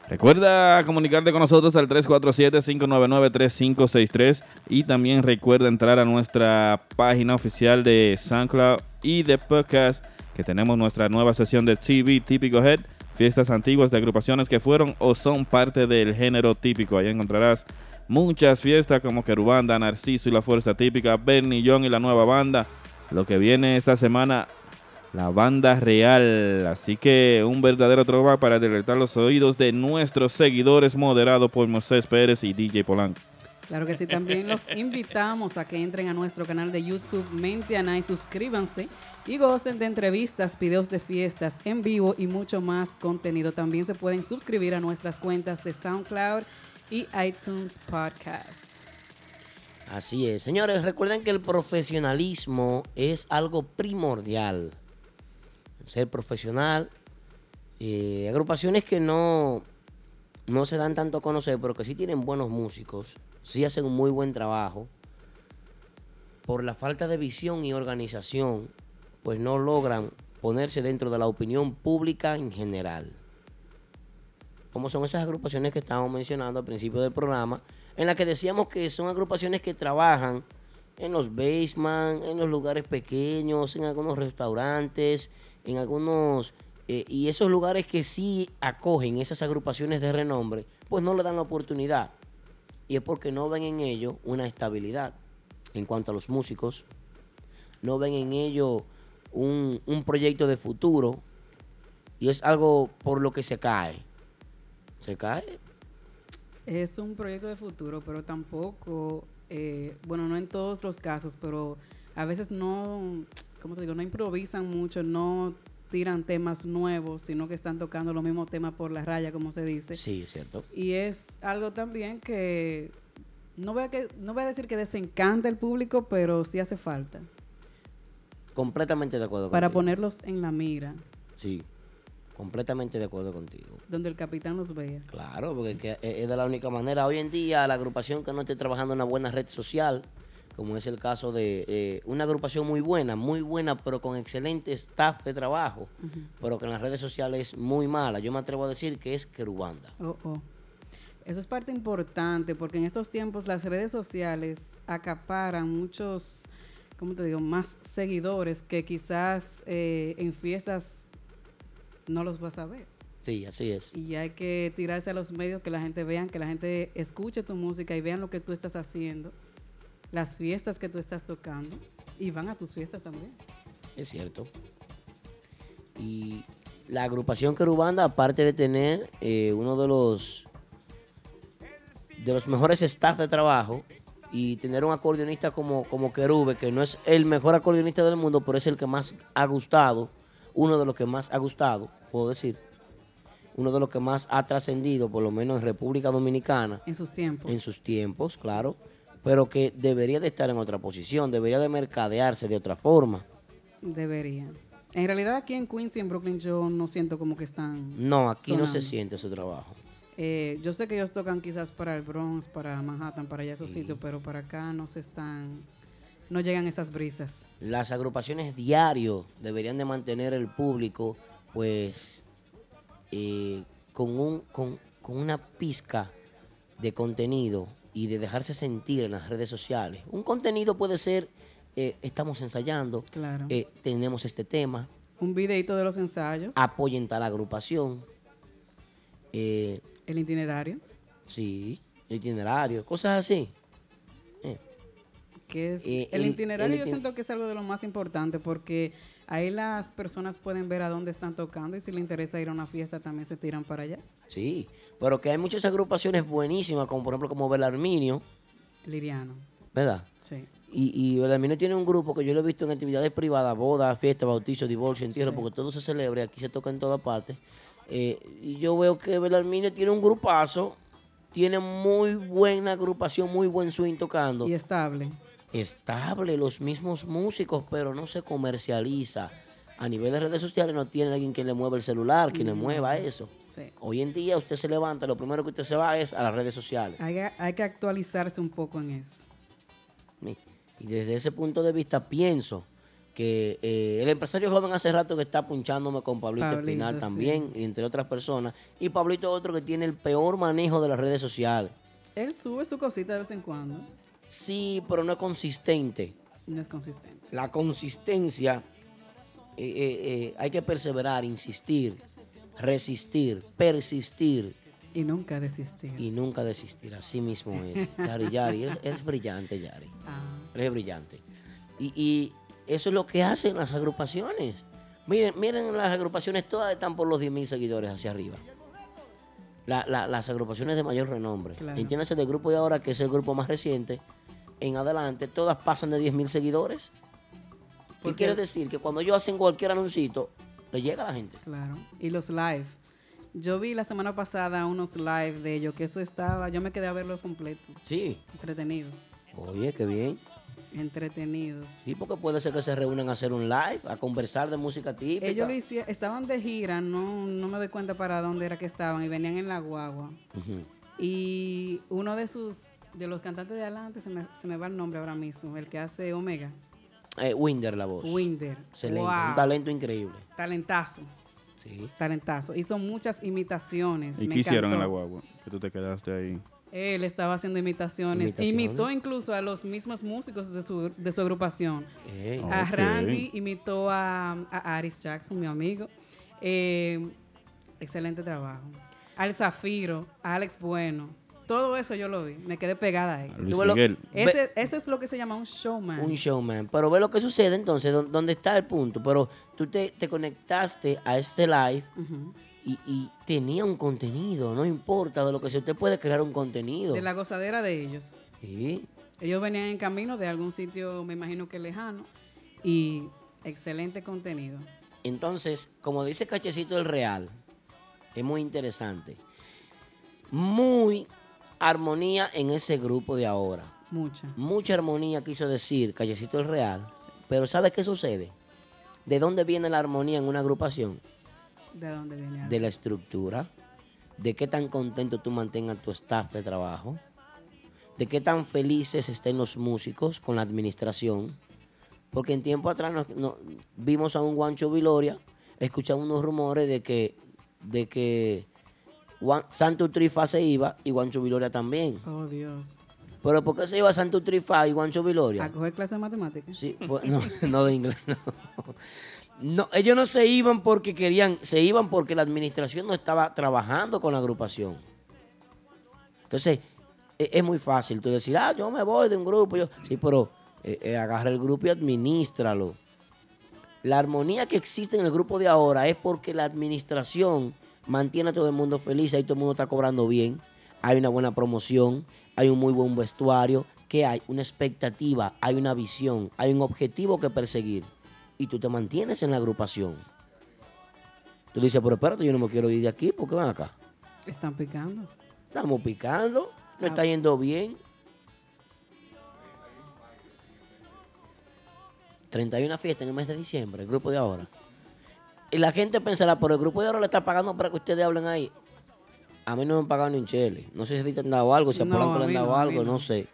Recuerda comunicarte con nosotros al tres cuatro siete, cinco nueve nueve, tres cinco seis tres y también recuerda entrar a nuestra página oficial de SoundCloud y de podcast, que tenemos nuestra nueva sesión de T V Típico Head, fiestas antiguas de agrupaciones que fueron o son parte del género típico. Ahí encontrarás muchas fiestas como Querubanda, Narciso y la Fuerza Típica, Bernillón y la nueva banda. Lo que viene esta semana, la banda real, así que un verdadero trova para deleitar los oídos de nuestros seguidores, moderado por Moisés Pérez y D J Polanco. Claro que sí, también los invitamos a que entren a nuestro canal de YouTube Menteana y suscríbanse y gocen de entrevistas, videos de fiestas en vivo y mucho más contenido. También se pueden suscribir a nuestras cuentas de SoundCloud y iTunes Podcast. Así es, señores, recuerden que el profesionalismo es algo primordial. Ser profesional, eh, agrupaciones que no, no se dan tanto a conocer, pero que sí tienen buenos músicos, sí hacen un muy buen trabajo, por la falta de visión y organización, pues no logran ponerse dentro de la opinión pública en general. Como son esas agrupaciones que estábamos mencionando al principio del programa, en las que decíamos que son agrupaciones que trabajan en los basements, en los lugares pequeños, en algunos restaurantes, en algunos Eh, y esos lugares que sí acogen esas agrupaciones de renombre, pues no le dan la oportunidad. Y es porque no ven en ello una estabilidad en cuanto a los músicos. No ven en ello un, un proyecto de futuro. Y es algo por lo que se cae. ¿Se cae? Es un proyecto de futuro, pero tampoco... Eh, bueno, no en todos los casos, pero a veces no, ¿cómo te digo? No improvisan mucho, no tiran temas nuevos, sino que están tocando los mismos temas por la raya, como se dice. Sí, es cierto. Y es algo también que no voy a, que, no voy a decir que desencanta el público, pero sí hace falta. Completamente de acuerdo para contigo. Para ponerlos en la mira. Sí, completamente de acuerdo contigo. Donde el capitán los vea. Claro, porque es de la única manera. Hoy en día, la agrupación que no esté trabajando en una buena red social, como es el caso de eh, una agrupación muy buena, muy buena, pero con excelente staff de trabajo, uh-huh. pero que en las redes sociales es muy mala. Yo me atrevo a decir que es Querubanda. Oh, oh. Eso es parte importante, porque en estos tiempos las redes sociales acaparan muchos, ¿cómo te digo?, más seguidores que quizás eh, en fiestas no los vas a ver. Sí, así es. Y hay que tirarse a los medios, que la gente vean, que la gente escuche tu música y vean lo que tú estás haciendo, las fiestas que tú estás tocando, y van a tus fiestas también. Es cierto. Y la agrupación Querubanda, aparte de tener eh, uno de los de los mejores staff de trabajo y tener un acordeonista como, como Querube, que no es el mejor acordeonista del mundo, pero es el que más ha gustado, uno de los que más ha gustado, puedo decir, uno de los que más ha trascendido, por lo menos en República Dominicana. En sus tiempos. En sus tiempos, claro, pero que debería de estar en otra posición, debería de mercadearse de otra forma. Debería. En realidad aquí en Queens y en Brooklyn yo no siento como que están No, aquí sonando. No se siente su trabajo. Eh, yo sé que ellos tocan quizás para el Bronx, para Manhattan, para allá esos sí. sitios, pero para acá no se están... no llegan esas brisas. Las agrupaciones diario deberían de mantener el público, pues, eh, con, un, con, con una pizca de contenido y de dejarse sentir en las redes sociales. Un contenido puede ser, eh, estamos ensayando, claro. eh, tenemos este tema. Un videito de los ensayos. Apoyen tal agrupación. Eh, el itinerario. Sí, el itinerario, cosas así. Que es eh, el itinerario el, el, yo siento que es algo de lo más importante, porque ahí las personas pueden ver a dónde están tocando y si les interesa ir a una fiesta también se tiran para allá. Sí, pero que hay muchas agrupaciones buenísimas, como por ejemplo como Belarminio. Liriano. ¿Verdad? Sí. Y, y Belarminio tiene un grupo que yo lo he visto en actividades privadas, bodas, fiestas, bautizos, divorcios, entierros, sí. porque todo se celebra y aquí se toca en todas partes. Eh, y yo veo que Belarminio tiene un grupazo, tiene muy buena agrupación, muy buen swing tocando. Y estable. estable, los mismos músicos, pero no se comercializa. A nivel de redes sociales no tiene alguien que le mueva el celular, que mm. le mueva eso. Sí. Hoy en día usted se levanta, lo primero que usted se va es a las redes sociales. Hay, hay que actualizarse un poco en eso. Y desde ese punto de vista pienso que eh, el empresario joven hace rato que está punchándome con Pablito, Pablito Espinal sí. también, entre otras personas, y Pablito otro que tiene el peor manejo de las redes sociales. Él sube su cosita de vez en cuando. Sí, pero no es consistente. No es consistente. La consistencia, eh, eh, eh, hay que perseverar, insistir, resistir, persistir. Y nunca desistir. Y nunca desistir, así mismo es. Yari, Yari, eres, eres brillante, Yari. Ah. Eres brillante. Y, y eso es lo que hacen las agrupaciones. Miren, miren las agrupaciones, todas están por los diez mil seguidores hacia arriba. La, la, las agrupaciones de mayor renombre. Claro. Entiéndase del grupo de ahora, que es el grupo más reciente, en adelante, todas pasan de diez mil seguidores. ¿Qué quiere decir? Que cuando ellos hacen cualquier anuncito, le llega a la gente. Claro. Y los live. Yo vi la semana pasada unos live de ellos, que eso estaba, yo me quedé a verlo completo. Sí. Entretenido. Oye, qué bien. Entretenidos. Sí, porque puede ser que se reúnan a hacer un live, a conversar de música típica. Ellos lo hicieron, estaban de gira, no, no me doy cuenta para dónde era que estaban, y venían en la guagua. Uh-huh. Y uno de sus, de los cantantes de adelante, se me, se me va el nombre ahora mismo, el que hace Omega. Eh, Winder la voz. Winder. Excelente, wow. Un talento increíble. Talentazo. Sí. Talentazo. Hizo muchas imitaciones. ¿Y me qué encantó. Hicieron en la guagua? Que tú te quedaste ahí. Él estaba haciendo imitaciones. imitaciones, imitó incluso a los mismos músicos de su, de su agrupación. Hey, a okay. Randy, imitó a, a Aris Jackson, mi amigo, Eh, excelente trabajo. Al Zafiro, a Alex Bueno. Todo eso yo lo vi, me quedé pegada ahí. Luis Miguel. Ese, eso es lo que se llama un showman. Un showman, pero ve lo que sucede entonces, dónde está el punto. Pero tú te, te conectaste a este live, uh-huh, y, y tenía un contenido, no importa de lo que sea, usted puede crear un contenido. De la gozadera de ellos. Sí. Ellos venían en camino de algún sitio, me imagino que lejano, y excelente contenido. Entonces, como dice Cachecito el Real, es muy interesante, muy... armonía en ese grupo de ahora. Mucha. Mucha armonía quiso decir Callecito el Real. Sí. Pero ¿sabes qué sucede? ¿De dónde viene la armonía en una agrupación? ¿De dónde viene? Algo? De la estructura. ¿De qué tan contento tú mantengas tu staff de trabajo? ¿De qué tan felices estén los músicos con la administración? Porque en tiempo atrás nos, nos, vimos a un Juancho Viloria, escuchamos unos rumores de que... de que Juan, Santo Trifa se iba y Juancho Viloria también. Oh, Dios. ¿Pero por qué se iba Santo Trifa y Juancho Viloria? A coger clases de matemáticas. Sí, pues, no, no de inglés, no. No. Ellos no se iban porque querían, se iban porque la administración no estaba trabajando con la agrupación. Entonces, es, es muy fácil tú decir, ah, yo me voy de un grupo. Yo, sí, pero eh, eh, agarra el grupo y administralo. La armonía que existe en el grupo de ahora es porque la administración... mantiene a todo el mundo feliz, ahí todo el mundo está cobrando bien, hay una buena promoción, hay un muy buen vestuario, ¿qué hay? Una expectativa, hay una visión, hay un objetivo que perseguir y tú te mantienes en la agrupación. Tú dices, pero espérate, yo no me quiero ir de aquí, ¿por qué van acá? Están picando. Estamos picando, no está yendo bien. treinta y una fiestas en el mes de diciembre, el grupo de ahora. Y la gente pensará, pero el grupo de ahora le está pagando para que ustedes hablen ahí. A mí no me han pagado ni un chele. No sé si te han dado algo, si a Polanco le han dado algo, no sé.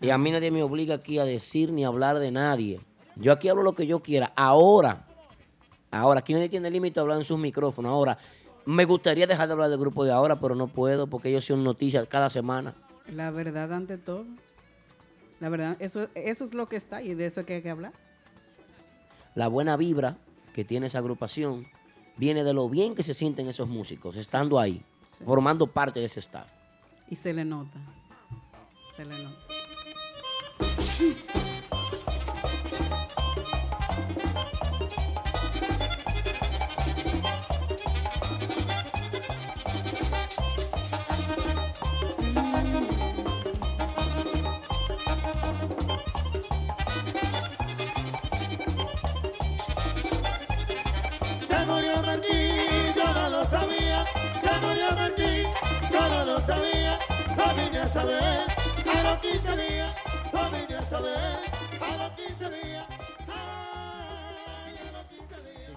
Y a mí nadie me obliga aquí a decir ni a hablar de nadie. Yo aquí hablo lo que yo quiera. Ahora, ahora, aquí nadie tiene límite a hablar en sus micrófonos. Ahora, me gustaría dejar de hablar del grupo de ahora, pero no puedo porque ellos son noticias cada semana. La verdad ante todo. La verdad, eso, eso es lo que está y de eso es que hay que hablar. La buena vibra que tiene esa agrupación, viene de lo bien que se sienten esos músicos, estando ahí, sí, formando parte de ese staff. Y se le nota, se le nota.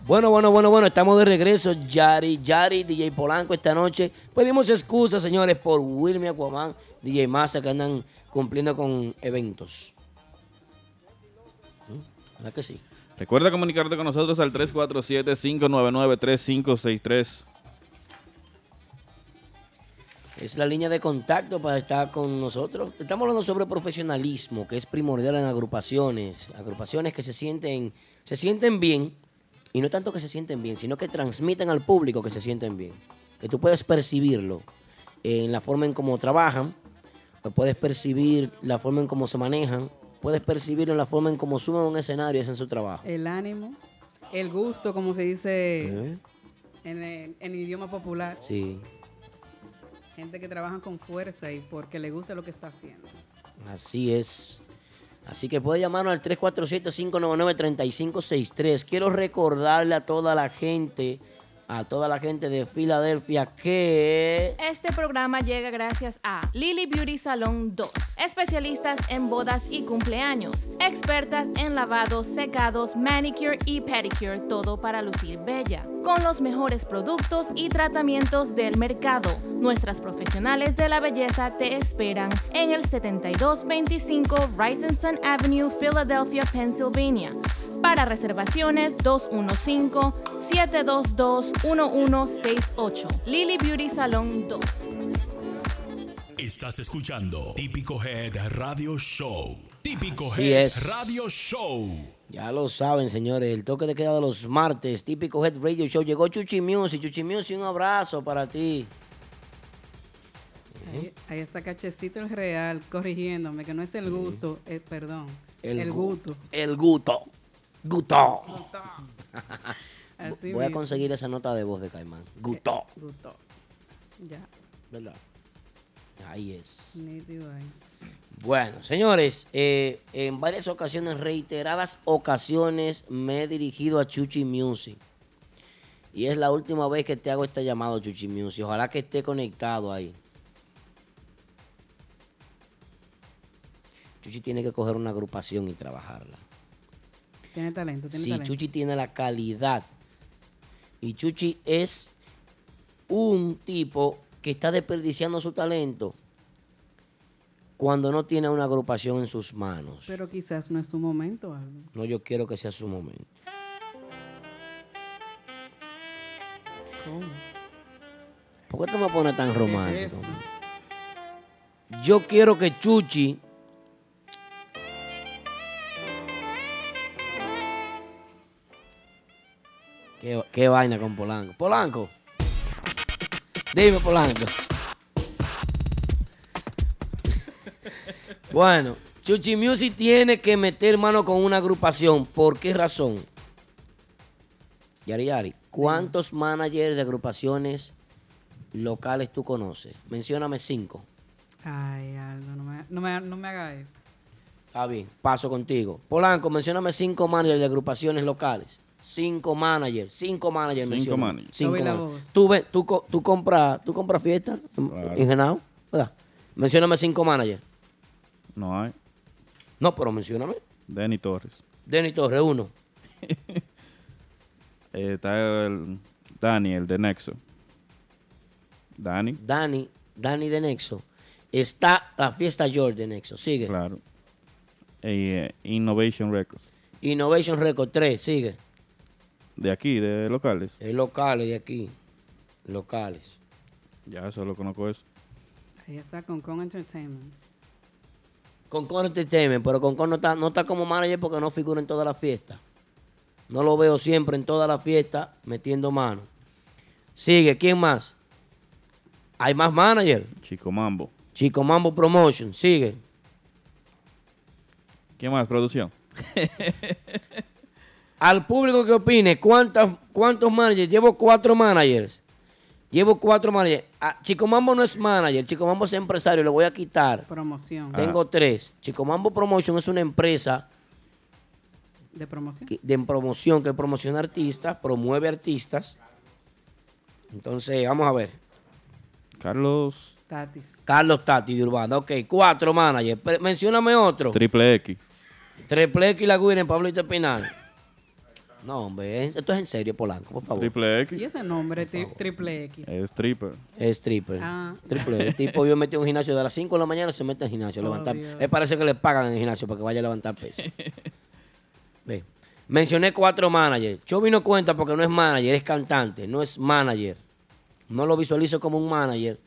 Bueno, bueno, bueno, bueno, estamos de regreso. Yari, Yari, D J Polanco esta noche. Pedimos excusas, señores, por Wilmy Aquaman, D J Massa, que andan cumpliendo con eventos. ¿Verdad que sí? Recuerda comunicarte con nosotros al tres cuatro siete, cinco nueve nueve, tres cinco seis tres. Es la línea de contacto para estar con nosotros. Estamos hablando sobre profesionalismo, que es primordial en agrupaciones. Agrupaciones que se sienten, se sienten bien, y no tanto que se sienten bien, sino que transmiten al público que se sienten bien. Que tú puedes percibirlo en la forma en cómo trabajan, puedes percibir la forma en cómo se manejan, puedes percibirlo en la forma en cómo suman un escenario y hacen su trabajo. El ánimo, el gusto, como se dice ¿Eh? en, el, en el idioma popular. Sí. Gente que trabajan con fuerza y porque le gusta lo que está haciendo. Así es. Así que puede llamarnos al tres cuatro siete, cinco nueve nueve, tres cinco seis tres. Quiero recordarle a toda la gente, a toda la gente de Filadelfia que... este programa llega gracias a Lily Beauty Salon dos. Especialistas en bodas y cumpleaños. Expertas en lavados, secados, manicure y pedicure. Todo para lucir bella. Con los mejores productos y tratamientos del mercado. Nuestras profesionales de la belleza te esperan en el setenta y dos veinticinco Risington Avenue, Philadelphia, Pennsylvania. Para reservaciones, dos uno cinco, siete dos dos, uno uno seis ocho. Lily Beauty Salon dos. Estás escuchando Típico Head Radio Show. Típico Head Radio Show. Ya lo saben, señores, el toque de queda de los martes, Típico Head Radio Show. Llegó Chuchi Music. Chuchi Music, un abrazo para ti. Ahí, ahí está Cachecito el Real corrigiéndome, que no es el gusto, es, perdón, el, el gu- gusto. El gusto. Guto. Guto. Así voy mismo. A conseguir esa nota de voz de Caimán. Guto. Guto. Ya. ¿Verdad? Ahí es. Bueno, señores, eh, en varias ocasiones, reiteradas ocasiones, me he dirigido a Chuchi Music. Y es la última vez que te hago este llamado, Chuchi Music. Ojalá que esté conectado ahí. Chuchi tiene que coger una agrupación y trabajarla. Tiene talento, tiene sí, talento. Sí, Chuchi tiene la calidad. Y Chuchi es un tipo que está desperdiciando su talento cuando no tiene una agrupación en sus manos. Pero quizás no es su momento, Álvaro. No, yo quiero que sea su momento. ¿Cómo? ¿Por qué te me pones tan romántico? Es yo quiero que Chuchi Qué, qué vaina con Polanco. Polanco. Dime, Polanco. Bueno, Chuchi Music tiene que meter mano con una agrupación. ¿Por qué razón? Yari Yari, ¿cuántos managers de agrupaciones locales tú conoces? Mencióname cinco. Ay, Aldo, no me, no me, no me hagas eso. Está bien, paso contigo. Polanco, mencióname cinco managers de agrupaciones locales. Cinco managers, cinco managers. Cinco managers. Cinco managers. Tú, ve, tú, tú compras tú compra fiestas claro. en Genao, ¿verdad? Mencióname cinco managers. No hay. No, pero mencióname. Denny Torres. Denny Torres, uno. eh, está el Daniel de Nexo. Dani. Dani, Dani de Nexo. Está la fiesta George de Nexo, sigue. Claro. Eh, Innovation Records. Innovation Records, tres, sigue. ¿De aquí, de locales? Es locales, de aquí. Locales. Ya, solo conozco eso. Ahí está Concon Entertainment. Concon Entertainment, pero Concon no está, no está como manager porque no figura en todas las fiestas. No lo veo siempre en todas las fiestas metiendo mano. Sigue, ¿quién más? ¿Hay más manager? Chico Mambo. Chico Mambo Promotion, sigue. ¿Quién más? Producción. Al público que opine, ¿cuántos, cuántos managers? Llevo cuatro managers. Llevo cuatro managers. Ah, Chico Mambo no es manager. Chico Mambo es empresario. Lo voy a quitar. Promoción. Tengo ah. tres. Chico Mambo Promotion es una empresa. ¿De promoción? Que, de promoción, que promociona artistas, promueve artistas. Entonces, vamos a ver. Carlos Tatis. Carlos Tatis de Urbana. Ok, cuatro managers. Pero, mencióname otro. Triple X. Triple X Laguirre en Pablito Espinal. No, hombre, esto es en serio, Polanco, por favor. Triple X. ¿Y ese nombre, tri- Triple X? Es stripper. Es stripper. Ah. Triple X. Tipo, yo metí en un gimnasio de las cinco de la mañana, se mete en el gimnasio. Oh, levantar. Él parece que le pagan en el gimnasio para que vaya a levantar peso. Ve. Mencioné cuatro managers. Yo vino cuenta porque no es manager, es cantante, no es manager. No lo visualizo como un manager.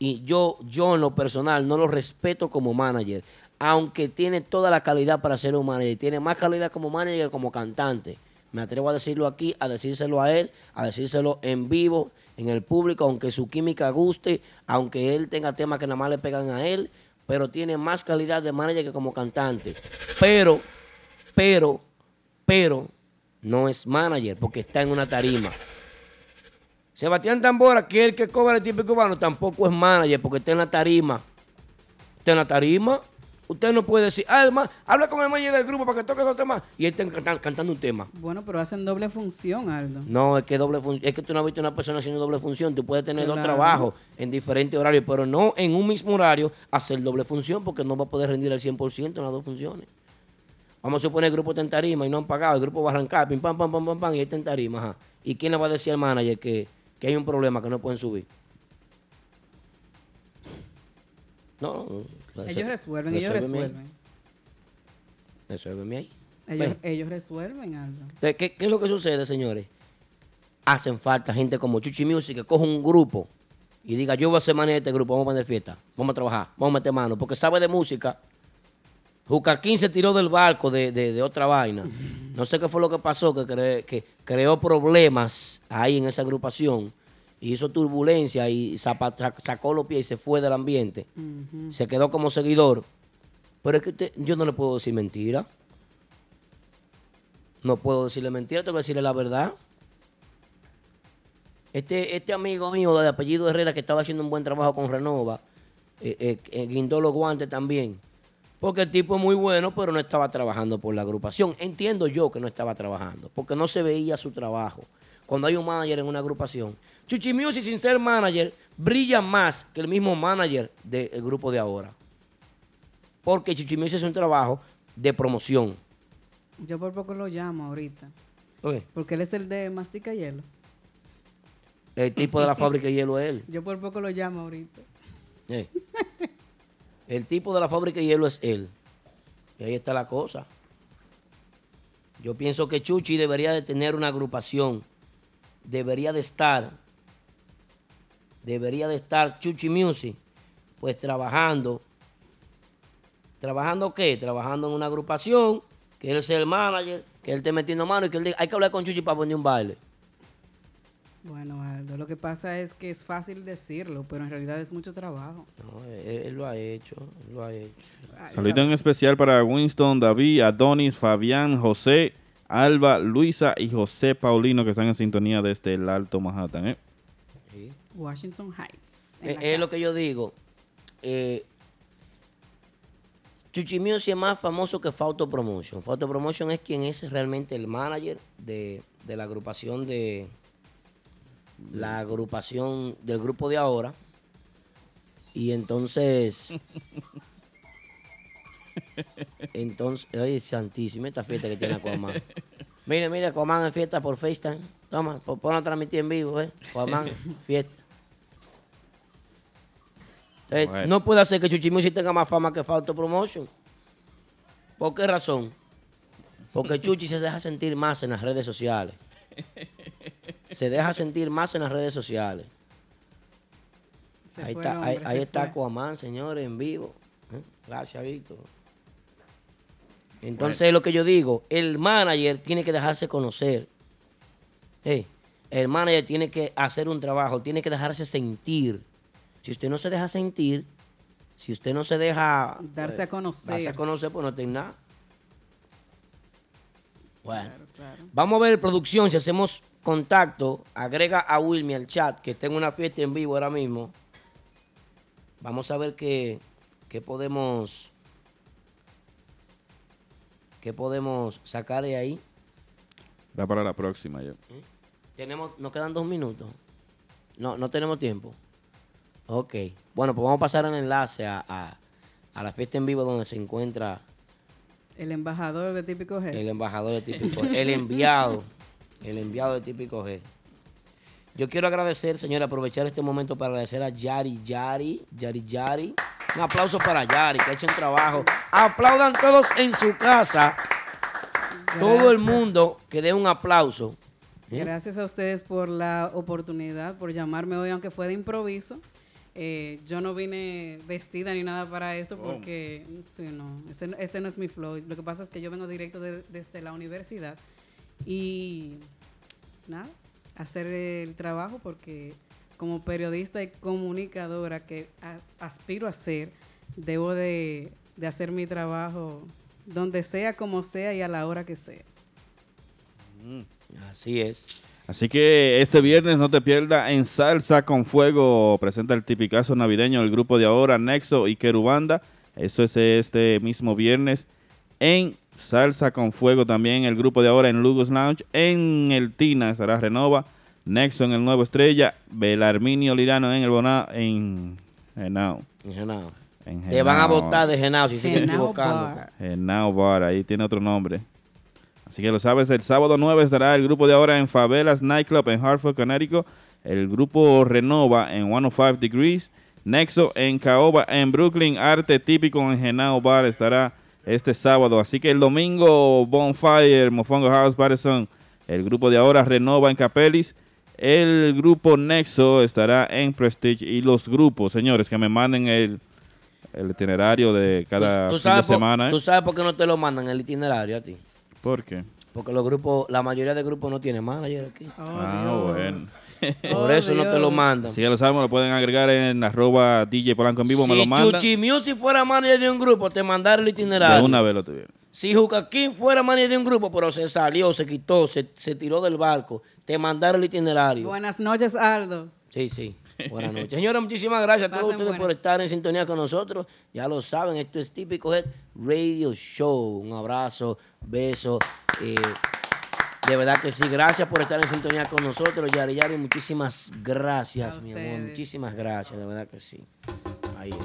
Y yo, yo en lo personal, no lo respeto como manager. Aunque tiene toda la calidad para ser un manager. Tiene más calidad como manager que como cantante. Me atrevo a decirlo aquí, a decírselo a él, a decírselo en vivo, en el público, aunque su química guste, aunque él tenga temas que nada más le pegan a él, pero tiene más calidad de manager que como cantante. Pero, pero, pero, no es manager porque está en una tarima. Sebastián Tambora, que es el que cobra el típico cubano, tampoco es manager porque está en la tarima. Está en la tarima. Usted no puede decir, ah, hermano, habla con el manager del grupo para que toque dos temas. Y él está cantando, cantando un tema. Bueno, pero hacen doble función, Aldo. No, es que doble función, es que tú no has visto una persona haciendo doble función. Tú puedes tener claro. dos trabajos en diferentes horarios, pero no en un mismo horario hacer doble función porque no va a poder rendir al cien por ciento en las dos funciones. Vamos a suponer el grupo está en tarima y no han pagado. El grupo va a arrancar, pim, pam, pam, pam, pam, pam, y él está en tarima. Ajá. ¿Y quién le va a decir al manager que, que hay un problema, que no pueden subir? No, no. Ellos resuelven, ellos resuelven. Resuélveme ahí. Ellos, ellos resuelven algo. ¿Qué, ¿Qué es lo que sucede, señores? Hacen falta gente como Chuchi Music que coja un grupo y diga, yo voy a hacer manager de este grupo, vamos a poner fiesta, vamos a trabajar, vamos a meter mano, porque sabe de música, Jucaquín se tiró del barco de, de, de otra vaina. No sé qué fue lo que pasó, que, cre, que creó problemas ahí en esa agrupación. Y hizo turbulencia y zapata, sacó los pies y se fue del ambiente. Uh-huh. Se quedó como seguidor. Pero es que usted, yo no le puedo decir mentira. No puedo decirle mentira, tengo que decirle la verdad. Este, este amigo mío de apellido Herrera, que estaba haciendo un buen trabajo con Renova, eh, eh, eh, guindó los guantes también. Porque el tipo es muy bueno, pero no estaba trabajando por la agrupación. Entiendo yo que no estaba trabajando, porque no se veía su trabajo. Cuando hay un manager en una agrupación, Chuchi Music, sin ser manager, brilla más que el mismo manager del grupo de ahora. Porque Chuchi Music es un trabajo de promoción. Yo por poco lo llamo ahorita. ¿Oye? Porque él es el de Mastica Hielo. El tipo de la fábrica de hielo es él. Yo por poco lo llamo ahorita. ¿Eh? El tipo de la fábrica de hielo es él. Y ahí está la cosa. Yo pienso que Chuchi debería de tener una agrupación. Debería de estar, debería de estar Chuchi Music, pues trabajando, ¿trabajando qué? Trabajando en una agrupación, que él sea el manager, que él esté metiendo mano y que él diga, hay que hablar con Chuchi para poner un baile. Bueno, Aldo, lo que pasa es que es fácil decirlo, pero en realidad es mucho trabajo. No, él, él lo ha hecho, él lo ha hecho. Saludito en especial para Winston, David, Adonis, Fabián, José, Alba, Luisa y José Paulino, que están en sintonía desde el Alto Manhattan, ¿eh? Sí. Washington Heights. Es, es lo que yo digo. Eh, Chuchi Music es más famoso que Fausto Promotion. Fausto Promotion es quien es realmente el manager de, de la agrupación de la agrupación del grupo de ahora. Y entonces... Entonces, oye, santísima esta fiesta que tiene Aquaman. Mira, mira, Aquaman es fiesta por FaceTime. Toma, pon a transmitir en vivo, ¿eh? Aquaman, fiesta. Entonces, bueno. No puede hacer que Chuchi Music tenga más fama que Fausto Promotion. ¿Por qué razón? Porque Chuchi se deja sentir más en las redes sociales. Se deja sentir más en las redes sociales. Se ahí está, hombre, ahí, ahí está Aquaman, señores, en vivo. ¿Eh? Gracias, Víctor. Entonces, bueno. Lo que yo digo, el manager tiene que dejarse conocer. Hey, el manager tiene que hacer un trabajo, tiene que dejarse sentir. Si usted no se deja sentir, si usted no se deja... Darse eh, a conocer. Darse a conocer, pues no tiene nada. Bueno, claro, claro. Vamos a ver producción, si hacemos contacto, agrega a Wilmy al chat, que tengo una fiesta en vivo ahora mismo. Vamos a ver qué, qué podemos... ¿Qué podemos sacar de ahí? Da para la próxima ya. ¿Eh? Tenemos, nos quedan dos minutos. No, no tenemos tiempo. Ok. Bueno, pues vamos a pasar el enlace a, a, a la fiesta en vivo donde se encuentra... El embajador de Típico G. El embajador de Típico G. El enviado. El enviado de Típico G. Yo quiero agradecer, señora, aprovechar este momento para agradecer a Yari Yari. Yari Yari. Un aplauso para Yari, que ha hecho un trabajo. Aplaudan todos en su casa. Gracias. Todo el mundo que dé un aplauso. ¿Eh? Gracias a ustedes por la oportunidad, por llamarme hoy, aunque fue de improviso. Eh, yo no vine vestida ni nada para esto porque oh. sí, no, este, este no es mi flow. Lo que pasa es que yo vengo directo de, desde la universidad. Y nada, hacer el trabajo porque... como periodista y comunicadora que a, aspiro a ser, debo de, de hacer mi trabajo donde sea, como sea y a la hora que sea. Mm, así es. Así que este viernes no te pierdas En Salsa con Fuego. Presenta el tipicazo navideño el grupo de ahora, Nexo y Querubanda. Eso es este mismo viernes en Salsa con Fuego. También el grupo de ahora en Lugo's Lounge. En el Tina estará Renova, Nexo en el Nuevo Estrella, Belarminio Lirano en el Bonao, en Genao. En Genao. Te van a votar de Genao si siguen equivocando. Genao Bar, ahí tiene otro nombre. Así que lo sabes, el sábado nueve estará el grupo de ahora en Favelas Nightclub en Hartford, Connecticut. El grupo Renova en ciento cinco Degrees. Nexo en Caoba en Brooklyn. Arte Típico en Genao Bar estará este sábado. Así que el domingo, Bonfire, Mofongo House, Patterson. El grupo de ahora Renova en Capelis. El grupo Nexo estará en Prestige y los grupos, señores, que me manden el, el itinerario de cada ¿Tú, tú fin de semana. Por, ¿eh? ¿Tú sabes por qué no te lo mandan el itinerario a ti? ¿Por qué? Porque los grupos, la mayoría de grupos no tiene manager aquí. Oh, ah, Dios. Bueno. Por oh, eso Dios. No te lo mandan. Si ya lo saben, lo pueden agregar en arroba D J Polanco en vivo, si me lo mandan. Si Chuchi Music fuera manager de un grupo, te mandaron el itinerario. De una vez lo tuvieron. Si Jucaquín fuera manager de un grupo, pero se salió, se quitó, se, se tiró del barco, te mandaron el itinerario. Buenas noches, Aldo. Sí, sí. Buenas noches. Señores, muchísimas gracias Pasen a todos ustedes buenas. Por estar en sintonía con nosotros. Ya lo saben, esto es Típico Head Radio Show. Un abrazo, beso. Eh, de verdad que sí, gracias por estar en sintonía con nosotros. Yari Yari, muchísimas gracias, mi amor. Muchísimas gracias, de verdad que sí. Ahí es.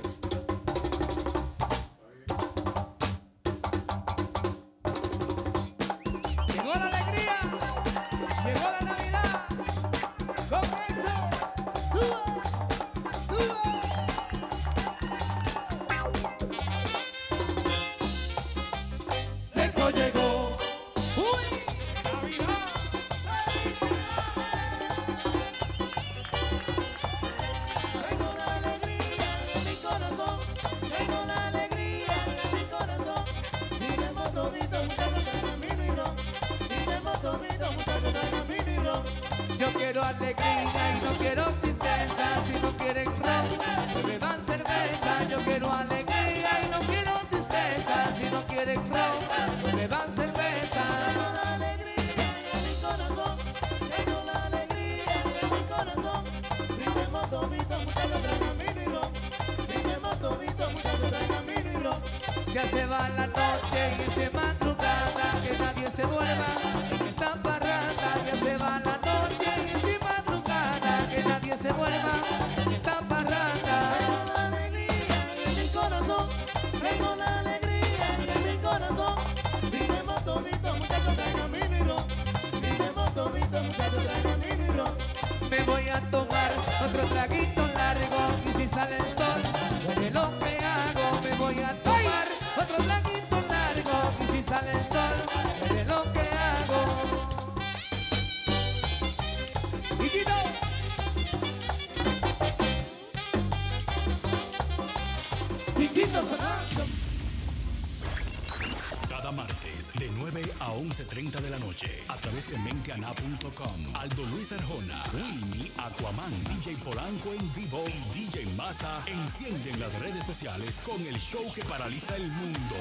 once y media de la noche a través de mentiana punto com. Aldo Luis Arjona, Winnie, Aquaman, D J Polanco en vivo y D J Massa encienden las redes sociales con el show que paraliza el mundo.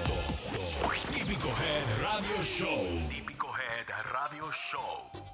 Típico Head Radio Show. Típico Head Radio Show.